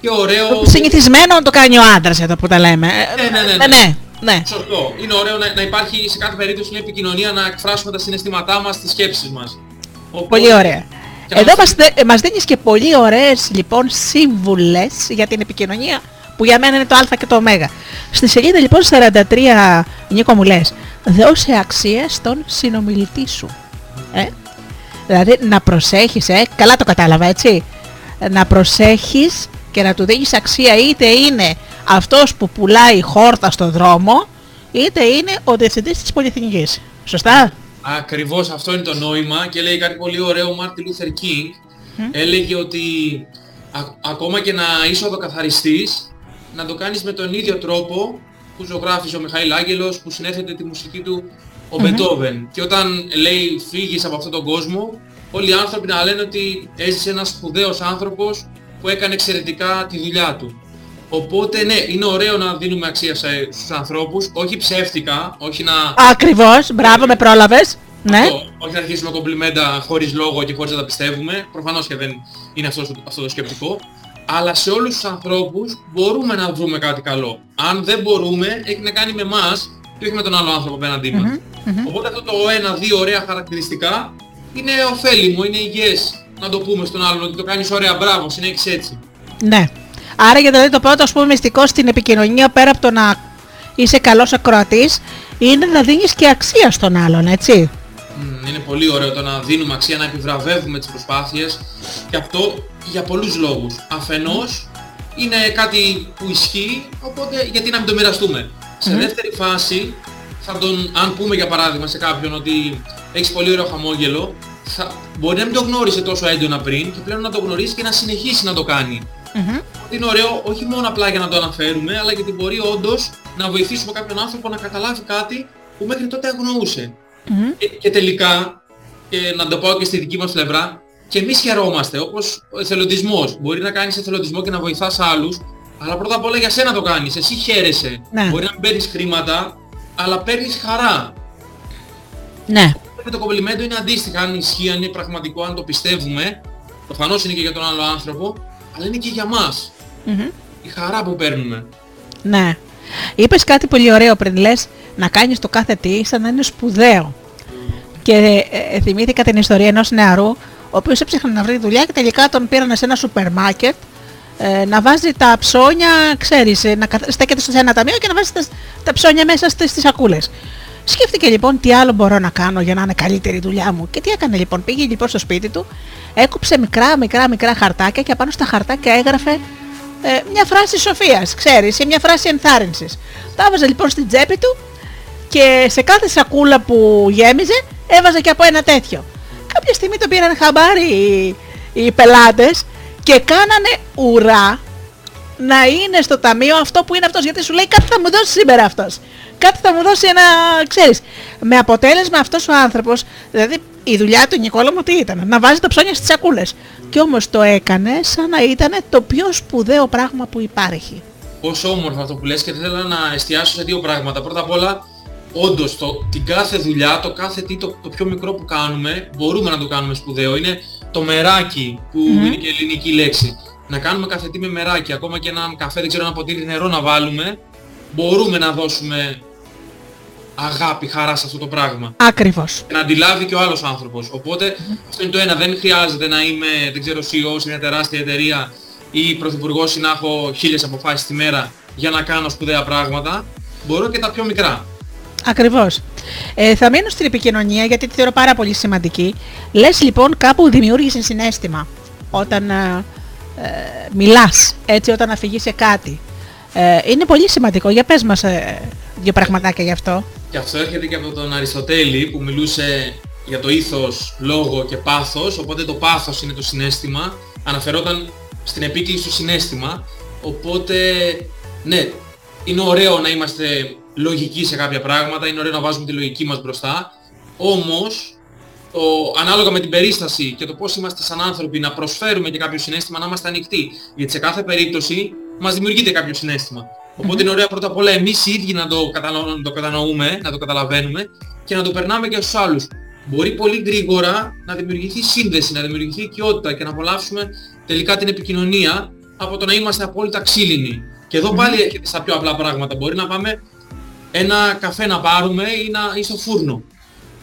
και ωραίο. Συνηθισμένο να το κάνει ο άντρας εδώ που τα λέμε. Ναι, ναι, ναι. ναι. ναι, ναι. Σωστό. Είναι ωραίο να, να υπάρχει σε κάθε περίπτωση μια επικοινωνία, να εκφράσουμε τα συναισθήματά μας, τις σκέψεις μας. Οπότε... Πολύ ωραία. Εδώ μας, μας δίνεις και πολύ ωραίες λοιπόν σύμβουλες για την επικοινωνία που για μένα είναι το α και το ω. Στη σελίδα λοιπόν σαράντα τρία, Νίκο μου λες, δώσε αξία στον συνομιλητή σου. Ε? Δηλαδή να προσέχεις, ε? Καλά το κατάλαβα έτσι, να προσέχεις και να του δίνεις αξία, είτε είναι αυτός που πουλάει χόρτα στον δρόμο, είτε είναι ο διευθυντής της πολυεθνικής. Σωστά? Ακριβώς αυτό είναι το νόημα και λέει κάτι πολύ ωραίο ο Μάρτιν Λούθερ Κίνγκ. Έλεγε ότι α, ακόμα και να είσαι οδοκαθαριστής, να το κάνεις με τον ίδιο τρόπο που ζωγράφησε ο Μιχαήλ Άγγελος, που συνέθετε τη μουσική του ο mm-hmm. Μπετόβεν. Και όταν λέει φύγεις από αυτόν τον κόσμο, όλοι οι άνθρωποι να λένε ότι έζησε ένας σπουδαίος άνθρωπος που έκανε εξαιρετικά τη δουλειά του. Οπότε ναι, είναι ωραίο να δίνουμε αξία στους ανθρώπους, όχι ψεύτικα, όχι να... Ακριβώς, μπράβο, με πρόλαβες. Ναι. Αυτό, όχι να αρχίσουμε κομπλιμέντα χωρίς λόγο και χωρίς να τα πιστεύουμε, προφανώς και δεν είναι αυτό, αυτό το σκεπτικό, αλλά σε όλους τους ανθρώπους μπορούμε να βρούμε κάτι καλό. Αν δεν μπορούμε, έχει να κάνει με εμάς και όχι με τον άλλο άνθρωπο απέναντί μας. Mm-hmm, mm-hmm. Οπότε αυτό το ένα-δύο ωραία χαρακτηριστικά είναι ωφέλιμο, είναι υγιές να το πούμε στον άλλον, ότι το κάνεις ωραία, μπράβο, συνέχισε έτσι. Ναι. Άρα για δηλαδή, το πρώτο ας πούμε μυστικό στην επικοινωνία πέρα από το να είσαι καλός ακροατής είναι να δίνεις και αξία στον άλλον, έτσι. Είναι πολύ ωραίο το να δίνουμε αξία, να επιβραβεύουμε τις προσπάθειες και αυτό για πολλούς λόγους. Αφενός είναι κάτι που ισχύει, οπότε γιατί να μην το μοιραστούμε. Mm-hmm. Σε δεύτερη φάση, θα τον, αν πούμε για παράδειγμα σε κάποιον ότι έχεις πολύ ωραίο χαμόγελο, θα, μπορεί να μην το γνώρισε τόσο έντονα πριν και πλέον να το γνωρίσει και να συνεχίσει να το κάνει. Mm-hmm. Είναι ωραίο όχι μόνο απλά για να το αναφέρουμε, αλλά γιατί μπορεί όντως να βοηθήσουμε κάποιον άνθρωπο να καταλάβει κάτι που μέχρι τότε αγνοούσε. Mm-hmm. Και, και τελικά, και να το πάω και στη δική μας πλευρά, και εμείς χαιρόμαστε, όπως ο εθελοντισμός. Μπορεί να κάνεις εθελοντισμό και να βοηθάς άλλους, αλλά πρώτα απ' όλα για σένα το κάνεις. Εσύ χαίρεσαι. Ναι. Μπορεί να μην παίρνεις χρήματα, αλλά παίρνεις χαρά. Ναι. Το κομπλιμέντο είναι αντίστοιχα, αν ισχύει, αν είναι πραγματικό, αν το πιστεύουμε. Προφανώς είναι και για τον άλλο άνθρωπο, αλλά είναι και για μας. Mm-hmm. Η χαρά που παίρνουμε. Ναι. Είπες κάτι πολύ ωραίο πριν, λες να κάνεις το κάθε τι σαν να είναι σπουδαίο. Και ε, ε, θυμήθηκα την ιστορία ενός νεαρού, ο οποίος έψαχνε να βρει δουλειά και τελικά τον πήρανε σε ένα σούπερ μάρκετ ε, να βάζει τα ψώνια, ξέρεις, να στέκεται σε ένα ταμείο και να βάζει τα, τα ψώνια μέσα στις, στις σακούλες. Σκέφτηκε λοιπόν τι άλλο μπορώ να κάνω για να είναι καλύτερη η δουλειά μου. Και τι έκανε λοιπόν, πήγε λοιπόν στο σπίτι του, έκοψε μικρά μικρά μικρά χαρτάκια και απάνω στα χαρτάκια έγραφε ε, μια φράση σοφίας, ξέρεις, ή μια φράση ενθάρρυνσης. Τα έβαζε λοιπόν στην τσέπη του και σε κάθε σακούλα που γέμιζε έβαζε και από ένα τέτοιο. Κάποια στιγμή το πήραν χαμπάρι οι, οι πελάτες και κάνανε ουρά να είναι στο ταμείο αυτό που είναι αυτός, γιατί σου λέει κάτι θα μου δώσει σήμερα αυτός. Κάτι θα μου δώσει ένα, ξέρεις, με αποτέλεσμα αυτός ο άνθρωπος, δηλαδή η δουλειά του Νικόλα μου τι ήταν, να βάζει τα ψώνια στις σακούλες. Και όμως το έκανε σαν να ήταν το πιο σπουδαίο πράγμα που υπάρχει. Πόσο όμορφο αυτό που λες και θέλω να εστιάσω σε δύο πράγματα. Πρώτα απ' όλα, όντως το, την κάθε δουλειά, το κάθε τι, το, το πιο μικρό που κάνουμε, μπορούμε να το κάνουμε σπουδαίο. Είναι το μεράκι που mm. είναι και ελληνική λέξη. Να κάνουμε κάθε τι με μεράκι, ακόμα και έναν καφέ, δεν ξέρω, ένα ποτήρι νερό να βάλουμε, μπορούμε να δώσουμε αγάπη, χαρά σε αυτό το πράγμα. Ακριβώς. Να αντιλάβει και ο άλλος άνθρωπος. Οπότε mm. αυτό είναι το ένα. Δεν χρειάζεται να είμαι, δεν ξέρω, σι ι ο σε μια τεράστια εταιρεία ή πρωθυπουργός ή να έχω χίλιες αποφάσεις τη μέρα για να κάνω σπουδαία πράγματα. Μπορώ και τα πιο μικρά. Ακριβώς. Ε, θα μείνω στην επικοινωνία γιατί τη θεωρώ πάρα πολύ σημαντική. Λες λοιπόν κάπου δημιούργησε συναίσθημα όταν ε, ε, μιλάς, έτσι, όταν αφηγείσαι κάτι. Ε, είναι πολύ σημαντικό. Για πες μας ε, δύο πραγματάκια γι' αυτό. Και αυτό έρχεται και από τον Αριστοτέλη που μιλούσε για το ήθος, λόγο και πάθος. Οπότε το πάθος είναι το συναίσθημα. Αναφερόταν στην επίκληση στο συναίσθημα. Οπότε ναι, είναι ωραίο να είμαστε λογικοί σε κάποια πράγματα, είναι ωραίο να βάζουμε τη λογική μας μπροστά. Όμως, το, ανάλογα με την περίσταση και το πώς είμαστε σαν άνθρωποι, να προσφέρουμε και κάποιο συναίσθημα, να είμαστε ανοιχτοί. Γιατί σε κάθε περίπτωση μας δημιουργείται κάποιο συναίσθημα. Οπότε mm-hmm. είναι ωραίο πρώτα απ' όλα εμείς οι ίδιοι να το, κατανο, να το κατανοούμε, να το καταλαβαίνουμε και να το περνάμε και στους άλλους. Μπορεί πολύ γρήγορα να δημιουργηθεί σύνδεση, να δημιουργηθεί οικειότητα και να απολαύσουμε τελικά την επικοινωνία από το να είμαστε απόλυτα ξύλινοι. Και εδώ πάλι mm-hmm. έρχεται στα πιο απλά πράγματα. Μπορεί να πάμε ένα καφέ να πάρουμε ή, να, ή στο φούρνο.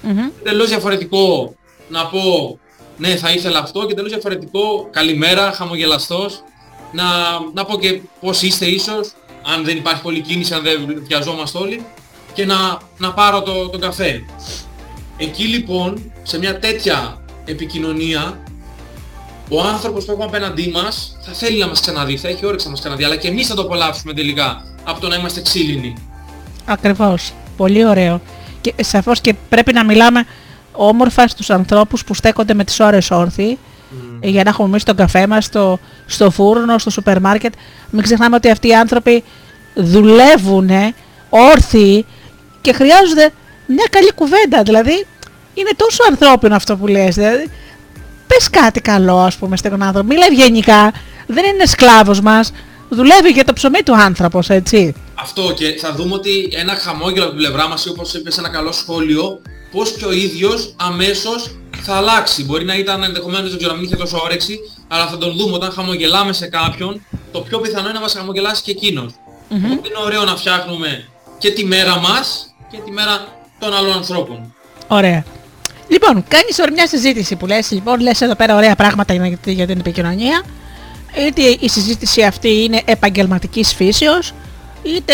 Mm-hmm. Τελώς διαφορετικό να πω ναι, θα ήθελα αυτό, και τελώς διαφορετικό καλημέρα, χαμογελαστός, να, να πω και πώς είστε ίσως, αν δεν υπάρχει πολλή κίνηση, αν δεν βιαζόμαστε όλοι, και να, να πάρω το, τον καφέ. Εκεί λοιπόν, σε μια τέτοια επικοινωνία, ο άνθρωπος που έχουμε απέναντί μας θα θέλει να μας ξαναδεί, θα έχει όρεξη να μας ξαναδεί, αλλά και εμείς θα το απολαύσουμε τελικά από το να είμαστε ξύλινοι. Ακριβώς. Πολύ ωραίο. Και σαφώς και πρέπει να μιλάμε όμορφα στους ανθρώπους που στέκονται με τις ώρες όρθιοι, mm. για να έχουμε εμείς τον καφέ μας, στο, στο φούρνο, στο σούπερ μάρκετ. Μην ξεχνάμε ότι αυτοί οι άνθρωποι δουλεύουν όρθιοι και χρειάζονται μια καλή κουβέντα. Δηλαδή είναι τόσο ανθρώπινο αυτό που λες. Δηλαδή, πες κάτι καλό, ας πούμε, στον άνθρωπο. Μίλα ευγενικά. Δεν είναι σκλάβος μας. Δουλεύει για το ψωμί του άνθρωπος, έτσι. Αυτό, και θα δούμε ότι ένα χαμόγελο από την πλευρά μας ή όπως είπες ένα καλό σχόλιο, πώς και ο ίδιος αμέσως θα αλλάξει. Μπορεί να ήταν ενδεχομένως, δεν ξέρω, να μην είχε τόσο όρεξη, αλλά θα τον δούμε όταν χαμογελάμε σε κάποιον, το πιο πιθανό είναι να μας χαμογελάσει και εκείνος. Mm-hmm. Οπότε είναι ωραίο να φτιάχνουμε και τη μέρα μας και τη μέρα των άλλων ανθρώπων. Ωραία. Λοιπόν, κάνεις μια συζήτηση που λες, λοιπόν, λες εδώ πέρα ωραία πράγματα για την επικοινωνία. Είτε η συζήτηση αυτή είναι επαγγελματικής φύσεως, είτε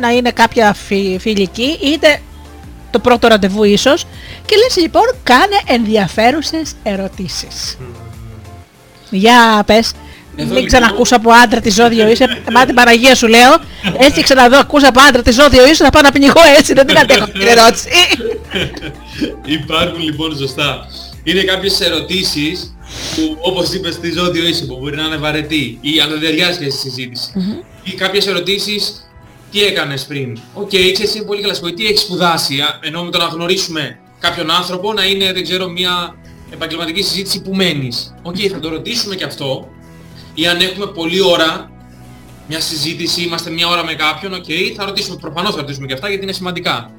να είναι κάποια φι, φιλική, είτε το πρώτο ραντεβού ίσως, και λες λοιπόν κάνε ενδιαφέρουσες ερωτήσεις. Mm. Για πες, εδώ, μην ξανακούσα λοιπόν από άντρα τη ζώδιο είσαι, μα την Παναγία σου λέω, έτσι ξαναδώ, ακούσα από άντρα τη ζώδιο είσαι, θα πάω να πνιγώ έτσι, δεν την αντέχω την ερώτηση. Υπάρχουν λοιπόν, σωστά, είναι κάποιες ερωτήσεις που όπως είπες τη ζώδιο είσαι, που μπορεί να είναι βαρετή ή αν δεν ταιριάζει στη συζήτηση. Mm-hmm. Ή κάποιες ερωτήσεις, τι έκανες πριν. Οκ, okay, ξέρεις, είναι πολύ κλασικό. Τι έχεις σπουδάσει, ενώ με το να γνωρίσουμε κάποιον άνθρωπο να είναι, δεν ξέρω, μια επαγγελματική συζήτηση που μένεις. Οκ, okay, θα το ρωτήσουμε και αυτό. Ή αν έχουμε πολλή ώρα, μια συζήτηση, είμαστε μια ώρα με κάποιον, οκ, okay, θα ρωτήσουμε. Προφανώς θα ρωτήσουμε και αυτά γιατί είναι σημαντικά.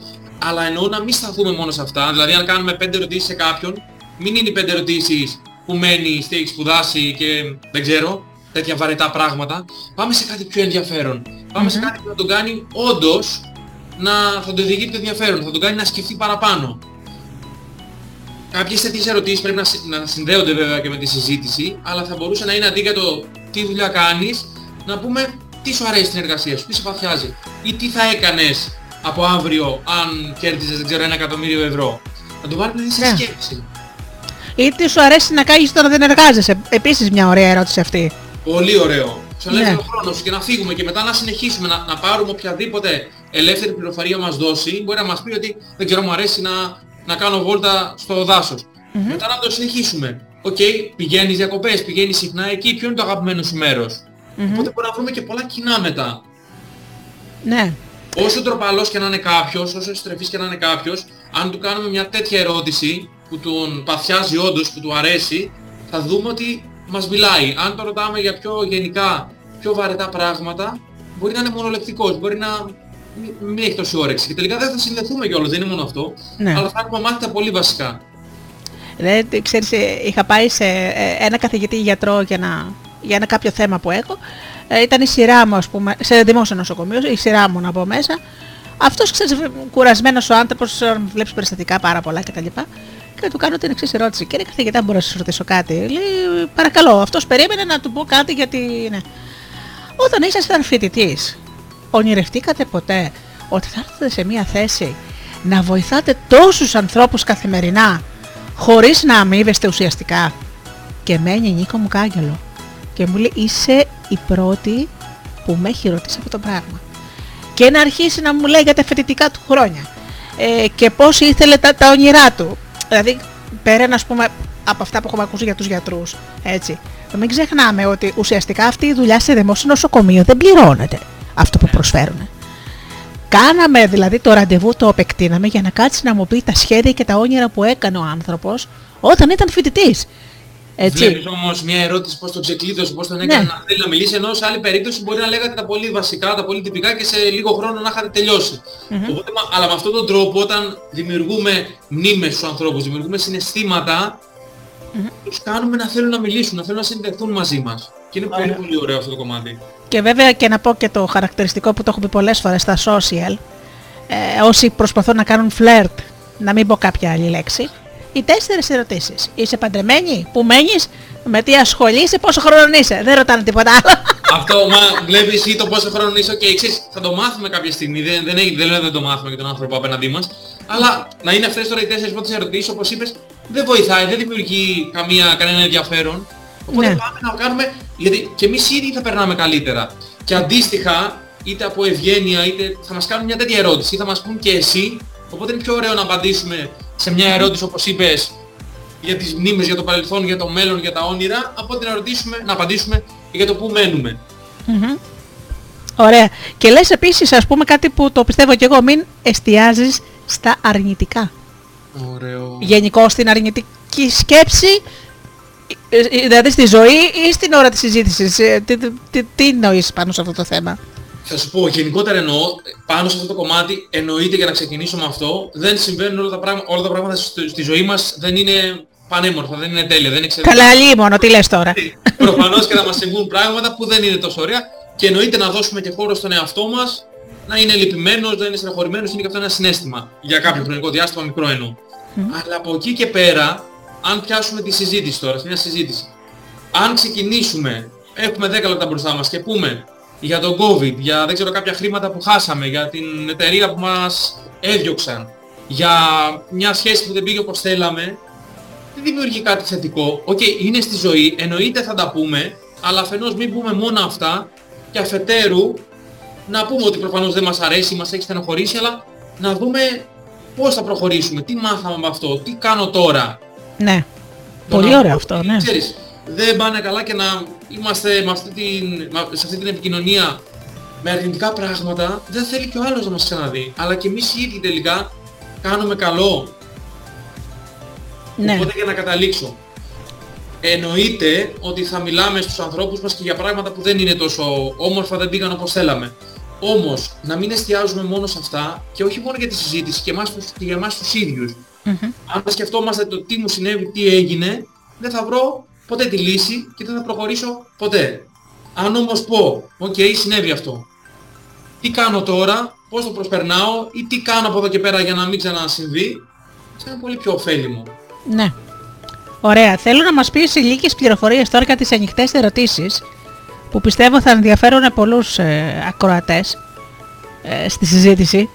Αλλά εννοώ να μην σταθούμε μόνο σε αυτά. Δηλαδή, αν κάνουμε πέντε ερωτήσεις σε κάποιον, μην είναι οι πέντε ερωτήσεις που μένεις, τι έχεις σπουδάσει και δεν ξέρω, τέτοια βαρετά πράγματα. Πάμε σε κάτι πιο ενδιαφέρον. Πάμε mm-hmm. σε κάτι που θα τον κάνει όντως να θα τον οδηγεί το ενδιαφέρον, θα τον κάνει να σκεφτεί παραπάνω. Κάποιες τέτοιες ερωτήσεις πρέπει να, να συνδέονται βέβαια και με τη συζήτηση, αλλά θα μπορούσε να είναι αντί για το τι δουλειά κάνεις, να πούμε τι σου αρέσει στην εργασία σου, τι σε παθιάζει, ή τι θα έκανες από αύριο αν κέρδιζες, δεν ξέρω, ένα εκατομμύριο ευρώ. Να το βάλουμε σε yeah. σκέψη. Ή τι σου αρέσει να κάνεις όταν δεν εργάζεσαι. Επίσης μια ωραία ερώτηση αυτή. Πολύ ωραίο. Σου λέει ο χρόνος και να φύγουμε και μετά να συνεχίσουμε να, να πάρουμε οποιαδήποτε ελεύθερη πληροφορία μας δώσει. Μπορεί να μας πει ότι δεν ξέρω, μου αρέσει να, να κάνω βόλτα στο δάσος. Mm-hmm. Μετά να το συνεχίσουμε. Οκ, okay, πηγαίνεις διακοπές, πηγαίνεις συχνά εκεί, ποιο είναι το αγαπημένο σου μέρος. Mm-hmm. Οπότε μπορούμε να βρούμε και πολλά κοινά μετά. Ναι. Όσο ντροπαλός και να είναι κάποιος, όσο στρεφής και να είναι κάποιος, αν του κάνουμε μια τέτοια ερώτηση που τον παθιάζει όντως, που του αρέσει, θα δούμε ότι μας μιλάει. Αν το ρωτάμε για πιο γενικά, πιο βαρετά πράγματα, μπορεί να είναι μονολεκτικός, μπορεί να μην έχει τόση όρεξη. Και τελικά δεν θα συνδεθούμε κιόλας, δεν είναι μόνο αυτό, ναι. αλλά θα έχουμε μάθει τα πολύ βασικά. Δεν, ξέρεις, είχα πάει σε ένα καθηγητή γιατρό για ένα, για ένα κάποιο θέμα που έχω. Ήταν η σειρά μου, ας πούμε, σε δημόσιο νοσοκομείο, η σειρά μου να πω μέσα. Αυτός, ξέρεις, κουρασμένος ο άνθρωπος, βλέπει περιστατικά πάρα πολλά κτλ. Και του κάνω την εξής ερώτηση. Κύριε καθηγητά, μπορώ να σας ρωτήσω κάτι? Λέει, παρακαλώ. Αυτός περίμενε να του πω κάτι γιατί... Ναι. Όταν ήσασταν φοιτητής, ονειρευτήκατε ποτέ ότι θα έρθετε σε μια θέση να βοηθάτε τόσους ανθρώπους καθημερινά, χωρίς να αμείβεστε ουσιαστικά? Και μένει Νίκο μου κάγκελο. Και μου λέει, είσαι η πρώτη που με έχει ρωτήσει αυτό το πράγμα. Και να αρχίσει να μου λέει για τα φοιτητικά του χρόνια. Ε, και πώς ήθελε τα, τα όνειρά του. Δηλαδή, πέραν ας πούμε από αυτά που έχουμε ακούσει για τους γιατρούς, έτσι. Μην ξεχνάμε ότι ουσιαστικά αυτή η δουλειά σε δημόσιο νοσοκομείο δεν πληρώνεται αυτό που προσφέρουν. Κάναμε δηλαδή το ραντεβού, το επεκτείναμε για να κάτσει να μου πει τα σχέδια και τα όνειρα που έκανε ο άνθρωπος όταν ήταν φοιτητής. Βλέπεις όμως μια ερώτηση πώς τον ξεκλείδωσε, πώς τον έκανε, ναι, να θέλει να μιλήσει, ενώ σε άλλη περίπτωση μπορεί να λέγατε τα πολύ βασικά, τα πολύ τυπικά και σε λίγο χρόνο να είχατε τελειώσει. Mm-hmm. Οπότε, αλλά με αυτόν τον τρόπο όταν δημιουργούμε μνήμες στους ανθρώπους, δημιουργούμε συναισθήματα, mm-hmm, τους κάνουμε να θέλουν να μιλήσουν, να θέλουν να συνδεθούν μαζί μας. Και είναι, ωραία, πολύ πολύ ωραίο αυτό το κομμάτι. Και βέβαια και να πω και το χαρακτηριστικό που το έχω πει πολλές φορές στα social, ε, όσοι προσπαθούν να κάνουν φλερτ, να μην πω κάποια άλλη λέξη. Οι τέσσερις ερωτήσεις. Είσαι παντρεμένη, που μένεις, με τι ασχολείσαι, πόσο χρόνο είσαι. Δεν ρωτάνε τίποτα άλλο. Αυτό, μα βλέπεις ή το πόσο χρόνο είσαι, okay, ξέρεις, θα το μάθουμε κάποια στιγμή. Δεν, δεν, δεν λέω δεν το μάθουμε για τον άνθρωπο απέναντί μας. Αλλά να είναι αυτές τώρα οι τέσσερις πρώτες ερωτήσεις, όπως είπες, δεν βοηθάει, δεν δημιουργεί καμία, κανένα ενδιαφέρον. Οπότε, ναι, πάμε να κάνουμε, γιατί και εμείς ήδη θα περνάμε καλύτερα. Και αντίστοιχα, είτε από ευγένεια, είτε θα μας κάνουν μια τέτοια ερώτηση, θα μας πούν και εσύ. Οπότε είναι πιο ωραίο να απαντήσουμε σε μια ερώτηση, όπως είπες, για τις μνήμες, για το παρελθόν, για το μέλλον, για τα όνειρα, από ό,τι να ρωτήσουμε, να απαντήσουμε για το πού μένουμε. Mm-hmm. Ωραία. Και λες επίσης, ας πούμε, κάτι που το πιστεύω και εγώ, μην εστιάζεις στα αρνητικά. Ωραίο. Γενικώς στην αρνητική σκέψη, δηλαδή στη ζωή ή στην ώρα της συζήτησης. Τι, τι, τι νοείς πάνω σε αυτό το θέμα? Θα σου πω, γενικότερα εννοώ, πάνω σε αυτό το κομμάτι, εννοείται, για να ξεκινήσω με αυτό, δεν συμβαίνουν όλα τα, πράγμα, όλα τα πράγματα στη ζωή μας, δεν είναι πανέμορφα, δεν είναι τέλεια, δεν είναι εξαιρετικά. Καλά, λίμωνο, τι λες τώρα. Προφανώς και θα μας συμβούν πράγματα που δεν είναι τόσο ωραία και εννοείται να δώσουμε και χώρο στον εαυτό μας, να είναι λυπημένος, να είναι στεναχωρημένος, είναι και αυτό ένα συναίσθημα για κάποιο χρονικό διάστημα, μικρό εννοώ. Mm. Αλλά από εκεί και πέρα, αν πιάσουμε τη συζήτηση τώρα, μια συζήτηση, αν ξεκινήσουμε, έχουμε δέκα λεπτά μπροστά μας και πούμε για τον COVID, για δεν ξέρω κάποια χρήματα που χάσαμε, για την εταιρεία που μας έδιωξαν, για μια σχέση που δεν πήγε όπως θέλαμε, δεν δημιουργεί κάτι θετικό. Οκ, okay, είναι στη ζωή, εννοείται θα τα πούμε, αλλά αφενός μην πούμε μόνο αυτά και αφετέρου να πούμε ότι προφανώς δεν μας αρέσει, μας έχει στενοχωρήσει, αλλά να δούμε πώς θα προχωρήσουμε, τι μάθαμε από αυτό, τι κάνω τώρα. Ναι, το πολύ να... ωραίο αυτό, ναι. Ξέρεις, δεν πάνε καλά και να είμαστε με αυτή την, σε αυτή την επικοινωνία με αρνητικά πράγματα, δεν θέλει και ο άλλος να μας ξαναδεί. Αλλά και εμείς οι ίδιοι τελικά κάνουμε καλό. Ναι. Οπότε για να καταλήξω. Εννοείται ότι θα μιλάμε στους ανθρώπους μας και για πράγματα που δεν είναι τόσο όμορφα, δεν πήγαν όπως θέλαμε. Όμως να μην εστιάζουμε μόνο σε αυτά και όχι μόνο για τη συζήτηση και, εμάς, και για εμάς τους ίδιους. Mm-hmm. Αν σκεφτόμαστε το τι μου συνέβη, τι έγινε, δεν θα βρω ποτέ τη λύση και δεν θα προχωρήσω ποτέ. Αν όμως πω, οκ, okay, συνέβη αυτό. Τι κάνω τώρα, πώς το προσπερνάω ή τι κάνω από εδώ και πέρα για να μην ξανασυμβεί, θα είναι πολύ πιο ωφέλιμο. Ναι. Ωραία. Θέλω να μας πεις λίγες πληροφορίες τώρα για τις ανοιχτές ερωτήσεις, που πιστεύω θα ενδιαφέρουν πολλούς ε, ακροατές ε, στη συζήτηση.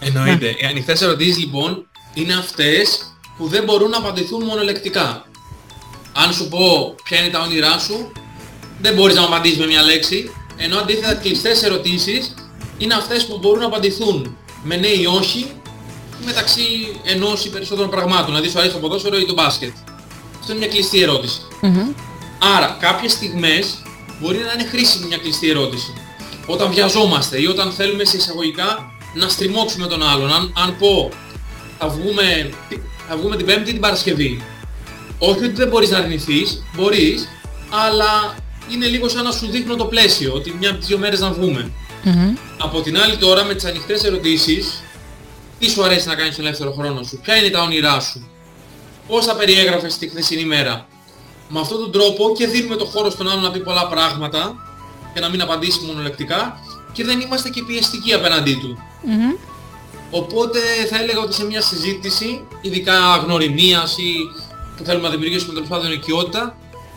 Εννοείται. Να. Οι ανοιχτές ερωτήσεις λοιπόν είναι αυτές που δεν μπορούν να απαντηθούν μονολεκτικά. Αν σου πω ποια είναι τα όνειρά σου, δεν μπορείς να μου απαντήσεις με μια λέξη, ενώ αντίθετα κλειστές ερωτήσεις είναι αυτές που μπορούν να απαντηθούν με ναι ή όχι μεταξύ ενός ή περισσότερων πραγμάτων, δηλαδή σου αρέσει το ποδόσφαιρο ή το μπάσκετ. Αυτό είναι μια κλειστή ερώτηση. Mm-hmm. Άρα κάποιες στιγμές μπορεί να είναι χρήσιμη μια κλειστή ερώτηση. Όταν βιαζόμαστε ή όταν θέλουμε σε εισαγωγικά να στριμώξουμε τον άλλον. Αν, αν πω θα βγούμε, θα βγούμε την Πέμπτη ή την Παρασκευή. Όχι ότι δεν μπορείς να αρνηθείς, μπορείς, αλλά είναι λίγο σαν να σου δείχνω το πλαίσιο, ότι μια από τις δύο μέρες να βγούμε. Mm-hmm. Από την άλλη τώρα με τις ανοιχτές ερωτήσεις, τι σου αρέσει να κάνεις τον ελεύθερο χρόνο σου, ποια είναι τα όνειρά σου, πώς θα περιέγραφες τη χθεσινή μέρα. Με αυτόν τον τρόπο και δίνουμε το χώρο στον άλλον να πει πολλά πράγματα και να μην απαντήσει μονολεκτικά και δεν είμαστε και πιεστικοί απέναντί του. Mm-hmm. Οπότε θα έλεγα ότι σε μια συζήτηση, ειδικά γνωριμίας ή που θέλουμε να δημιουργήσουμε τέλος πάντων οικειότητα,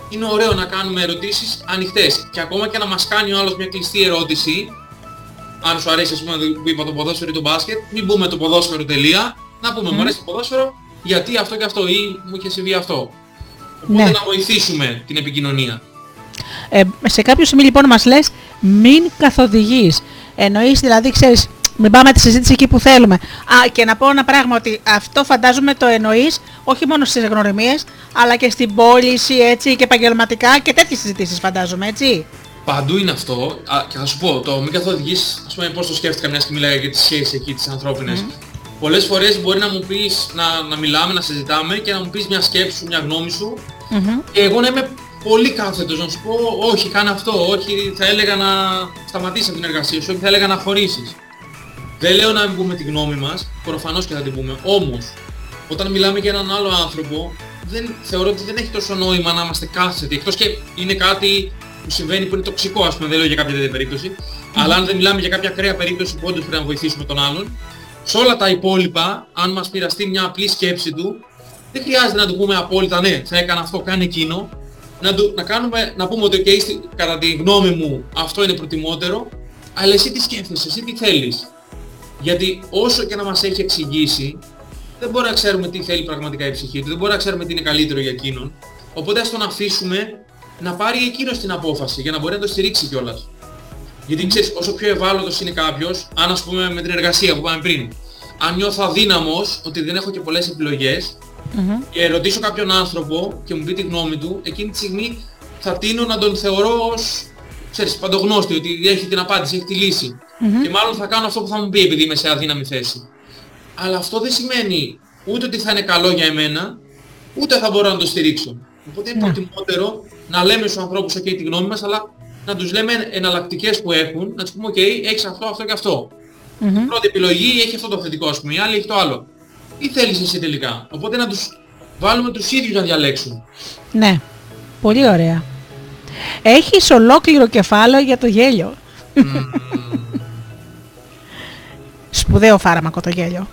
είναι ωραίο να κάνουμε ερωτήσεις ανοιχτές. Και ακόμα και να μας κάνει ο άλλος μια κλειστή ερώτηση, αν σου αρέσει ας πούμε που είπα το ποδόσφαιρο ή το μπάσκετ, μην πούμε το ποδόσφαιρο τελεία, να πούμε mm. μου αρέσει το ποδόσφαιρο, γιατί αυτό και αυτό ή μου είχε συμβεί αυτό. Οπότε ναι. να βοηθήσουμε την επικοινωνία. Ε, σε κάποιο σημείο λοιπόν μας λες μην καθοδηγείς. Εννοείς δηλαδή, ξέρεις, μην πάμε τη συζήτηση εκεί που θέλουμε. Α, και να πω ένα πράγμα, ότι αυτό φαντάζομαι το εννοείς όχι μόνο στις γνωριμίες, αλλά και στην πώληση, έτσι, και επαγγελματικά και τέτοιες συζητήσεις φαντάζομαι, έτσι. Παντού είναι αυτό. Α, και θα σου πω, το μην καθοδηγείς, ας πούμε πώς το σκέφτηκα μιας και μιλάγα για τις σχέσεις εκεί, τις ανθρώπινες. Mm. Πολλές φορές μπορεί να μου πεις να, να μιλάμε, να συζητάμε και να μου πεις μια σκέψη σου, μια γνώμη σου. Mm-hmm. Και εγώ να είμαι πολύ κάθετος, να σου πω όχι, κάνε αυτό, όχι, θα έλεγα να σταματήσεις την εργασία σου, όχι, θα έλεγα να χωρίσεις. Δεν λέω να μην πούμε τη γνώμη μας, προφανώς και θα την πούμε. Όμως, όταν μιλάμε για έναν άλλο άνθρωπο, δεν, θεωρώ ότι δεν έχει τόσο νόημα να είμαστε κάθετοι. Εκτός και είναι κάτι που συμβαίνει που είναι τοξικό, ας πούμε, δεν λέω για κάποια τέτοια περίπτωση. Mm-hmm. Αλλά αν δεν μιλάμε για κάποια ακραία περίπτωση που όντως πρέπει να βοηθήσουμε τον άλλον, σε όλα τα υπόλοιπα, αν μας πειραστεί μια απλή σκέψη του, δεν χρειάζεται να του πούμε απόλυτα ναι, θα έκανα αυτό, κάνε εκείνο. Να, του, να, κάνουμε, να πούμε ότι okay, κατά τη γνώμη μου αυτό είναι προτιμότερο, αλλά εσύ τι σκέφτεσαι, εσύ τι θέλεις. Γιατί όσο και να μας έχει εξηγήσει, δεν μπορούμε να ξέρουμε τι θέλει πραγματικά η ψυχή του, δεν μπορούμε να ξέρουμε τι είναι καλύτερο για εκείνον. Οπότε ας τον αφήσουμε να πάρει εκείνος την απόφαση για να μπορεί να το στηρίξει κιόλας. Γιατί ξέρεις, όσο πιο ευάλωτος είναι κάποιος, αν ας πούμε με την εργασία που πάμε πριν, αν νιώθω αδύναμος ότι δεν έχω και πολλές επιλογές, mm-hmm. και ρωτήσω κάποιον άνθρωπο και μου πει τη γνώμη του, εκείνη τη στιγμή θα τείνω να τον θεωρώ ως, ξέρεις, παντογνώστη, ότι έχει την απάντηση, έχει τη λύση. Mm-hmm. Και μάλλον θα κάνω αυτό που θα μου πει επειδή είμαι σε αδύναμη θέση. Αλλά αυτό δεν σημαίνει ούτε ότι θα είναι καλό για εμένα, ούτε θα μπορώ να το στηρίξω. Οπότε είναι προτιμότερο να λέμε στους ανθρώπους okay, τη γνώμη μας, αλλά να τους λέμε εναλλακτικές που έχουν, να τους πούμε ok, έχεις αυτό, αυτό και αυτό. Mm-hmm. Η πρώτη επιλογή έχει αυτό το θετικό, ας πούμε, η άλλη έχει το άλλο. Τι θέλεις εσύ τελικά. Οπότε να τους βάλουμε τους ίδιους να διαλέξουν. Ναι, πολύ ωραία. Έχεις ολόκληρο κεφάλαιο για το γέλιο. Mm. Σπουδαίο φάρμακο το γέλιο.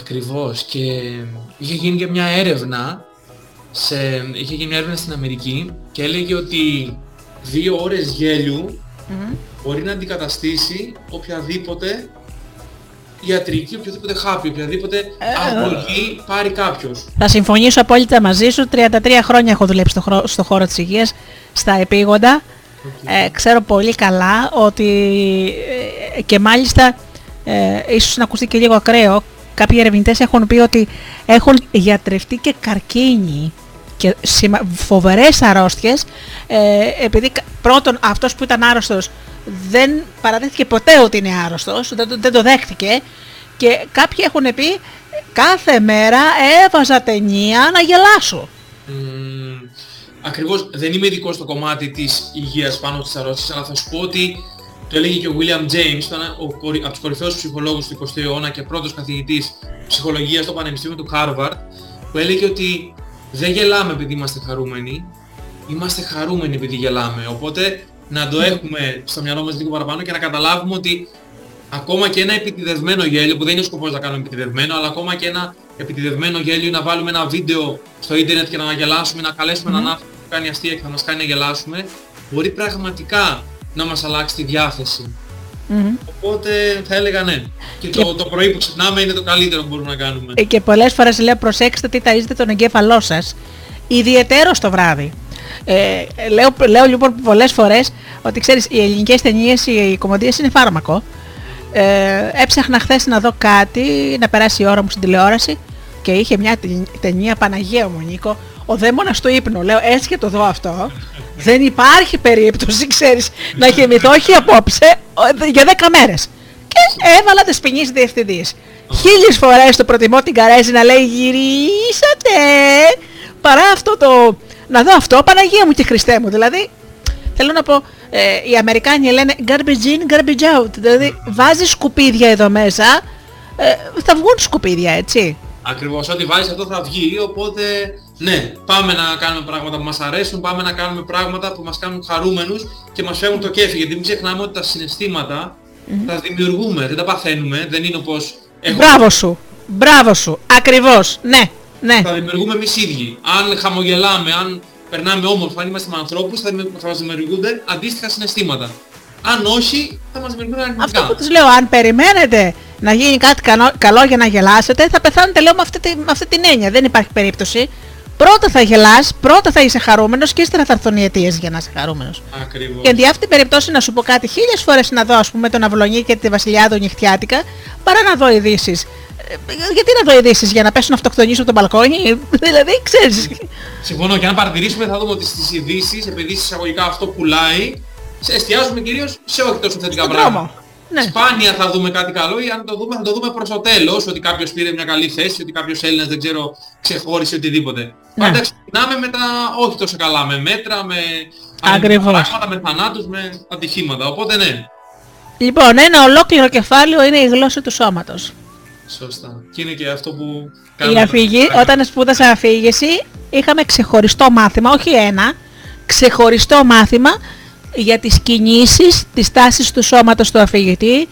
Ακριβώς. Και είχε γίνει και μια έρευνα, σε... είχε γίνει μια έρευνα στην Αμερική και έλεγε ότι δύο ώρες γέλιου mm. μπορεί να αντικαταστήσει οποιαδήποτε ιατρική, οποιοδήποτε χάπι, οποιαδήποτε ε, αγωγή πάρει κάποιος. Θα συμφωνήσω απόλυτα μαζί σου. τριάντα τρία χρόνια έχω δουλέψει στο χώρο της υγείας, στα επίγοντα. Okay. Ε, ξέρω πολύ καλά ότι ε, και μάλιστα ε, ίσως να ακουστεί και λίγο ακραίο, κάποιοι ερευνητές έχουν πει ότι έχουν γιατρευτεί και καρκίνοι και φοβερές αρρώστιες, ε, επειδή πρώτον αυτός που ήταν άρρωστος δεν παραδέχτηκε ποτέ ότι είναι άρρωστος, δεν το, δεν το δέχτηκε, και κάποιοι έχουν πει κάθε μέρα έβαζα ταινία να γελάσω. Mm, ακριβώς, δεν είμαι ειδικός στο κομμάτι της υγείας πάνω στις αρρώστιες, αλλά θα σου πω ότι το έλεγε και ο William James, ήταν ο, από τους κορυφαίους ψυχολόγους του εικοστού αιώνα και πρώτος καθηγητής ψυχολογίας στο Πανεπιστήμιο του Χάρβαρντ, που έλεγε ότι δεν γελάμε επειδή είμαστε χαρούμενοι, είμαστε χαρούμενοι επειδή γελάμε. Οπότε να το έχουμε στο μυαλό μας λίγο παραπάνω και να καταλάβουμε ότι ακόμα και ένα επιτηδευμένο γέλιο, που δεν είναι ο σκοπός να κάνουμε επιτηδευμένο, αλλά ακόμα και ένα επιτηδευμένο γέλιο, να βάλουμε ένα βίντεο στο ίντερνετ και να γελάσουμε, να καλέσουμε mm. έναν άνθρωπο που κάνει αστεία και θα μας κάνει να γελάσουμε, μπορεί πραγματικά να μας αλλάξει τη διάθεση. Mm-hmm. Οπότε θα έλεγα ναι. Και, και... Το, το πρωί που ξυπνάμε είναι το καλύτερο που μπορούμε να κάνουμε. Και πολλές φορές λέω προσέξτε τι ταΐζετε τον εγκέφαλό σας, ιδιαιτέρως το βράδυ. Ε, λέω, λέω λοιπόν πολλές φορές ότι ξέρεις, οι ελληνικές ταινίες, οι κομμωδίες είναι φάρμακο. Ε, έψαχνα χθες να δω κάτι, να περάσει η ώρα μου στην τηλεόραση και είχε μια ταινία, Παναγία μου Νίκο, ο δαίμονας του ύπνου. Λέω έτσι και το δω αυτό. Δεν υπάρχει περίπτωση, ξέρεις, να γεμιθώ, όχι απόψε, για δέκα μέρες. Και έβαλα τις ποινής διευθυντής. Χίλιες φορές το προτιμώ την Καρέζη να λέει γυρίσατε, παρά αυτό το... Να δω αυτό, Παναγία μου και Χριστέ μου. Δηλαδή, θέλω να πω, ε, οι Αμερικάνοι λένε garbage in, garbage out. Δηλαδή, βάζεις σκουπίδια εδώ μέσα, ε, θα βγουν σκουπίδια, έτσι. Ακριβώς, ό,τι βάζεις αυτό θα βγει, οπότε ναι, πάμε να κάνουμε πράγματα που μας αρέσουν, πάμε να κάνουμε πράγματα που μας κάνουν χαρούμενους και μας φέρουν το κέφι, γιατί μην ξεχνάμε ότι τα συναισθήματα mm-hmm. τα δημιουργούμε, δεν τα παθαίνουμε, δεν είναι όπως Εγώ... Μπράβο σου. Μπράβο σου. Ακριβώς. Ναι. Ναι. Θα δημιουργούμε εμείς ίδιοι. Αν χαμογελάμε, αν περνάμε όμορφα, αν είμαστε με ανθρώπους, θα, δημι... θα μας δημιουργούνται αντίστοιχα συναισθήματα. Αν όχι, θα μας δημιουργούνται αρνητικά. Αυτό που τους λέω, αν περιμένετε να γίνει κάτι καλό για να γελάσετε, θα πεθάνετε, λέω, με αυτή, τη... με αυτή την έννοια. Δεν υπάρχει περίπτωση. Πρώτα θα γελάς, πρώτα θα είσαι χαρούμενος και ύστερα θα έρθουν οι αιτίες για να είσαι χαρούμενος. Ακριβώς. Και αντί αυτή την περίπτωση να σου πω κάτι, χίλιες φορές να δω, ας πούμε, τον Αυλωνή και τη Βασιλιάδο νυχτιάτικα, παρά να δω ειδήσεις. Γιατί να δω ειδήσεις, για να πέσουν να αυτοκτονήσουν από τον μπαλκόνι, δηλαδή ξέρεις. Συμφωνώ, και αν παρατηρήσουμε θα δούμε ότι στις ειδήσεις, επειδή εισαγωγικά αυτό πουλάει, εστιάζουμε κυρίως σε όχι τόσο θετικά πράγματα. Ναι. Σπάνια θα δούμε κάτι καλό, ή αν το δούμε, θα το δούμε προς το τέλος, ότι κάποιος πήρε μια καλή θέση, ότι κάποιος Έλληνας, δεν ξέρω, ξεχώρισε οτιδήποτε. Ναι. Πάντα ξεκινάμε με τα όχι τόσο καλά, με μέτρα, με πράγματα, με θανάτους, με ατυχήματα, οπότε ναι. Λοιπόν, ένα ολόκληρο κεφάλαιο είναι η γλώσσα του σώματος. Σωστά. Και είναι και αυτό που κάνουμε. Η αφήγη, όταν σπούδασα αφήγηση, είχαμε ξεχωριστό μάθημα, όχι ένα, ξεχωριστό μάθημα, για τις κινήσεις, τις τάσεις του σώματος του αφηγητή,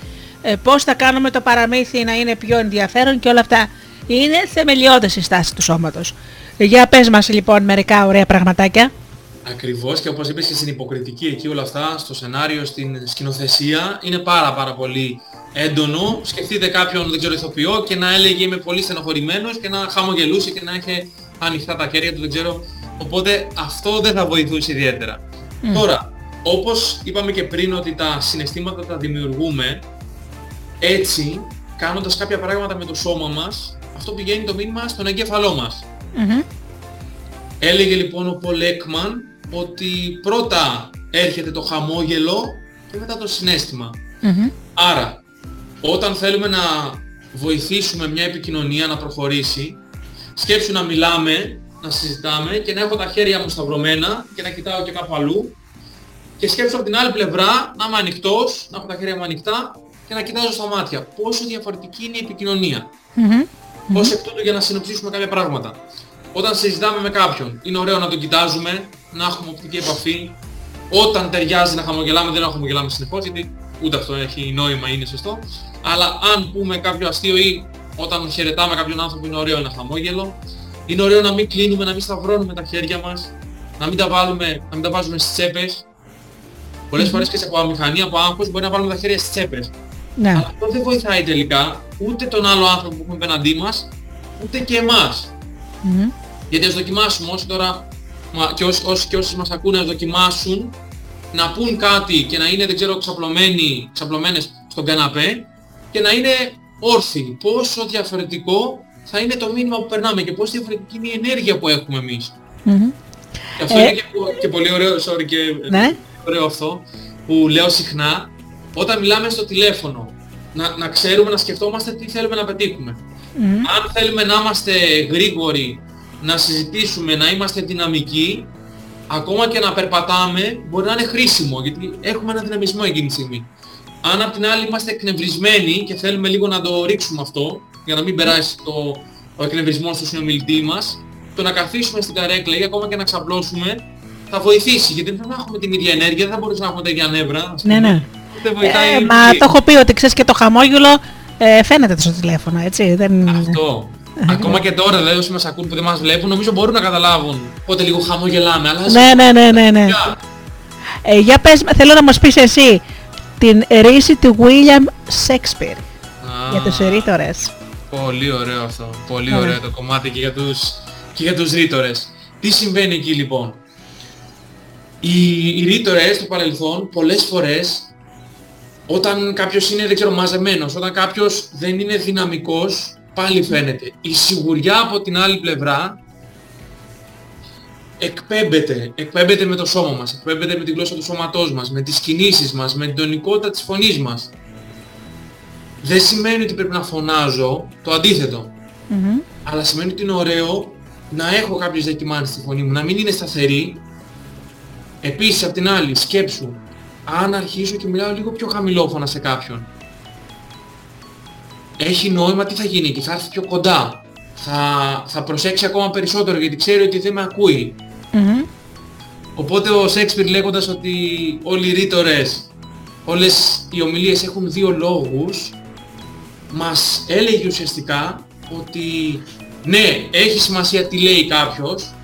πώς θα κάνουμε το παραμύθι να είναι πιο ενδιαφέρον και όλα αυτά. Είναι θεμελιώδες οι τάσεις του σώματος. Για πες μας λοιπόν μερικά ωραία πραγματάκια. Ακριβώς, και όπως είπες και στην υποκριτική, εκεί όλα αυτά, στο σενάριο, στην σκηνοθεσία, είναι πάρα πάρα πολύ έντονο. Σκεφτείτε κάποιον, δεν ξέρω, ηθοποιό και να έλεγε είμαι πολύ στενοχωρημένος και να χαμογελούσε και να είχε ανοιχτά τα χέρια του, δεν ξέρω. Οπότε αυτό δεν θα βοηθούσε ιδιαίτερα. Mm. Τώρα, όπως είπαμε και πριν ότι τα συναισθήματα τα δημιουργούμε, έτσι, κάνοντας κάποια πράγματα με το σώμα μας, αυτό πηγαίνει το μήνυμα στον εγκέφαλό μας. Mm-hmm. Έλεγε λοιπόν ο Πολ Έκμαν ότι πρώτα έρχεται το χαμόγελο και μετά το συναίσθημα. Mm-hmm. Άρα, όταν θέλουμε να βοηθήσουμε μια επικοινωνία να προχωρήσει, σκέψου να μιλάμε, να συζητάμε και να έχω τα χέρια μου σταυρωμένα και να κοιτάω και κάπου αλλού. Και σκέψω από την άλλη πλευρά να είμαι ανοιχτός, να έχω τα χέρια μου ανοιχτά και να κοιτάζω στα μάτια. Πόσο διαφορετική είναι η επικοινωνία. Mm-hmm. Ως εκ τούτου, για να συνοψίσουμε κάποια πράγματα. Όταν συζητάμε με κάποιον, είναι ωραίο να τον κοιτάζουμε, να έχουμε οπτική επαφή. Όταν ταιριάζει να χαμογελάμε, δεν να χαμογελάμε συνεχώς, γιατί ούτε αυτό έχει νόημα, είναι σωστό. Αλλά αν πούμε κάποιο αστείο ή όταν χαιρετάμε κάποιον άνθρωπο, είναι ωραίο ένα χαμόγελο. Είναι ωραίο να μην κλείνουμε, να μην σταυρώνουμε τα χέρια μας, να μην τα, βάλουμε, να μην τα βάζουμε στις τσέπες. Πολλές φορές και σε απομηχανία, από άγχος, μπορεί να βάλουμε τα χέρια στις τσέπες. Ναι. Αλλά αυτό δεν βοηθάει τελικά ούτε τον άλλο άνθρωπο που έχουμε απέναντί μας, ούτε και εμάς. Mm-hmm. Γιατί ας δοκιμάσουμε όσοι τώρα, και όσοι, όσοι και όσοι μας ακούνε, ας δοκιμάσουν να πούν κάτι και να είναι, δεν ξέρω, ξαπλωμένοι, ξαπλωμένες στον καναπέ και να είναι όρθιοι. Πόσο διαφορετικό θα είναι το μήνυμα που περνάμε και πόσο διαφορετική είναι η ενέργεια που έχουμε εμείς. Mm-hmm. Και αυτό ε... είναι και, και πολύ ωραίο, sorry, και... Ναι. Ωραίο αυτό που λέω συχνά, όταν μιλάμε στο τηλέφωνο, να, να ξέρουμε, να σκεφτόμαστε τι θέλουμε να πετύχουμε. Mm. Αν θέλουμε να είμαστε γρήγοροι, να συζητήσουμε, να είμαστε δυναμικοί, ακόμα και να περπατάμε μπορεί να είναι χρήσιμο, γιατί έχουμε ένα δυναμισμό εκείνη τη στιγμή. Αν απ' την άλλη είμαστε εκνευρισμένοι και θέλουμε λίγο να το ρίξουμε αυτό, για να μην περάσει το, ο εκνευρισμός του συνομιλητή μας, το να καθίσουμε στην καρέκλα ή ακόμα και να ξαπλώσουμε, θα βοηθήσει, γιατί δεν θα έχουμε την ίδια ενέργεια, δεν θα μπορούσαμε να έχουμε τέτοια νεύρα. Ναι, ναι. Ε, ε, μα το έχω πει ότι ξέρεις και το χαμόγελο ε, φαίνεται στο τηλέφωνο, έτσι. Δεν... Αυτό. Ακόμα και τώρα, δηλαδή όσοι μας ακούν που δεν μας βλέπουν, νομίζω μπορούν να καταλάβουν πότε λίγο χαμογελάμε. Αλλά ναι, ναι, ναι, ναι, ναι. Ε, για πες, θέλω να μας πεις εσύ την ρίση του William Shakespeare. Α, για τους ρήτορες. Πολύ ωραίο αυτό. Πολύ ωραίο το κομμάτι και για τους, και για τους ρήτορες. Τι συμβαίνει εκεί λοιπόν. Οι, οι ρήτορες στο παρελθόν πολλές φορές, όταν κάποιος είναι, δεν ξέρω, μαζεμένος, όταν κάποιος δεν είναι δυναμικός, πάλι φαίνεται. Η σιγουριά από την άλλη πλευρά εκπέμπεται, εκπέμπεται με το σώμα μας, εκπέμπεται με τη γλώσσα του σώματός μας, με τις κινήσεις μας, με την τονικότητα της φωνής μας. Δεν σημαίνει ότι πρέπει να φωνάζω, το αντίθετο, mm-hmm. αλλά σημαίνει ότι είναι ωραίο να έχω κάποιες διακυμάνσεις στη φωνή μου, να μην είναι σταθερή. Επίσης, απ' την άλλη, σκέψου, αν αρχίσω και μιλάω λίγο πιο χαμηλόφωνα σε κάποιον, έχει νόημα τι θα γίνει εκεί, θα έρθει πιο κοντά, θα, θα προσέξει ακόμα περισσότερο γιατί ξέρει ότι δεν με ακούει. Mm-hmm. Οπότε ο Σέξπιρ, λέγοντας ότι όλοι οι ρήτορες, όλες οι ομιλίες έχουν δύο λόγους, μας έλεγε ουσιαστικά ότι ναι, έχει σημασία τι λέει κάποιος,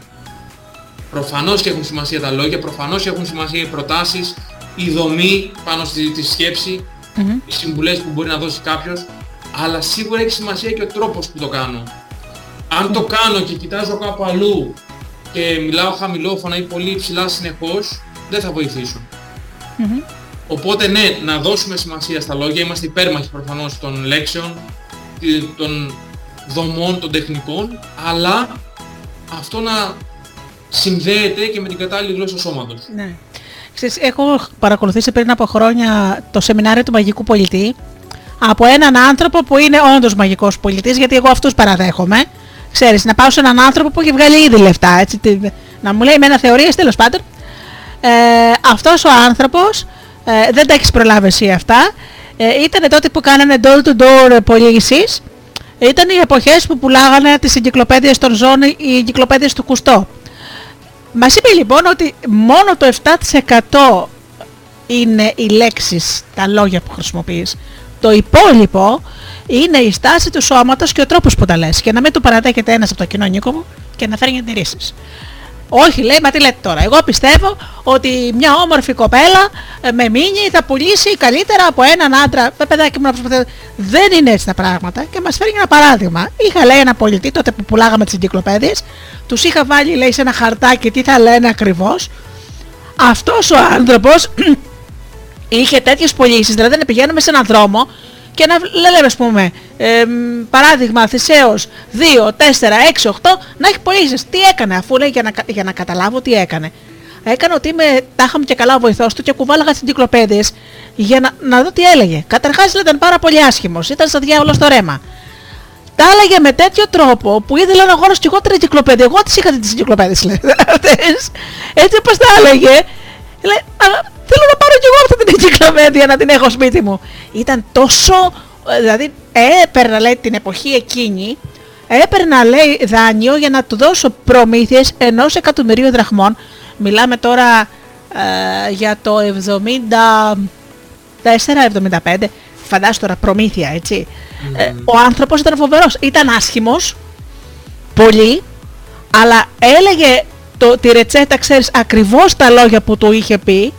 προφανώς και έχουν σημασία τα λόγια, προφανώς και έχουν σημασία οι προτάσεις, η δομή πάνω στη, στη σκέψη, mm-hmm. οι συμβουλές που μπορεί να δώσει κάποιος, αλλά σίγουρα έχει σημασία και ο τρόπος που το κάνω. Αν το κάνω και κοιτάζω κάπου αλλού και μιλάω χαμηλόφωνα ή πολύ υψηλά συνεχώς, δεν θα βοηθήσω. Mm-hmm. Οπότε ναι, να δώσουμε σημασία στα λόγια, είμαστε υπέρμαχοι προφανώς των λέξεων, των δομών, των τεχνικών, αλλά αυτό να συνδέεται και με την κατάλληλη γλώσσα σώματος. Ναι. Ξέρεις, έχω παρακολουθήσει πριν από χρόνια το σεμινάριο του μαγικού πολιτή από έναν άνθρωπο που είναι όντως μαγικός πολιτής, γιατί εγώ αυτούς παραδέχομαι. Ξέρεις, να πάω σε έναν άνθρωπο που έχει βγάλει ήδη λεφτά, έτσι, να μου λέει εμένα θεωρίες, τέλος πάντων. Ε, αυτός ο άνθρωπος, ε, δεν τα έχεις προλάβει εσύ αυτά, ε, ήταν τότε που κάνανε door-to-door πωλήσεις, ήταν οι εποχές που πουλάγανε τις εγκυκλοπαίδειες των ζώων, οι εγκυκλοπαίδειες του Κουστό. Μας είπε λοιπόν ότι μόνο το επτά τοις εκατό είναι οι λέξεις, τα λόγια που χρησιμοποιείς. Το υπόλοιπο είναι η στάση του σώματος και ο τρόπος που τα λες. Και να μην του παραδέχεται ένας από το κοινό, Νίκο μου, και να φέρνει αντιρρήσεις. Όχι, λέει, μα τι λέτε τώρα. Εγώ πιστεύω ότι μια όμορφη κοπέλα με μίνι θα πουλήσει καλύτερα από έναν άντρα. Παι, παιδάκι μου, να προσπαθήσω. Δεν είναι έτσι τα πράγματα. Και μας φέρνει ένα παράδειγμα. Είχα, λέει, ένα πολιτή τότε που πουλάγαμε τις εγκυκλοπαίδειες. Τους είχα βάλει, λέει, σε ένα χαρτάκι τι θα λένε ακριβώς. Αυτός ο άνθρωπος είχε τέτοιες πωλήσεις, δηλαδή να πηγαίνουμε σε έναν δρόμο και να λέμε, ας πούμε, ε, παράδειγμα Θησαίος δύο, τέσσερα, έξι, οκτώ, να έχει πωλήσεις. Τι έκανε, αφού λέει, για να, για να καταλάβω τι έκανε. Έκανε ότι είμαι, τάχαμε και καλά ο βοηθός του και κουβάλαγα τις εγκυκλοπαίδειες για να, να δω τι έλεγε. Καταρχάς ήταν πάρα πολύ άσχημος, ήταν σαν διάβολο στο ρέμα. Τα έλεγε με τέτοιο τρόπο που ήδη λένε ο γόρος και εγώ την εγκυκλοπαίδεια. Εγώ τις είχα τις εγκυκλοπαίδειες, λέει. Έτσι όπως τα έλεγε. Λέει, θέλω να πάρω κι εγώ αυτή την εγκυκλοπαίδεια να την έχω σπίτι μου. Ήταν τόσο, δηλαδή έπαιρνα, λέει, την εποχή εκείνη, έπαιρνα, λέει, δάνειο για να του δώσω προμήθειες ενός εκατομμυρίου δραχμών. Μιλάμε τώρα ε, για το εβδομήντα τέσσερα εβδομήντα πέντε, φαντάσου τώρα προμήθεια, έτσι. Mm. Ε, ο άνθρωπος ήταν φοβερός, ήταν άσχημος, πολύ, αλλά έλεγε το, τη ρετσέτα, ξέρεις, ακριβώς τα λόγια που του είχε πει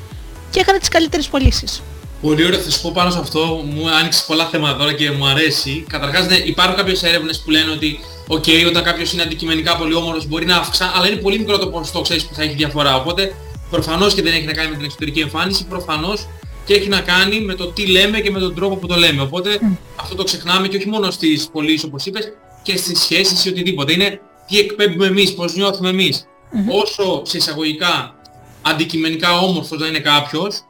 και έκανε τις καλύτερες πωλήσεις. Πολύ ωραία, θα σου πω πάνω σε αυτό, μου άνοιξε πολλά θέματα τώρα και μου αρέσει. Καταρχάς, ναι, υπάρχουν κάποιες έρευνες που λένε ότι οκ, okay, όταν κάποιος είναι αντικειμενικά πολύ όμορφος μπορεί να αυξάνει, αλλά είναι πολύ μικρό το ποσοστό, ξέρεις, που θα έχει διαφορά. Οπότε προφανώς και δεν έχει να κάνει με την εξωτερική εμφάνιση, προφανώς και έχει να κάνει με το τι λέμε και με τον τρόπο που το λέμε. Οπότε mm. αυτό το ξεχνάμε και όχι μόνο στις πωλήσεις, όπως είπες, και στις σχέσεις ή οτιδήποτε. Είναι τι εκπέμπουμε εμείς, πώς νιώθουμε εμείς. Mm-hmm. Όσο σε εισαγωγικά αντικειμενικά όμορφος να είναι κάποιος,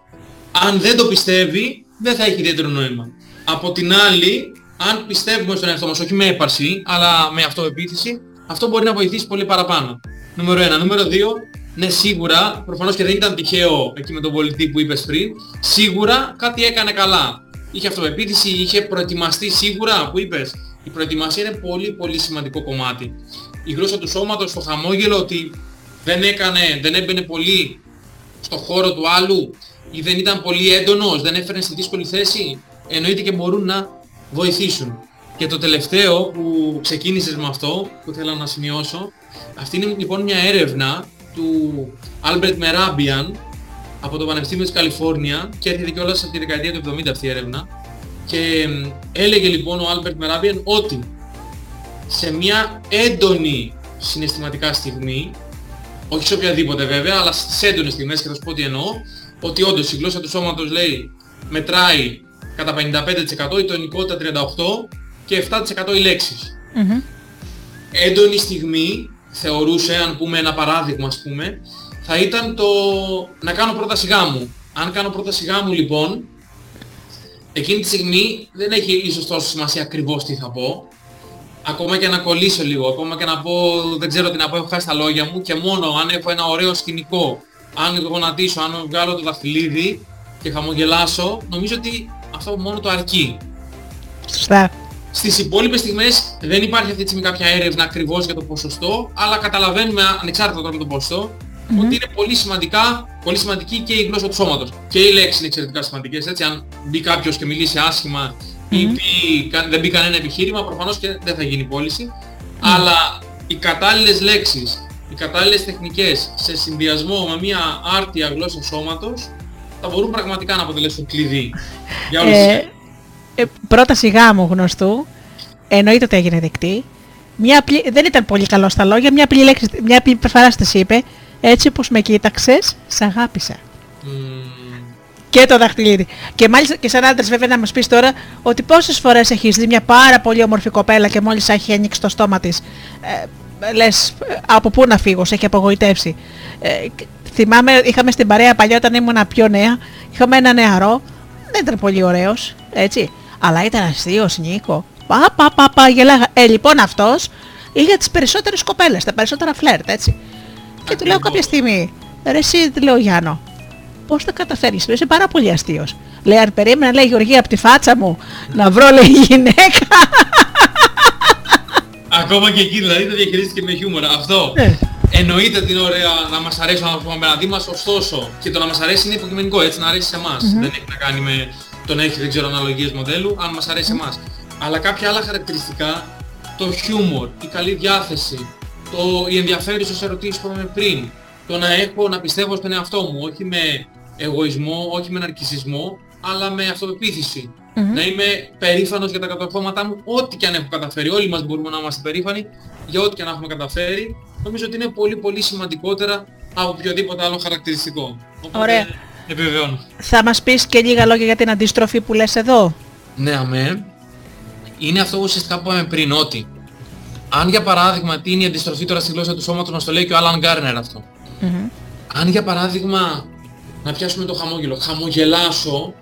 αν δεν το πιστεύει, δεν θα έχει ιδιαίτερο νόημα. Από την άλλη, αν πιστεύουμε στον εαυτό μας, όχι με έπαρση, αλλά με αυτοπεποίθηση, αυτό μπορεί να βοηθήσει πολύ παραπάνω. Νούμερο ένα. Νούμερο δύο, ναι, σίγουρα, προφανώς και δεν ήταν τυχαίο εκεί με τον πολιτή που είπες πριν, σίγουρα κάτι έκανε καλά. Είχε αυτοπεποίθηση, είχε προετοιμαστεί σίγουρα, που είπες. Η προετοιμασία είναι πολύ πολύ σημαντικό κομμάτι. Η γλώσσα του σώματος, το χαμόγελο, ότι δεν έκανε, δεν έμπαινε πολύ στο χώρο του άλλου ή δεν ήταν πολύ έντονος, δεν έφερε στη δύσκολη θέση, εννοείται και μπορούν να βοηθήσουν. Και το τελευταίο που ξεκίνησες με αυτό, που θέλω να σημειώσω, αυτή είναι λοιπόν μια έρευνα του Albert Mehrabian από το Πανεπιστήμιο της Καλιφόρνια και έρχεται κιόλας από τη δεκαετία του εβδομήντα αυτή η έρευνα, και έλεγε λοιπόν ο Albert Mehrabian ότι σε μια έντονη συναισθηματικά στιγμή, όχι σε οποιαδήποτε βέβαια, αλλά στις έντονες στιγμές, και θα σου πω τι εννοώ, ότι όντως η γλώσσα του σώματος, λέει, μετράει κατά πενήντα πέντε τοις εκατό, η τονικότητα τριάντα οκτώ τοις εκατό και επτά τοις εκατό οι λέξεις. Mm-hmm. Έντονη στιγμή θεωρούσε, αν πούμε ένα παράδειγμα ας πούμε, θα ήταν το να κάνω πρόταση γάμου. Αν κάνω πρόταση γάμου λοιπόν, εκείνη τη στιγμή δεν έχει ίσως τόσο σημασία ακριβώς τι θα πω, ακόμα και να κολλήσω λίγο, ακόμα και να πω δεν ξέρω τι να πω, έχω χάσει τα λόγια μου, και μόνο αν έχω ένα ωραίο σκηνικό, αν γονατίσω, αν βγάλω το δαχτυλίδι και χαμογελάσω, νομίζω ότι αυτό μόνο το αρκεί. Σωστά. Στις υπόλοιπες στιγμές δεν υπάρχει αυτή τη στιγμή κάποια έρευνα ακριβώς για το ποσοστό, αλλά καταλαβαίνουμε ανεξάρτητα τώρα με το ποσοστό, mm-hmm. ότι είναι πολύ, σημαντικά, πολύ σημαντική και η γλώσσα του σώματος. Και οι λέξεις είναι εξαιρετικά σημαντικές, έτσι, αν μπει κάποιος και μιλήσει άσχημα ή πει, δεν μπει κανένα επιχείρημα, προφανώς και δεν θα γίνει πώληση. Mm. Αλλά οι κατάλληλες λέξεις, οι κατάλληλες τεχνικές σε συνδυασμό με μια άρτια γλώσσα σώματος θα μπορούν πραγματικά να αποτελέσουν κλειδί για όλες τις... Ε, πρόταση γάμου γνωστού, εννοείται ότι έγινε δεκτή. Μια απλή, δεν ήταν πολύ καλό στα λόγια, μια απλή, λέξη, μια απλή προφαράς της είπε, έτσι πως με κοίταξες, σ' αγάπησα. Mm. Και το δαχτυλίδι. Και μάλιστα και σαν άντρας βέβαια να μας πεις τώρα ότι πόσες φορές έχεις δει μια πάρα πολύ όμορφη κοπέλα και μόλις έχει ανοίξει το στόμα της, ε, λες από πού να φύγω, σε έχει απογοητεύσει. Ε, θυμάμαι, είχαμε στην παρέα παλιά όταν ήμουν πιο νέα, είχαμε ένα νεαρό, δεν ήταν πολύ ωραίος, έτσι, αλλά ήταν αστείος, Νίκο. Πα, πα, πα, πα, γελάγα. Ε, λοιπόν αυτός είχε τις περισσότερες κοπέλες, τα περισσότερα φλερτ, έτσι. Ακριβώς. Και του λέω κάποια στιγμή, ρε εσύ, λέω Γιάννο, πώς τα καταφέρεις, είσαι πάρα πολύ αστείος. Λέει, αν περίμενα, λέει Γεωργία, από τη φάτσα μου, να βρω, λέει, γυναίκα. Ακόμα και εκεί, δηλαδή, το διαχειρίστηκε με χιούμορ. Αυτό. Ε. Εννοείται την ωραία να μας αρέσει ο άνθρωπος απέναντί μας, ωστόσο, και το να μας αρέσει είναι υποκειμενικό, έτσι, να αρέσει σε εμάς. Mm-hmm. Δεν έχει να κάνει με το να έχει, δεν ξέρω, αναλογίες μοντέλου, αν μας αρέσει mm-hmm. εμάς. Αλλά κάποια άλλα χαρακτηριστικά, το χιούμορ, η καλή διάθεση, το, η ενδιαφέρουσα σε ερωτήσεις που είπαμε πριν, το να έχω, να πιστεύω στον εαυτό μου, όχι με εγωισμό, όχι με ναρκισισμό, αλλά με αυτοπεποίθηση. Mm-hmm. Να είμαι περήφανος για τα κατορθώματά μου, ό,τι και αν έχω καταφέρει. Όλοι μας μπορούμε να είμαστε περήφανοι για ό,τι και αν έχουμε καταφέρει. Νομίζω ότι είναι πολύ πολύ σημαντικότερα από οποιοδήποτε άλλο χαρακτηριστικό. Οπότε, ωραία. Επιβεβαιώνω. Θα μας πεις και λίγα λόγια για την αντιστροφή που λες εδώ. Ναι, αμέ. Είναι αυτό ουσιαστικά που είπαμε πριν, ότι αν για παράδειγμα, τι είναι η αντιστροφή τώρα στη γλώσσα του σώματος, μας το λέει και ο Alan Garner αυτό. Mm-hmm. Αν για παράδειγμα, να πιάσουμε το χαμόγελο, χαμογελάσω,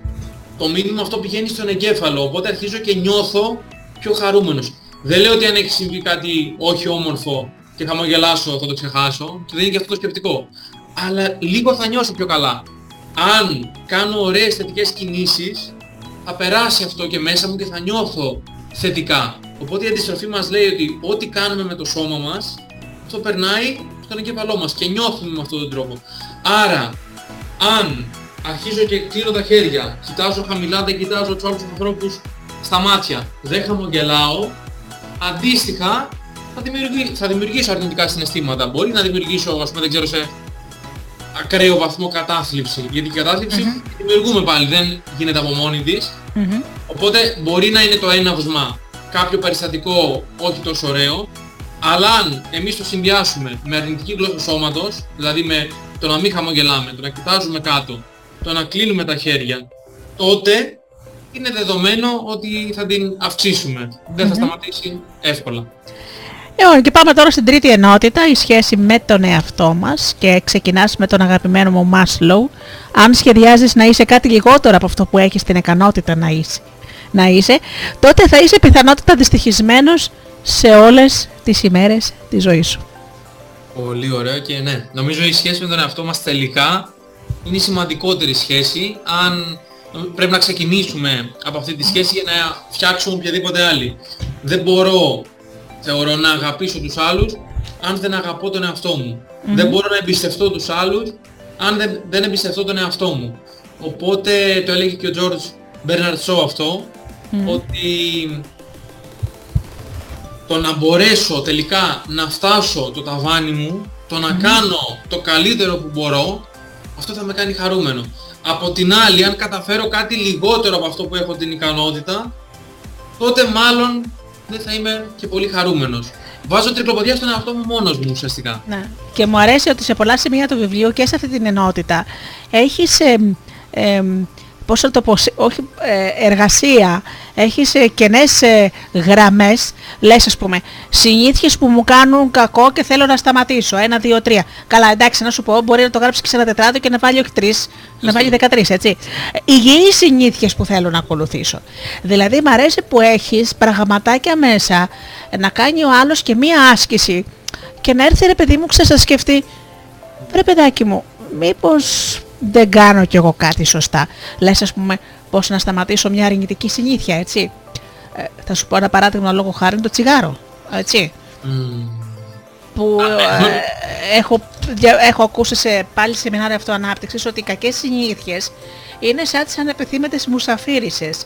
το μήνυμα αυτό πηγαίνει στον εγκέφαλο, οπότε αρχίζω και νιώθω πιο χαρούμενος. Δεν λέω ότι αν έχει συμβεί κάτι όχι όμορφο και χαμογελάσω θα το ξεχάσω, και δεν είναι και αυτό το σκεπτικό. Αλλά λίγο θα νιώσω πιο καλά. Αν κάνω ωραίες θετικές κινήσεις, θα περάσει αυτό και μέσα μου και θα νιώθω θετικά. Οπότε η αντιστροφή μας λέει ότι ό,τι κάνουμε με το σώμα μας, αυτό περνάει στον εγκέφαλό μας και νιώθουμε με αυτόν τον τρόπο. Άρα, αν αρχίζω και κλείνω τα χέρια, κοιτάζω χαμηλά, δεν κοιτάζω τους άλλους ανθρώπους στα μάτια, δεν χαμογελάω, αντίστοιχα θα, δημιουργήσω, θα δημιουργήσω αρνητικά συναισθήματα. Μπορεί να δημιουργήσω, ας πούμε, δεν ξέρω, σε ακραίο βαθμό κατάθλιψη, γιατί η κατάθλιψη mm-hmm. δημιουργούμε πάλι, δεν γίνεται από μόνη της. Mm-hmm. Οπότε μπορεί να είναι το έναυσμα κάποιο περιστατικό όχι τόσο ωραίο, αλλά αν εμείς το συνδυάσουμε με αρνητική γλώσσα σώματος, δηλαδή με το να μην χαμογελάμε, το να κοιτάζουμε κάτω, το να κλείνουμε τα χέρια, τότε είναι δεδομένο ότι θα την αυξήσουμε. Mm-hmm. Δεν θα σταματήσει εύκολα. Λοιπόν, και πάμε τώρα στην τρίτη ενότητα, η σχέση με τον εαυτό μας, και ξεκινάς με τον αγαπημένο μου Maslow. Αν σχεδιάζεις να είσαι κάτι λιγότερο από αυτό που έχεις την ικανότητα να είσαι, να είσαι τότε θα είσαι πιθανότητα δυστυχισμένος σε όλες τις ημέρες της ζωής σου. Πολύ ωραίο, και ναι, νομίζω η σχέση με τον εαυτό μας τελικά είναι η σημαντικότερη σχέση. Αν πρέπει να ξεκινήσουμε από αυτή τη σχέση για να φτιάξουμε οποιαδήποτε άλλη. Δεν μπορώ, θεωρώ, να αγαπήσω τους άλλους αν δεν αγαπώ τον εαυτό μου. Mm-hmm. Δεν μπορώ να εμπιστευτώ τους άλλους αν δεν, δεν εμπιστευτώ τον εαυτό μου. Οπότε το έλεγε και ο George Bernard Shaw αυτό, mm-hmm. ότι το να μπορέσω τελικά να φτάσω το ταβάνι μου, το να mm-hmm. κάνω το καλύτερο που μπορώ, αυτό θα με κάνει χαρούμενο. Από την άλλη, αν καταφέρω κάτι λιγότερο από αυτό που έχω την ικανότητα, τότε μάλλον δεν θα είμαι και πολύ χαρούμενος. Βάζω τρικλοποδιά στον εαυτό μου μόνος μου ουσιαστικά. Ναι. Και μου αρέσει ότι σε πολλά σημεία του βιβλίου και σε αυτή την ενότητα έχεις ε, ε, πώς θα το πω, όχι, ε, εργασία, έχεις ε, κενές ε, γραμμές, λες ας πούμε, συνήθειες που μου κάνουν κακό και θέλω να σταματήσω, ένα, δύο, τρία. Καλά, εντάξει, να σου πω, μπορεί να το γράψεις και σε ένα τετράδιο και να βάλει όχι τρεις, να βάλει δεκατρείς, έτσι. Υγιείς συνήθειες που θέλω να ακολουθήσω. Δηλαδή, μου αρέσει που έχεις πραγματάκια μέσα, να κάνει ο άλλος και μία άσκηση και να έρθει, ρε παιδί μου, ξεσκεφτεί, ρε παιδάκι μου, μήπως... δεν κάνω κι εγώ κάτι σωστά. Λες ας πούμε πώς να σταματήσω μια αρνητική συνήθεια, έτσι. Ε, θα σου πω ένα παράδειγμα λόγω χάρη, είναι το τσιγάρο, έτσι. Mm. Που ε, έχω, έχω ακούσει σε, πάλι σε σεμινάρια αυτοανάπτυξης, ότι οι κακές συνήθειες είναι σαν τις ανεπιθύμητες μουσαφίρισες.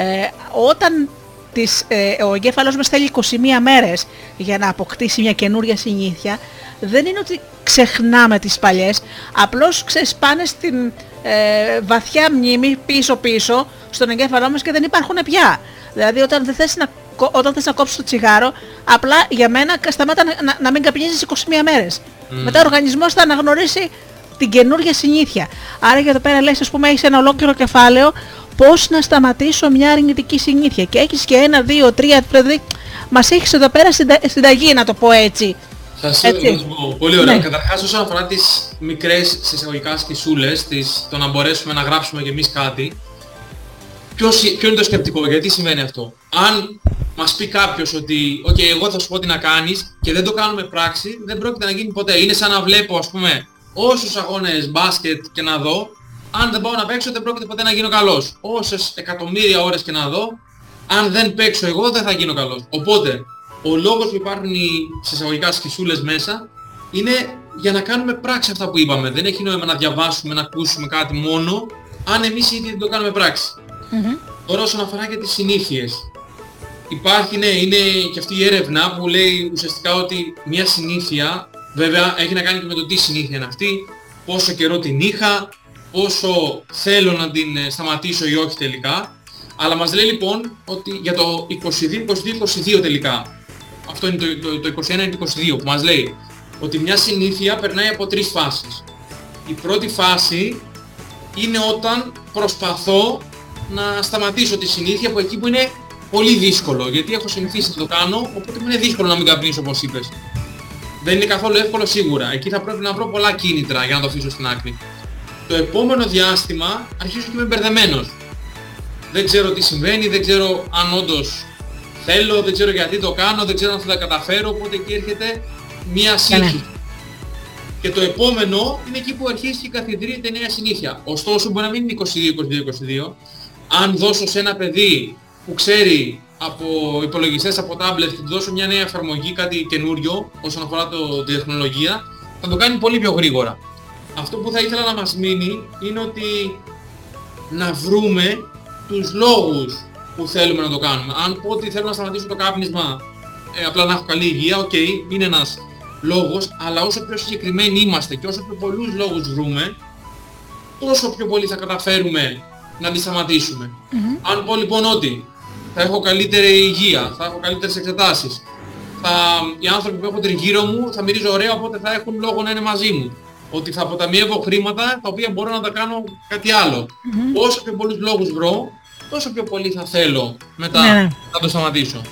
Ε, όταν τις, ε, ο εγκέφαλος μας θέλει είκοσι μία μέρες για να αποκτήσει μια καινούρια συνήθεια, δεν είναι ότι ξεχνάμε τις παλιές, απλώς ξεσπάνε στην ε, βαθιά μνήμη πίσω-πίσω στον εγκέφαλό μας και δεν υπάρχουν πια. Δηλαδή όταν δεν θες να όταν θες να κόψεις το τσιγάρο, απλά για μένα σταμάτα να, να, να μην καπνίζεις είκοσι μία μέρες. Mm. Μετά ο οργανισμός θα αναγνωρίσει την καινούργια συνήθεια. Άρα για το πέρα λες, ας πούμε, έχεις ένα ολόκληρο κεφάλαιο πώς να σταματήσω μια αρνητική συνήθεια. Και έχεις και ένα, δύο, τρία, δηλαδή μας έχεις εδώ πέρα συντα... συνταγή, να το πω έτσι. Θα σας πω, πολύ ωραία. Ναι. Καταρχάς όσον αφορά τις μικρές εισαγωγικά σκισούλες, τις... το να μπορέσουμε να γράψουμε κι εμείς κάτι, ποιος... ποιο είναι το σκεπτικό, γιατί σημαίνει αυτό. Αν μας πει κάποιος ότι «ΟΚ, okay, εγώ θα σου πω τι να κάνεις» και δεν το κάνουμε πράξη, δεν πρόκειται να γίνει ποτέ. Είναι σαν να βλέπω, ας πούμε, όσους αγώνες μπάσκετ και να δω, αν δεν πάω να παίξω δεν πρόκειται ποτέ να γίνω καλός. Όσες εκατομμύρια ώρες και να δω, αν δεν παίξω εγώ δεν θα γίνω καλός. Οπότε, ο λόγος που υπάρχουν οι εισαγωγικά σκισούλες μέσα είναι για να κάνουμε πράξη αυτά που είπαμε. Δεν έχει νόημα να διαβάσουμε, να ακούσουμε κάτι μόνο, αν εμείς ήδη δεν το κάνουμε πράξη. Mm-hmm. Τώρα όσον αφορά και τις συνήθειες. Υπάρχει, ναι, είναι και αυτή η έρευνα που λέει ουσιαστικά ότι μια συνήθεια, βέβαια έχει να κάνει και με το τι συνήθεια είναι αυτή, πόσο καιρό την είχα, πόσο θέλω να την σταματήσω ή όχι τελικά, αλλά μας λέει λοιπόν ότι για το είκοσι δύο είκοσι δύο είκοσι δύο τελικά, αυτό είναι το, το, το είκοσι ένα και το είκοσι δύο που μας λέει, ότι μια συνήθεια περνάει από τρεις φάσεις. Η πρώτη φάση είναι όταν προσπαθώ να σταματήσω τη συνήθεια από εκεί που είναι πολύ δύσκολο, γιατί έχω συνηθίσει να το κάνω, οπότε μου είναι δύσκολο να μην καπνίσω όπως είπες. Δεν είναι καθόλου εύκολο σίγουρα. Εκεί θα πρέπει να βρω πολλά κίνητρα για να το αφήσω στην άκρη. Το επόμενο διάστημα αρχίζω και είμαι μπερδεμένος. Δεν ξέρω τι συμβαίνει, δεν ξέρω αν όντως θέλω, δεν ξέρω γιατί το κάνω, δεν ξέρω αν θα τα καταφέρω, οπότε εκεί έρχεται μία σύγχυση. Και το επόμενο είναι εκεί που αρχίζει και καθιδρύεται νέα συνήθεια. Ωστόσο μπορεί να μην είναι είκοσι δύο είκοσι δύο είκοσι δύο. Αν δώσω σε ένα παιδί που ξέρει από υπολογιστές, από τάμπλετ, και του δώσω μια νέα εφαρμογή, κάτι καινούριο όσον αφορά το, τη τεχνολογία, θα το κάνει πολύ πιο γρήγορα. Αυτό που θα ήθελα να μας μείνει είναι ότι να βρούμε τους λόγους που θέλουμε να το κάνουμε. Αν πω ότι θέλω να σταματήσω το κάπνισμα, ε, απλά να έχω καλή υγεία, οκ, okay, είναι ένας λόγος, αλλά όσο πιο συγκεκριμένοι είμαστε και όσο πιο πολλούς λόγους βρούμε, τόσο πιο πολύ θα καταφέρουμε να τη σταματήσουμε. Mm-hmm. Αν πω λοιπόν ότι θα έχω καλύτερη υγεία, θα έχω καλύτερες εξετάσεις, θα... οι άνθρωποι που έχω τριγύρω μου θα μυρίζω ωραία, οπότε θα έχουν λόγο να είναι μαζί μου. Ότι θα αποταμιεύω χρήματα τα οποία μπορώ να τα κάνω κάτι άλλο. Mm-hmm. Όσο πιο πολλούς λόγους βρω, τόσο πιο πολύ θα θέλω μετά mm-hmm. να το σταματήσω.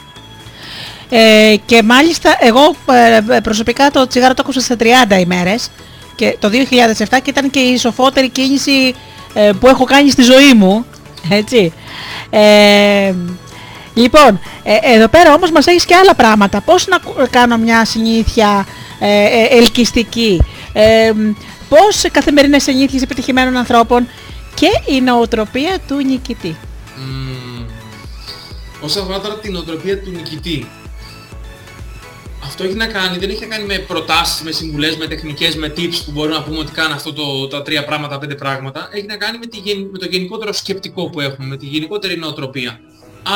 Ε, και μάλιστα εγώ προσωπικά το τσιγάρο το άκουσα στα τριάντα ημέρες και το δύο χιλιάδες επτά και ήταν και η σοφότερη κίνηση που έχω κάνει στη ζωή μου, έτσι. Ε, λοιπόν, ε, εδώ πέρα όμως μας έχεις και άλλα πράγματα. Πώς να κάνω μια συνήθεια ε, ε, ελκυστική, ε, πώς καθημερινές συνήθειες επιτυχημένων ανθρώπων και η νοοτροπία του νικητή. Mm. Όσον αφορά τώρα την νοοτροπία του νικητή, αυτό έχει να κάνει, δεν έχει να κάνει με προτάσεις, με συμβουλές, με τεχνικές, με tips που μπορούμε να πούμε ότι κάνω αυτό το, τα τρία πράγματα, τα πέντε πράγματα. Έχει να κάνει με, τη, με το γενικότερο σκεπτικό που έχουμε, με τη γενικότερη νοοτροπία.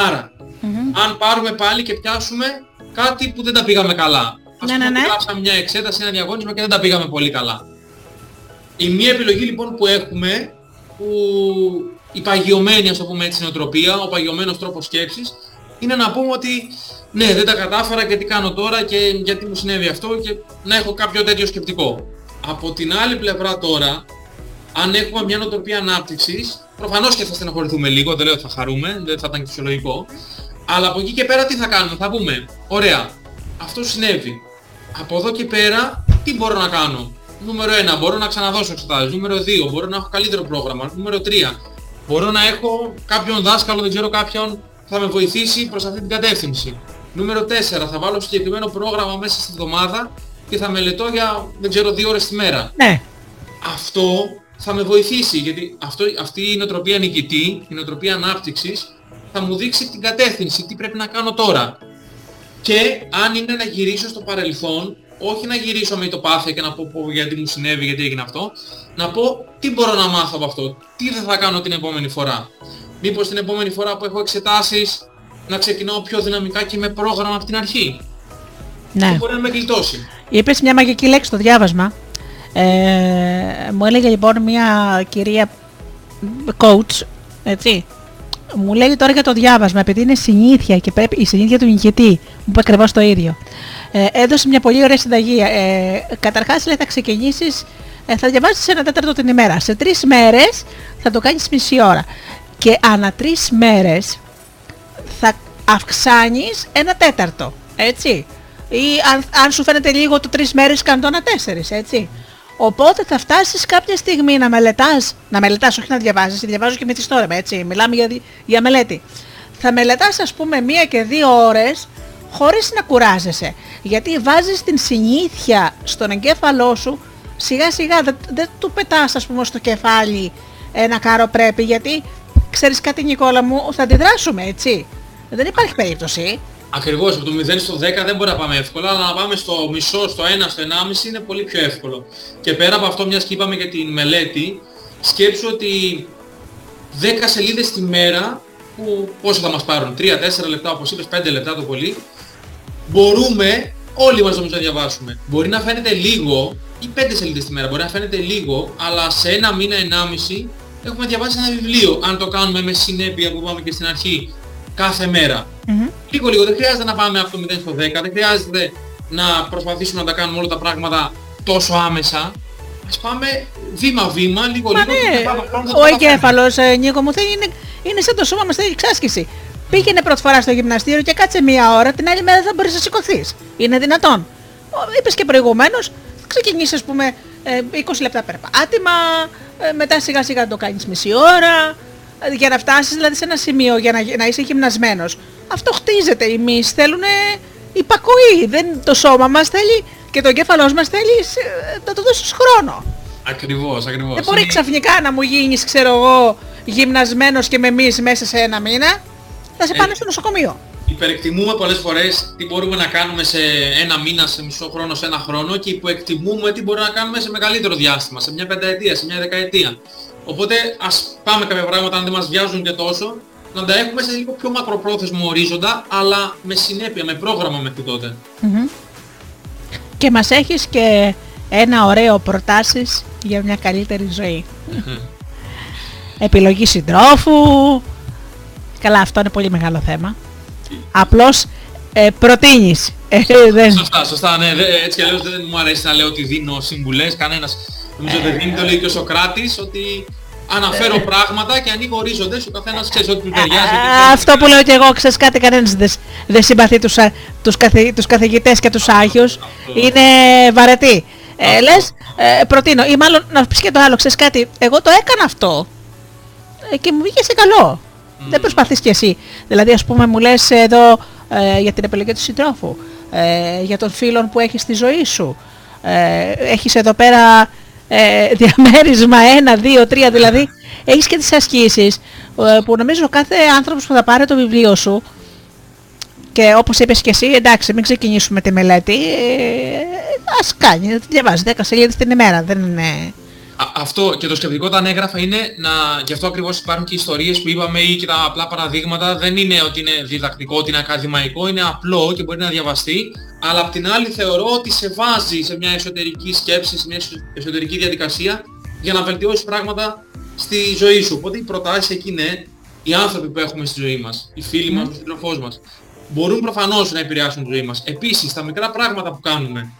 Άρα, mm-hmm. αν πάρουμε πάλι και πιάσουμε κάτι που δεν τα πήγαμε καλά. Ας ναι, πούμε, ναι, ναι. Γράψαμε μια εξέταση, ένα διαγώνισμα και δεν τα πήγαμε πολύ καλά. Η μία επιλογή λοιπόν που έχουμε, που η παγιωμένη, ας το πούμε έτσι, νοοτροπία, ο παγιωμένος τρόπος σκέψης, είναι να πούμε ότι ναι, δεν τα κατάφερα και τι κάνω τώρα και γιατί μου συνέβη αυτό και να έχω κάποιο τέτοιο σκεπτικό. Από την άλλη πλευρά τώρα, αν έχουμε μια νοοτροπία ανάπτυξης, προφανώς και θα στεναχωρηθούμε λίγο, δεν λέω ότι θα χαρούμε, δεν θα ήταν φυσιολογικό, αλλά από εκεί και πέρα τι θα κάνουμε, θα πούμε, ωραία, αυτό συνέβη. Από εδώ και πέρα τι μπορώ να κάνω. Νούμερο ένα, μπορώ να ξαναδώσω εξετάσεις. Νούμερο δύο, μπορώ να έχω καλύτερο πρόγραμμα. Νούμερο τρία, μπορώ να έχω κάποιον δάσκαλο, δεν ξέρω κάποιον, θα με βοηθήσει προς αυτή την κατεύθυνση. Νούμερο τέσσερα, θα βάλω συγκεκριμένο πρόγραμμα μέσα στη εβδομάδα και θα μελετώ για, δεν ξέρω, δύο ώρες τη μέρα. Ναι. Αυτό θα με βοηθήσει, γιατί αυτό, αυτή η νοοτροπία νικητή, η νοοτροπία ανάπτυξης, θα μου δείξει την κατεύθυνση, τι πρέπει να κάνω τώρα. Και αν είναι να γυρίσω στο παρελθόν, όχι να γυρίσω με ητοπάθεια και να πω, πω γιατί μου συνέβη, γιατί έγινε αυτό, να πω τι μπορώ να μάθω από αυτό, τι δεν θα κάνω την επόμενη φορά. μήπως την επόμενη φορά που έχω εξετάσεις να ξεκινάω πιο δυναμικά και με πρόγραμμα από την αρχή. Ναι. Και μπορεί να με γλιτώσει. Είπες μια μαγική λέξη στο διάβασμα. Ε, μου έλεγε λοιπόν μια κυρία coach, έτσι. Μου λέει τώρα για το διάβασμα, επειδή είναι συνήθεια και πρέπει η συνήθεια του ηγετή, μου είπε ακριβώς το ίδιο. Ε, έδωσε μια πολύ ωραία συνταγή. Ε, καταρχάς λέει θα ξεκινήσεις, ε, θα διαβάζεις ένα τέταρτο την ημέρα. Σε τρεις μέρες θα το κάνεις μισή ώρα. Και ανά τρεις μέρες θα αυξάνεις ένα τέταρτο, έτσι. Ή αν, αν σου φαίνεται λίγο το τρεις μέρες κάνω το ένα τέσσερις, έτσι. Οπότε θα φτάσεις κάποια στιγμή να μελετάς, να μελετάς όχι να διαβάζεις, διαβάζω και μυθιστόρευμα, έτσι, μιλάμε για, για μελέτη. Θα μελετάς ας πούμε μία και δύο ώρες χωρίς να κουράζεσαι, γιατί βάζεις την συνήθεια στον εγκέφαλό σου, σιγά σιγά δεν, δεν του πετάς ας πούμε στο κεφάλι ένα κάρο πρέπει, γιατί ξέρεις κάτι Νικόλα μου, θα αντιδράσουμε, έτσι, δεν υπάρχει περίπτωση. Ακριβώς, από το μηδέν στο δέκα δεν μπορεί να πάμε εύκολα, αλλά να πάμε στο μισό, στο ένα, στο ενάμιση είναι πολύ πιο εύκολο. Και πέρα από αυτό, μιας και είπαμε για την μελέτη, σκέψου ότι δέκα σελίδες τη μέρα, που πόσο θα μας πάρουν, τρία τέσσερα λεπτά, όπως είπες, πέντε λεπτά το πολύ, μπορούμε όλοι μας νομίζω να διαβάσουμε. Μπορεί να φαίνεται λίγο, ή πέντε σελίδες τη μέρα, μπορεί να φαίνεται λίγο, αλλά σε ένα μήνα, ενάμιση, έχουμε διαβάσει ένα βιβλίο, αν το κάνουμε με συνέπεια που είπαμε και στην αρχή. Κάθε μέρα. Mm-hmm. Λίγο λίγο, δεν χρειάζεται να πάμε από το μηδέν στο δέκα, δεν χρειάζεται να προσπαθήσουμε να τα κάνουμε όλα τα πράγματα τόσο άμεσα. Ας πάμε βήμα-βήμα, λίγο Μα λίγο. Ναι. Και πάμε, πάμε, ο εγκέφαλος, ε, Νίκο μου, θέλει, είναι, είναι σαν το σώμα μας, θέλει εξάσκηση. Mm. Πήγαινε πρώτη φορά στο γυμναστήριο και κάτσε μία ώρα, την άλλη μέρα δεν θα μπορείς να σηκωθείς. Είναι δυνατόν. Είπες και προηγουμένως, ξεκινήσεις ας πούμε είκοσι λεπτά περπάτημα, μετά σιγά σιγά το κάνεις μισή ώρα. Για να φτάσεις δηλαδή σε ένα σημείο, για να, να είσαι γυμνασμένος. Αυτό χτίζεται. Εμείς θέλουν υπακοή. Δεν, το σώμα μας θέλει και το εγκέφαλός μας θέλει να το δώσεις χρόνο. Ακριβώς, ακριβώς. Δεν μπορεί ξαφνικά να μου γίνεις, ξέρω εγώ, γυμνασμένος και με εμείς μέσα σε ένα μήνα. Θα σε πάνε ε, στο νοσοκομείο. Υπερεκτιμούμε πολλές φορές τι μπορούμε να κάνουμε σε ένα μήνα, σε μισό χρόνο, σε ένα χρόνο και υποεκτιμούμε τι μπορούμε να κάνουμε σε μεγαλύτερο διάστημα, σε μια πενταετία, σε μια δεκαετία. Οπότε ας πάμε κάποια πράγματα, αν δεν μας βιάζουν και τόσο, να τα έχουμε σε λίγο πιο μακροπρόθεσμο ορίζοντα, αλλά με συνέπεια, με πρόγραμμα μέχρι τότε. Mm-hmm. Και μας έχεις και ένα ωραίο προτάσεις για μια καλύτερη ζωή. Mm-hmm. Επιλογή συντρόφου. Καλά, αυτό είναι πολύ μεγάλο θέμα. Mm-hmm. Απλώς ε, προτείνεις. Σωστά, σωστά, ναι. Έτσι κι αλλιώς δεν μου αρέσει να λέω ότι δίνω συμβουλές, κανένας. Νομίζω ότι δεν το λέει και ο Σωκράτης, ότι αναφέρω πράγματα και ανοίγω ορίζοντες, ο καθένας ξέρει ότι του ταιριάζει. Αυτό που λέω και εγώ, ξέρεις κάτι, κανένας δεν συμπαθεί τους καθηγητές και τους άγιους, είναι βαρετοί. Λες, προτείνω, ή μάλλον να πεις και το άλλο, ξέρεις κάτι, εγώ το έκανα αυτό και μου βγήκε σε καλό. Δεν προσπαθείς κι εσύ. Δηλαδή, ας πούμε, μου λες εδώ για την επιλογή του συντρόφου, για τον φίλον που έχεις στη ζωή σου, έχεις εδώ πέρα... Ε, διαμέρισμα ένα, δύο, τρία, δηλαδή έχεις και τις ασκήσεις που νομίζω κάθε άνθρωπος που θα πάρει το βιβλίο σου και όπως είπες και εσύ, εντάξει μην ξεκινήσουμε τη μελέτη, ε, ας κάνει, διαβάζει δέκα σελίδες την ημέρα, δεν είναι... Α, αυτό και το σκεπτικό όταν έγραφα είναι, να, γι' αυτό ακριβώς υπάρχουν και ιστορίες που είπαμε ή και τα απλά παραδείγματα, δεν είναι ότι είναι διδακτικό, ότι είναι ακαδημαϊκό, είναι απλό και μπορεί να διαβαστεί, αλλά απ' την άλλη θεωρώ ότι σε βάζει σε μια εσωτερική σκέψη, σε μια εσωτερική διαδικασία για να βελτιώσεις πράγματα στη ζωή σου. Οπότε οι προτάσεις εκεί είναι οι άνθρωποι που έχουμε στη ζωή μας, οι φίλοι μας, ο συντροφός μας. Μπορούν προφανώς να επηρεάσουν τη ζωή μας. Επίσης, τα μικρά πράγματα που κάνουμε,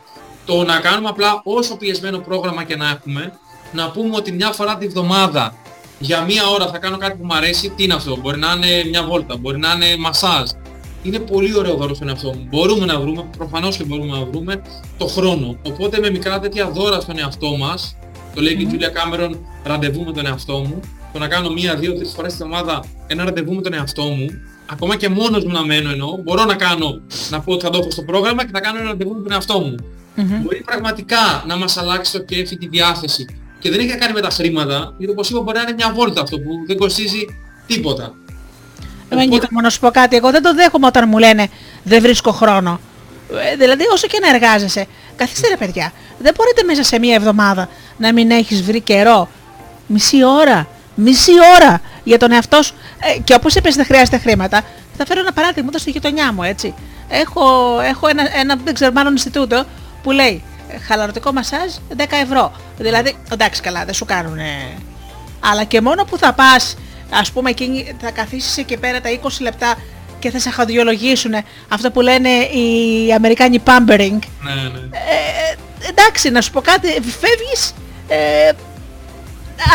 το να κάνουμε απλά όσο πιεσμένο πρόγραμμα και να έχουμε, να πούμε ότι μια φορά τη βδομάδα για μία ώρα θα κάνω κάτι που μου αρέσει, τι είναι αυτό, μπορεί να είναι μια βόλτα, μπορεί να είναι μασάζ. Είναι πολύ ωραίο δώρο στον εαυτό μου. Μπορούμε να βρούμε, προφανώς και μπορούμε να βρούμε, το χρόνο. Οπότε με μικρά τέτοια δώρα στον εαυτό μας, το λέει και η Τζούλια Κάμερον, ραντεβού με τον εαυτό μου, το να κάνω μία, δύο, τρεις φορές την εβδομάδα ένα ραντεβού με τον εαυτό μου, ακόμα και μόνος μου να μένω εννοώ, μπορώ να κάνω, να πω ότι θα το έχω στο πρόγραμμα και να κάνω ένα ραντεβού με τον εαυτό μου. Mm-hmm. Μπορεί πραγματικά να μας αλλάξει το κέφι, τη διάθεση. Και δεν έχει να κάνει με τα χρήματα, γιατί όπως είπα μπορεί να είναι μια βόλτα αυτό που δεν κοστίζει τίποτα. Εγώ Οπότε... να σου πω κάτι, εγώ δεν το δέχομαι όταν μου λένε δεν βρίσκω χρόνο. Ε, δηλαδή όσο και να εργάζεσαι, καθίστε ρε παιδιά, δεν μπορείτε μέσα σε μία εβδομάδα να μην έχεις βρει καιρό. Μισή ώρα, μισή ώρα για τον εαυτό σου. Ε, και όπως είπες, δεν χρειάζεται χρήματα. Θα φέρω ένα παράδειγμα εδώ στη γειτονιά μου, έτσι. Έχω, έχω ένα, ένα δεν ξέρω μάλλον Ινστιτούτο που λέει χαλαρωτικό μασάζ δέκα ευρώ. Δηλαδή, εντάξει, καλά, δεν σου κάνουνε. Αλλά και μόνο που θα πας, ας πούμε, εκείνη, θα καθίσεις εκεί πέρα τα είκοσι λεπτά και θα σε χαδιολογήσουν αυτό που λένε οι Αμερικάνοι pampering. Ναι, ναι. Ε, εντάξει, να σου πω κάτι, φεύγεις ε,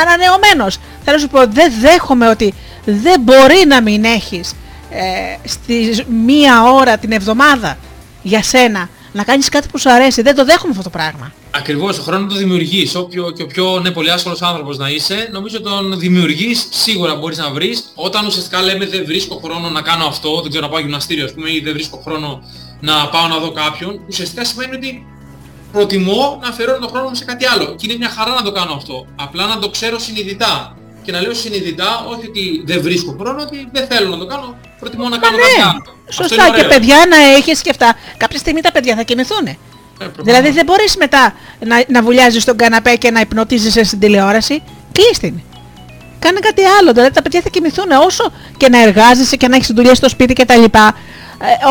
ανανεωμένος. Θέλω να σου πω, δεν δέχομαι ότι δεν μπορεί να μην έχεις ε, στη μία ώρα την εβδομάδα για σένα να κάνεις κάτι που σου αρέσει. Δεν το δέχομαι αυτό το πράγμα. Ακριβώς, το χρόνο το δημιουργείς. Όποιο και ο πιο ναι, πολύ άσχολος άνθρωπος να είσαι, νομίζω τον δημιουργείς, σίγουρα μπορείς να βρεις. Όταν ουσιαστικά λέμε δεν βρίσκω χρόνο να κάνω αυτό, δεν ξέρω να πάω γυμναστήριο, ας πούμε, ή δεν βρίσκω χρόνο να πάω να δω κάποιον, ουσιαστικά σημαίνει ότι προτιμώ να αφαιρώνω τον χρόνο μου σε κάτι άλλο. Και είναι μια χαρά να το κάνω αυτό. Απλά να το ξέρω συνειδητά. Και να λέω συνειδητά, όχι ότι δεν βρίσκω χρόνο, ότι δεν θέλω να το κάνω, προτιμώ να κάνω κάτι άλλο. Σωστά, και παιδιά να έχεις και αυτά. Κάποια στιγμή τα παιδιά θα κοιμηθούνε. Ε, δηλαδή δεν μπορείς μετά να, να βουλιάζεις στον καναπέ και να υπνοτίζεσαι στην τηλεόραση. Κλείς την. Κάνε κάτι άλλο. Δηλαδή τα παιδιά θα κοιμηθούν όσο και να εργάζεσαι και να έχεις δουλειές στο σπίτι κτλ. Ε,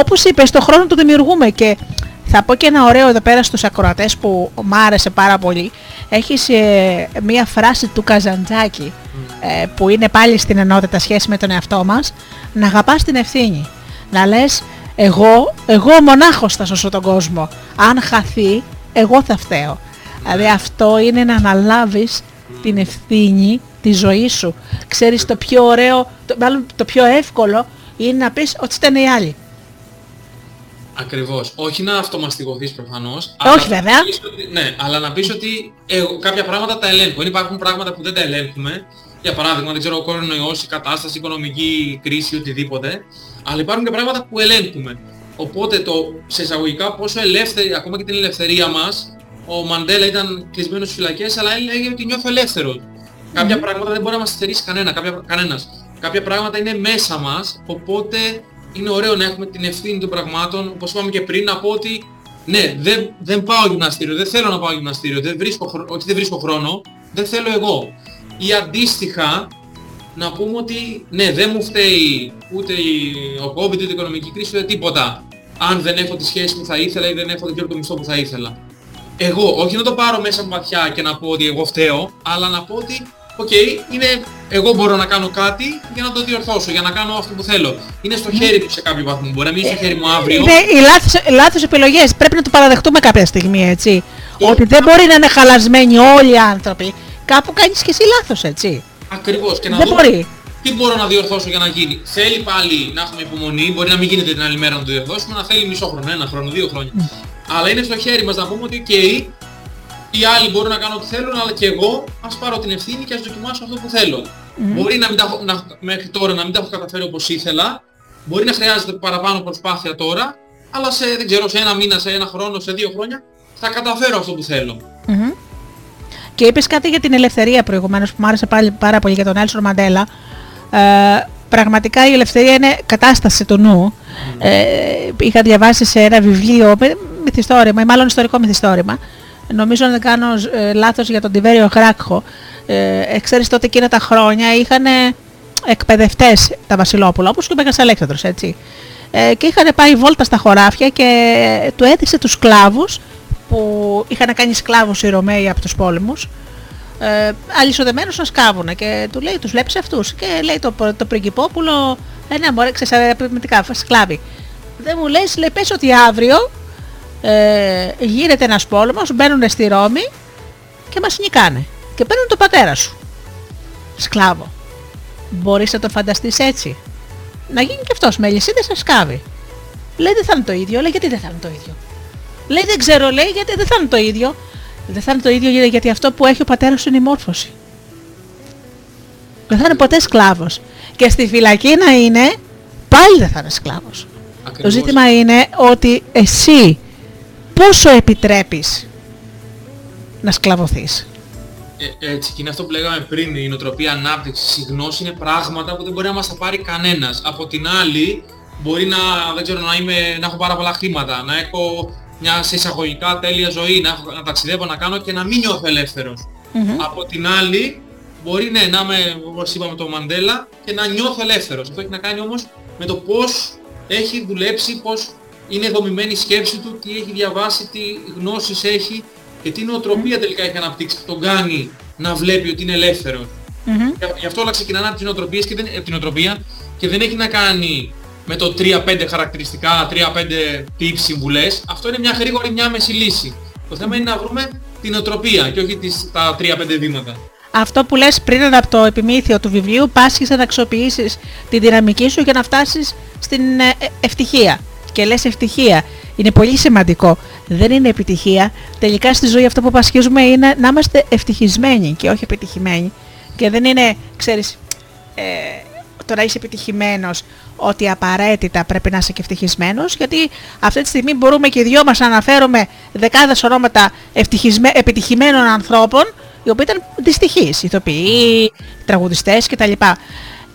όπως είπες, το χρόνο το δημιουργούμε. Και θα πω και ένα ωραίο εδώ πέρα στους ακροατές που μ' άρεσε πάρα πολύ. Έχεις ε, μία φράση του Καζαντζάκη ε, που είναι πάλι στην ενότητα σχέση με τον εαυτό μας. Να αγαπάς την ευθύνη. Να λες εγώ, εγώ μονάχος θα σώσω τον κόσμο. Αν χαθεί, εγώ θα φταίω. Δηλαδή αυτό είναι να αναλάβεις την ευθύνη τη ζωή σου. Ξέρεις το πιο ωραίο, το, μάλλον το πιο εύκολο είναι να πεις ότι φταίνε οι άλλοι. Ακριβώς. Όχι να αυτομαστιγωθείς προφανώς. Όχι βέβαια. Ότι, ναι, αλλά να πεις ότι εγώ, κάποια πράγματα τα ελέγχω. Δεν υπάρχουν πράγματα που δεν τα ελέγχουμε. Για παράδειγμα, δεν ξέρω, ο κορονοϊός, η κατάσταση, η οικονομική κρίση, οτιδήποτε. Αλλά υπάρχουν και πράγματα που ελέγχουμε. Οπότε το σε εισαγωγικά πόσο ελεύθεροι, ακόμα και την ελευθερία μας, ο Μαντέλα ήταν κλεισμένος στις φυλακές, αλλά έλεγε ότι νιώθω ελεύθερος. Mm-hmm. Κάποια πράγματα δεν μπορεί να μας στερήσει κανένα, κάποια, κανένας. Κάποια πράγματα είναι μέσα μας, οπότε είναι ωραίο να έχουμε την ευθύνη των πραγμάτων. Όπως είπαμε και πριν, να πω ότι ναι, δεν, δεν πάω γυμναστήριο, δεν θέλω να πάω γυμναστήριο, δεν βρίσκω, ότι δεν βρίσκω χρόνο, δεν θέλω εγώ. Ή αντίστοιχα, να πούμε ότι ναι, δεν μου φταίει ούτε ο COVID, ούτε η οικονομική κρίση, ούτε τίποτα. Αν δεν έχω τη σχέση που θα ήθελα ή δεν έχω δικαίωμα το μισθό που θα ήθελα. Εγώ, όχι να το πάρω μέσα από βαθιά και να πω ότι εγώ φταίω, αλλά να πω ότι, οκ, okay, είναι, εγώ μπορώ να κάνω κάτι για να το διορθώσω, για να κάνω αυτό που θέλω. Είναι στο χέρι μου σε κάποιο βαθμό, μπορεί να μην είναι στο χέρι μου αύριο. Είναι οι λάθος, λάθος επιλογές, πρέπει να το παραδεχτούμε κάποια στιγμή, έτσι. Ε, ότι δεν μπορεί να είναι χαλασμένοι όλοι οι άνθρωποι. Κάπου κάνεις και εσύ λάθος, έτσι. Ακριβώς, και να δεν δω μπορεί. Τι μπορώ να διορθώσω για να γίνει. Θέλει πάλι να έχουμε υπομονή, μπορεί να μην γίνεται την άλλη μέρα να το διορθώσουμε, να θέλει μισό χρόνο, ένα χρόνο, δύο χρόνια. Mm. Αλλά είναι στο χέρι μας να πούμε ότι okay, οι άλλοι μπορούν να κάνουν ό,τι θέλουν, αλλά και εγώ ας πάρω την ευθύνη και ας δοκιμάσω αυτό που θέλω. Mm. Μπορεί να μην τα, να, μέχρι τώρα να μην τα έχω καταφέρει όπως ήθελα, μπορεί να χρειάζεται παραπάνω προσπάθεια τώρα, αλλά σε, δεν ξέρω, σε ένα μήνα, σε ένα χρόνο, σε δύο χρόνια θα καταφέρω αυτό που θέλω. Mm-hmm. Και είπες κάτι για την ελευθερία προηγουμένως που μου άρεσε πάλι πάρα πολύ για τον Νέλσον Μαντέλα. Ε, πραγματικά η ελευθερία είναι κατάσταση του νου. Ε, είχα διαβάσει σε ένα βιβλίο, μυθιστόρημα ή μάλλον ιστορικό μυθιστόρημα. Νομίζω να δεν κάνω ε, λάθος για τον Τιβέριο Γράκχο. Ε, ξέρεις τότε εκείνα τα χρόνια είχαν εκπαιδευτές τα Βασιλόπουλα, όπως και ο Μέγας Αλέξανδρος, έτσι. Ε, και είχαν πάει βόλτα στα χωράφια και του έδειξε τους σκλάβους που είχαν κάνει σκλάβους οι Ρωμαίοι από τους πόλεμους, ε, αλυσοδεμένους να σκάβουν και του λέει τους βλέπεις αυτούς και λέει το, το πριγκιπόπουλο ένα μωρέ ξεσαραπημητικά σκλάβη. Δεν μου λες, λέει πες ότι αύριο ε, γίνεται ένας πόλεμος, μπαίνουν στη Ρώμη και μας νικάνε και παίρνουν τον πατέρα σου σκλάβο. Μπορείς να το φανταστείς έτσι? Να γίνει και αυτός με αλυσίδες να σκάβει. Λέει δεν θα είναι το ίδιο. Λέει γιατί δεν θα είναι το ίδιο? Λέει δεν ξέρω, λέει γιατί δεν θα είναι το ίδιο. Δεν θα είναι το ίδιο γιατί αυτό που έχει ο πατέρας σου είναι η μόρφωση. Δεν θα είναι ποτέ σκλάβος. Και στη φυλακή να είναι, πάλι δεν θα είναι σκλάβος. Ακριβώς. Το ζήτημα είναι ότι εσύ πόσο επιτρέπεις να σκλαβωθείς. Ε, έτσι, και είναι αυτό που λέγαμε πριν, η νοοτροπία ανάπτυξης, η γνώση είναι πράγματα που δεν μπορεί να μας τα πάρει κανένας. Από την άλλη, μπορεί να, δεν ξέρω, να, είμαι, να έχω πάρα πολλά χρήματα, να έχω μια σε εισαγωγικά τέλεια ζωή, να, να ταξιδεύω, να κάνω και να μην νιώθω ελεύθερος. Mm-hmm. Από την άλλη, μπορεί ναι, να είμαι, όπως είπαμε, το Μαντέλα και να νιώθω ελεύθερος. Αυτό έχει να κάνει όμως με το πώς έχει δουλέψει, πώς είναι δομημένη η σκέψη του, τι έχει διαβάσει, τι γνώσεις έχει και τι νοοτροπία τελικά έχει αναπτύξει. Τον κάνει να βλέπει ότι είναι ελεύθερος. Mm-hmm. Γι' αυτό όλα ξεκινάνε από την νοοτροπία και, και δεν έχει να κάνει με το τρία πέντε χαρακτηριστικά, τρία πέντε tips, συμβουλές. Αυτό είναι μια γρήγορη, μια άμεση λύση. Το θέμα είναι να βρούμε την νοοτροπία και όχι τις, τα τρία πέντε βήματα. Αυτό που λες πριν από το επιμύθιο του βιβλίου, πάσχεις να αξιοποιήσεις τη δυναμική σου για να φτάσεις στην ευτυχία. Και λες ευτυχία. Είναι πολύ σημαντικό. Δεν είναι επιτυχία. Τελικά στη ζωή αυτό που πασχίζουμε είναι να είμαστε ευτυχισμένοι και όχι επιτυχημένοι. Και δεν είναι, ξέρεις, ε, το να είσαι επιτυχημένος ότι απαραίτητα πρέπει να είσαι και ευτυχισμένος, γιατί αυτή τη στιγμή μπορούμε και οι δυο μας να αναφέρουμε δεκάδες ονόματα ευτυχισμέ, επιτυχημένων ανθρώπων, οι οποίοι ήταν δυστυχείς, ηθοποιοί, τραγουδιστές κτλ.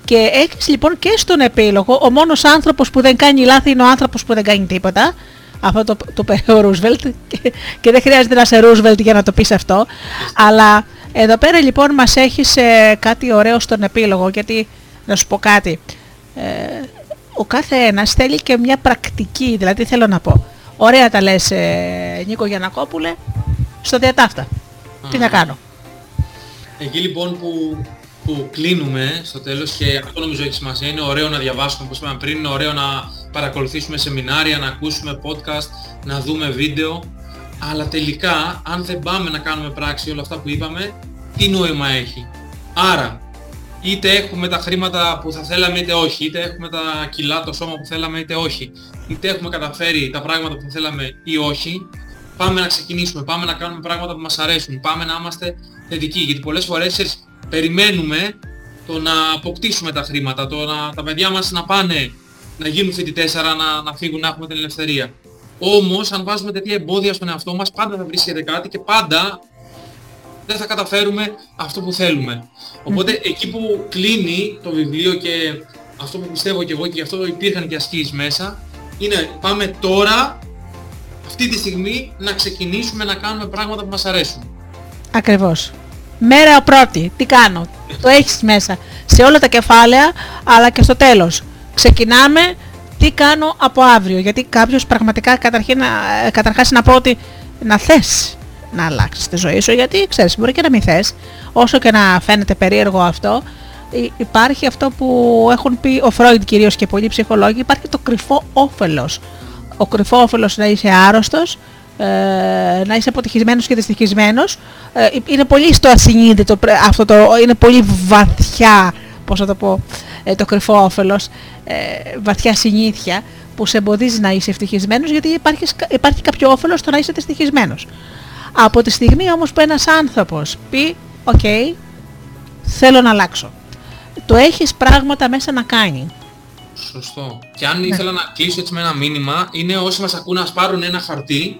Και έχεις λοιπόν και στον επίλογο, ο μόνος άνθρωπος που δεν κάνει λάθη είναι ο άνθρωπος που δεν κάνει τίποτα. Αυτό το, το είπε ο Ρούσβελτ και, και δεν χρειάζεται να είσαι Ρούσβελτ για να το πεις αυτό. Αλλά εδώ πέρα λοιπόν μας έχεις ε, κάτι ωραίο στον επίλογο, γιατί να σου πω κάτι. Ε, ο κάθε ένας θέλει και μια πρακτική, δηλαδή θέλω να πω. Ωραία τα λες ε, Νίκο Γιαννακόπουλε, στο διατάφτα. Mm. Τι να κάνω. Εκεί λοιπόν που, που κλείνουμε στο τέλος, και αυτό νομίζω έχει σημασία, είναι ωραίο να διαβάσουμε, όπως είπαμε πριν, είναι ωραίο να παρακολουθήσουμε σεμινάρια, να ακούσουμε podcast, να δούμε βίντεο, αλλά τελικά αν δεν πάμε να κάνουμε πράξη όλα αυτά που είπαμε, τι νόημα έχει. Άρα, είτε έχουμε τα χρήματα που θα θέλαμε είτε όχι, είτε έχουμε τα κιλά, το σώμα που θέλαμε είτε όχι, είτε έχουμε καταφέρει τα πράγματα που θέλαμε ή όχι, πάμε να ξεκινήσουμε, πάμε να κάνουμε πράγματα που μας αρέσουν, πάμε να είμαστε θετικοί, γιατί πολλές φορές περιμένουμε το να αποκτήσουμε τα χρήματα, το να, τα παιδιά μας να πάνε να γίνουν φοιτητές, άρα να, να φύγουν, να έχουμε την ελευθερία. Όμως, αν βάζουμε τέτοια εμπόδια στον εαυτό μας, πάντα θα βρίσκεται κάτι και πάντα δεν θα καταφέρουμε αυτό που θέλουμε. Οπότε εκεί που κλείνει το βιβλίο και αυτό που πιστεύω και εγώ, και γι' αυτό υπήρχαν και ασκήσεις μέσα, είναι πάμε τώρα, αυτή τη στιγμή, να ξεκινήσουμε να κάνουμε πράγματα που μας αρέσουν. Ακριβώς. Μέρα πρώτη, τι κάνω, το έχεις μέσα σε όλα τα κεφάλαια, αλλά και στο τέλος. Ξεκινάμε, τι κάνω από αύριο, γιατί κάποιος πραγματικά καταρχήν, καταρχάς να πω ότι να θες να αλλάξεις τη ζωή σου, γιατί ξέρεις μπορεί και να μην θες, όσο και να φαίνεται περίεργο αυτό, υπάρχει αυτό που έχουν πει ο Φρόιντ κυρίως και πολλοί ψυχολόγοι, υπάρχει το κρυφό όφελος. Ο κρυφό όφελος να είσαι άρρωστος, να είσαι αποτυχισμένος και δυστυχισμένος, είναι πολύ στο ασυνείδητο αυτό, το, είναι πολύ βαθιά, πώς θα το πω, το κρυφό όφελος, βαθιά συνήθεια που σε εμποδίζει να είσαι ευτυχισμένος, γιατί υπάρχει, υπάρχει κάποιο όφελος στο να είσαι δυστυχισμένος. Από τη στιγμή όμως που ένας άνθρωπος πει «ΟΚ, okay, θέλω να αλλάξω», το έχεις πράγματα μέσα να κάνει. Σωστό. Και αν ναι. ήθελα να κλείσω έτσι με ένα μήνυμα, είναι όσοι μας ακούνε να πάρουν ένα χαρτί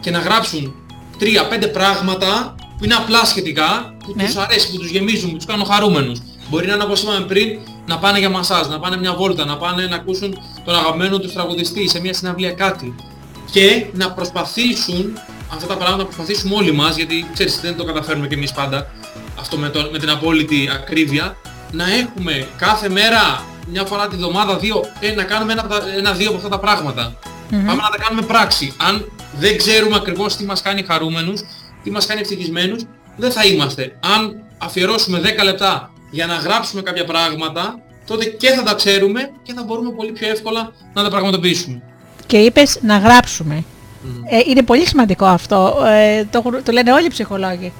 και να γράψουν τρία πέντε πράγματα που είναι απλά σχετικά, που ναι. τους αρέσει, που τους γεμίζουν, που τους κάνουν χαρούμενους. Μπορεί να είναι, όπως είπαμε πριν, να πάνε για μασάζ, να πάνε μια βόλτα, να πάνε να ακούσουν τον αγαπημένο τους τραγουδιστή σε μια συναυλία, κάτι. Και να προσπαθήσουν αυτά τα πράγματα, να προσπαθήσουμε όλοι μας, γιατί ξέρεις δεν το καταφέρουμε και εμείς πάντα αυτό με, το, με την απόλυτη ακρίβεια, να έχουμε κάθε μέρα, μια φορά τη βδομάδα, δύο, ε, να κάνουμε ένα-δύο ένα, από αυτά τα πράγματα. Mm-hmm. Πάμε να τα κάνουμε πράξη. Αν δεν ξέρουμε ακριβώς τι μας κάνει χαρούμενους, τι μας κάνει ευτυχισμένους, δεν θα είμαστε. Αν αφιερώσουμε δέκα λεπτά για να γράψουμε κάποια πράγματα, τότε και θα τα ξέρουμε και θα μπορούμε πολύ πιο εύκολα να τα πραγματοποιήσουμε. Και είπες να γράψουμε. Mm. Ε, είναι πολύ σημαντικό αυτό, ε, το, το λένε όλοι οι ψυχολόγοι.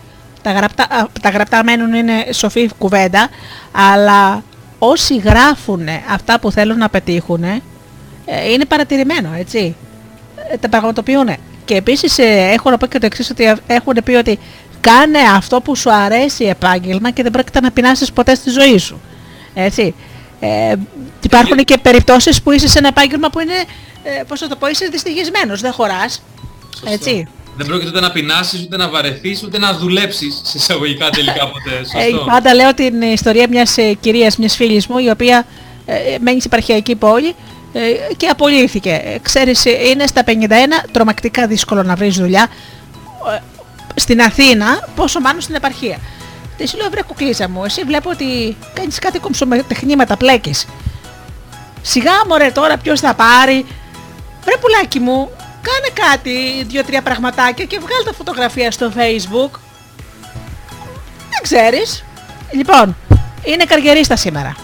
Τα γραπτά, τα γραπτά μένουν, είναι σοφή κουβέντα, αλλά όσοι γράφουν αυτά που θέλουν να πετύχουν, ε, είναι παρατηρημένο, έτσι. Ε, τα πραγματοποιούν. Και επίσης ε, έχω να πω και το εξής, ότι έχουν πει ότι κάνε αυτό που σου αρέσει επάγγελμα και δεν πρόκειται να πεινάσεις ποτέ στη ζωή σου. Έτσι. Ε, υπάρχουν και περιπτώσεις που είσαι σε ένα επάγγελμα που είναι, ε, πώς θα το πω, είσαι δυστυχισμένος, δεν χωράς. Σωστό. Έτσι. Δεν πρόκειται ούτε να πεινάσεις, ούτε να βαρεθείς, ούτε να δουλέψεις σε εισαγωγικά τελικά ποτέ. Σωστό. Ε, πάντα λέω την ιστορία μιας ε, κυρίας, μιας φίλης μου, η οποία ε, μένει σε επαρχιακή πόλη ε, και απολύθηκε. Ξέρεις, είναι στα πενήντα ένα, τρομακτικά δύσκολο να βρεις δουλειά ε, στην Αθήνα, πόσο μάλλον στην επαρχία. Της λέω, βρε κουκλίζα μου, εσύ βλέπω ότι κάνεις κάτι κομψομετεχνήματα, πλέκεις. Σιγά μωρέ τώρα ποιος θα πάρει. Βρε πουλάκι μου, κάνε κάτι, δύο-τρία πραγματάκια και βγάλε τα φωτογραφία στο Facebook. Δεν ξέρεις. Λοιπόν, είναι καριερίστα σήμερα.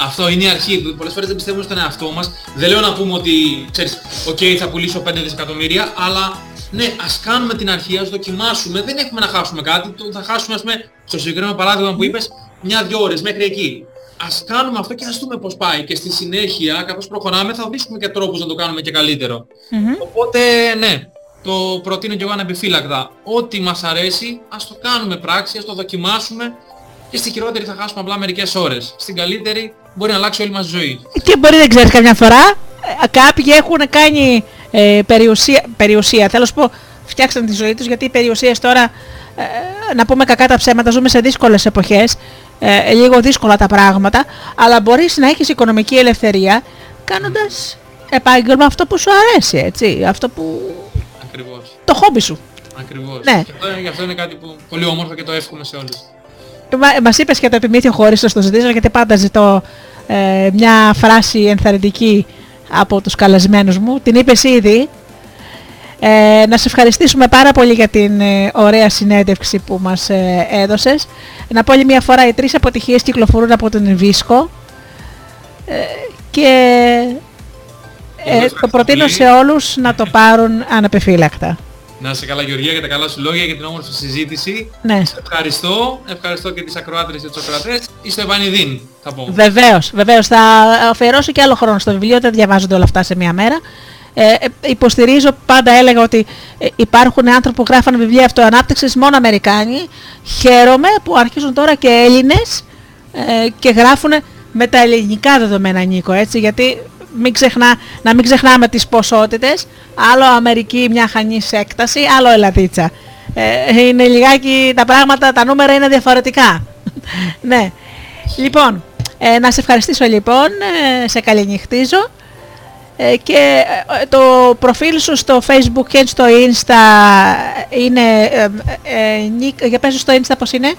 Αυτό είναι η αρχή. Πολλές φορές δεν πιστεύουμε στον εαυτό μας. Δεν λέω να πούμε ότι, ξέρεις, οκ, okay, θα πουλήσω πέντε δισεκατομμύρια, αλλά ναι, ας κάνουμε την αρχή, ας δοκιμάσουμε. Δεν έχουμε να χάσουμε κάτι. Θα χάσουμε, ας πούμε, στο συγκεκριμένο παράδειγμα που είπες, μια-δυο ώρες μέχρι εκεί. Ας κάνουμε αυτό και ας δούμε πώς πάει. Και στη συνέχεια, καθώς προχωράμε, θα βρίσκουμε και τρόπους να το κάνουμε και καλύτερο. Mm-hmm. Οπότε, ναι, το προτείνω κι εγώ ανεπιφύλακτα. Ό,τι μας αρέσει, ας το κάνουμε πράξη, ας το δοκιμάσουμε. Και στη χειρότερη θα χάσουμε απλά μερικές ώρες. Στην καλύτερη μπορεί να αλλάξει όλη μας τη ζωή. Και μπορεί, δεν ξέρεις, καμιά φορά κάποιοι έχουν κάνει ε, περιουσία, περιουσία, θέλω να πω, φτιάξαν τη ζωή τους, γιατί οι περιουσίες τώρα, ε, να πούμε κακά τα ψέματα, ζούμε σε δύσκολες εποχές, ε, λίγο δύσκολα τα πράγματα, αλλά μπορείς να έχεις οικονομική ελευθερία κάνοντας επάγγελμα αυτό που σου αρέσει, έτσι, αυτό που... Ακριβώς. Το χόμπι σου. Ακριβώς. Ναι. Και αυτό, γι' αυτό είναι κάτι που πολύ όμορφο και το εύχομαι σε όλους. Μας είπες για το επιμύθιο χωρίς, το ζητήσω γιατί πάντα ζητώ ε, μια φράση ενθαρρυντική από τους καλεσμένους μου. Την είπες ήδη. Ε, να σε ευχαριστήσουμε πάρα πολύ για την ε, ωραία συνέντευξη που μας ε, έδωσες. Να πω άλλη μια φορά, οι τρεις αποτυχίες κυκλοφορούν από τον Υβίσκο. Ε, και ε, το προτείνω σε όλους να το πάρουν ανεπιφύλακτα. Να είσαι καλά, Γεωργία, για τα καλά σου λόγια, για την όμορφη συζήτηση. Ναι. Σε ευχαριστώ. Ευχαριστώ και τις ακροάτρες και τους ακροατές. Είστε επανειδήν, θα πω. Βεβαίως, βεβαίως. Θα αφιερώσω και άλλο χρόνο στο βιβλίο, δεν διαβάζονται όλα αυτά σε μία μέρα. Ε, υποστηρίζω, πάντα έλεγα ότι υπάρχουν άνθρωποι που γράφαν βιβλία αυτοανάπτυξης, μόνο Αμερικάνοι. Χαίρομαι που αρχίζουν τώρα και Έλληνες ε, και γράφουν με τα ελληνικά δεδομένα, Νίκο, έτσι, γιατί... Μην ξεχνά, να μην ξεχνάμε τις ποσότητες. Άλλο Αμερική, μια χανής έκταση, άλλο Ελλαδίτσα. Ε, είναι λιγάκι τα πράγματα, τα νούμερα είναι διαφορετικά. Ναι. Λοιπόν, ε, να σε ευχαριστήσω λοιπόν, ε, σε καληνυχτίζω. Ε, και ε, το προφίλ σου στο Facebook και στο Insta είναι... Ε, ε, Nick, για πες στο Insta πώς είναι.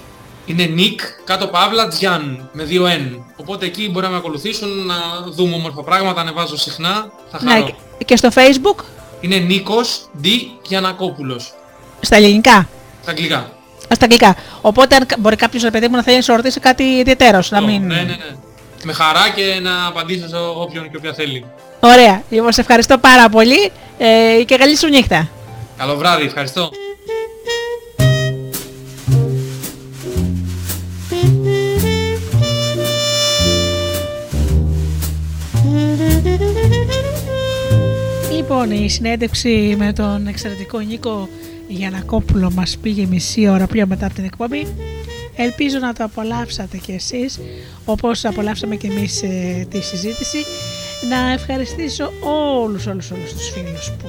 Είναι Nick, κάτω παύλα, Τζιάν, με δύο N. Οπότε εκεί μπορεί να με ακολουθήσουν, να δούμε όμορφα πράγματα, ανεβάζω συχνά, θα χαρώ. Ναι, και στο Facebook? Είναι Nikos D. Giannakopoulos. Στα ελληνικά? Στα αγγλικά. Στα αγγλικά. Οπότε αν μπορεί κάποιος, παιδί μου, να θέλει να σου ρωτήσει κάτι ιδιαίτερος, να μην... Ναι, ναι, ναι. Με χαρά και να απαντήσω σε όποιον και όποια θέλει. Ωραία. Λοιπόν, σε ευχαριστώ πάρα πολύ ε, και καλή σου νύχτα. Καλό βράδυ, ευχαριστώ. Λοιπόν, η συνέντευξη με τον εξαιρετικό Νίκο Γιαννακόπουλο μας πήγε μισή ώρα πιο μετά από την εκπομπή. Ελπίζω να το απολαύσατε κι εσείς, όπως απολαύσαμε κι εμείς ε, τη συζήτηση. Να ευχαριστήσω όλους, όλους, όλους τους φίλους που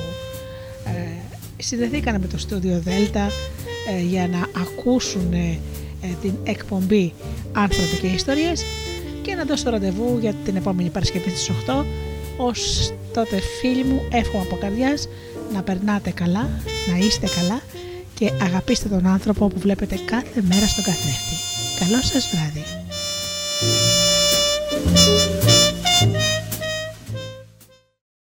ε, συνδεθήκαν με το Studio Delta ε, για να ακούσουν ε, την εκπομπή «Άνθρωποι και Ιστορίες» και να δώσω ραντεβού για την επόμενη Παρασκευή στις οκτώ. Ως τότε, φίλοι μου, εύχομαι από καρδιάς να περνάτε καλά, να είστε καλά και αγαπήστε τον άνθρωπο που βλέπετε κάθε μέρα στον καθρέφτη. Καλό σας βράδυ.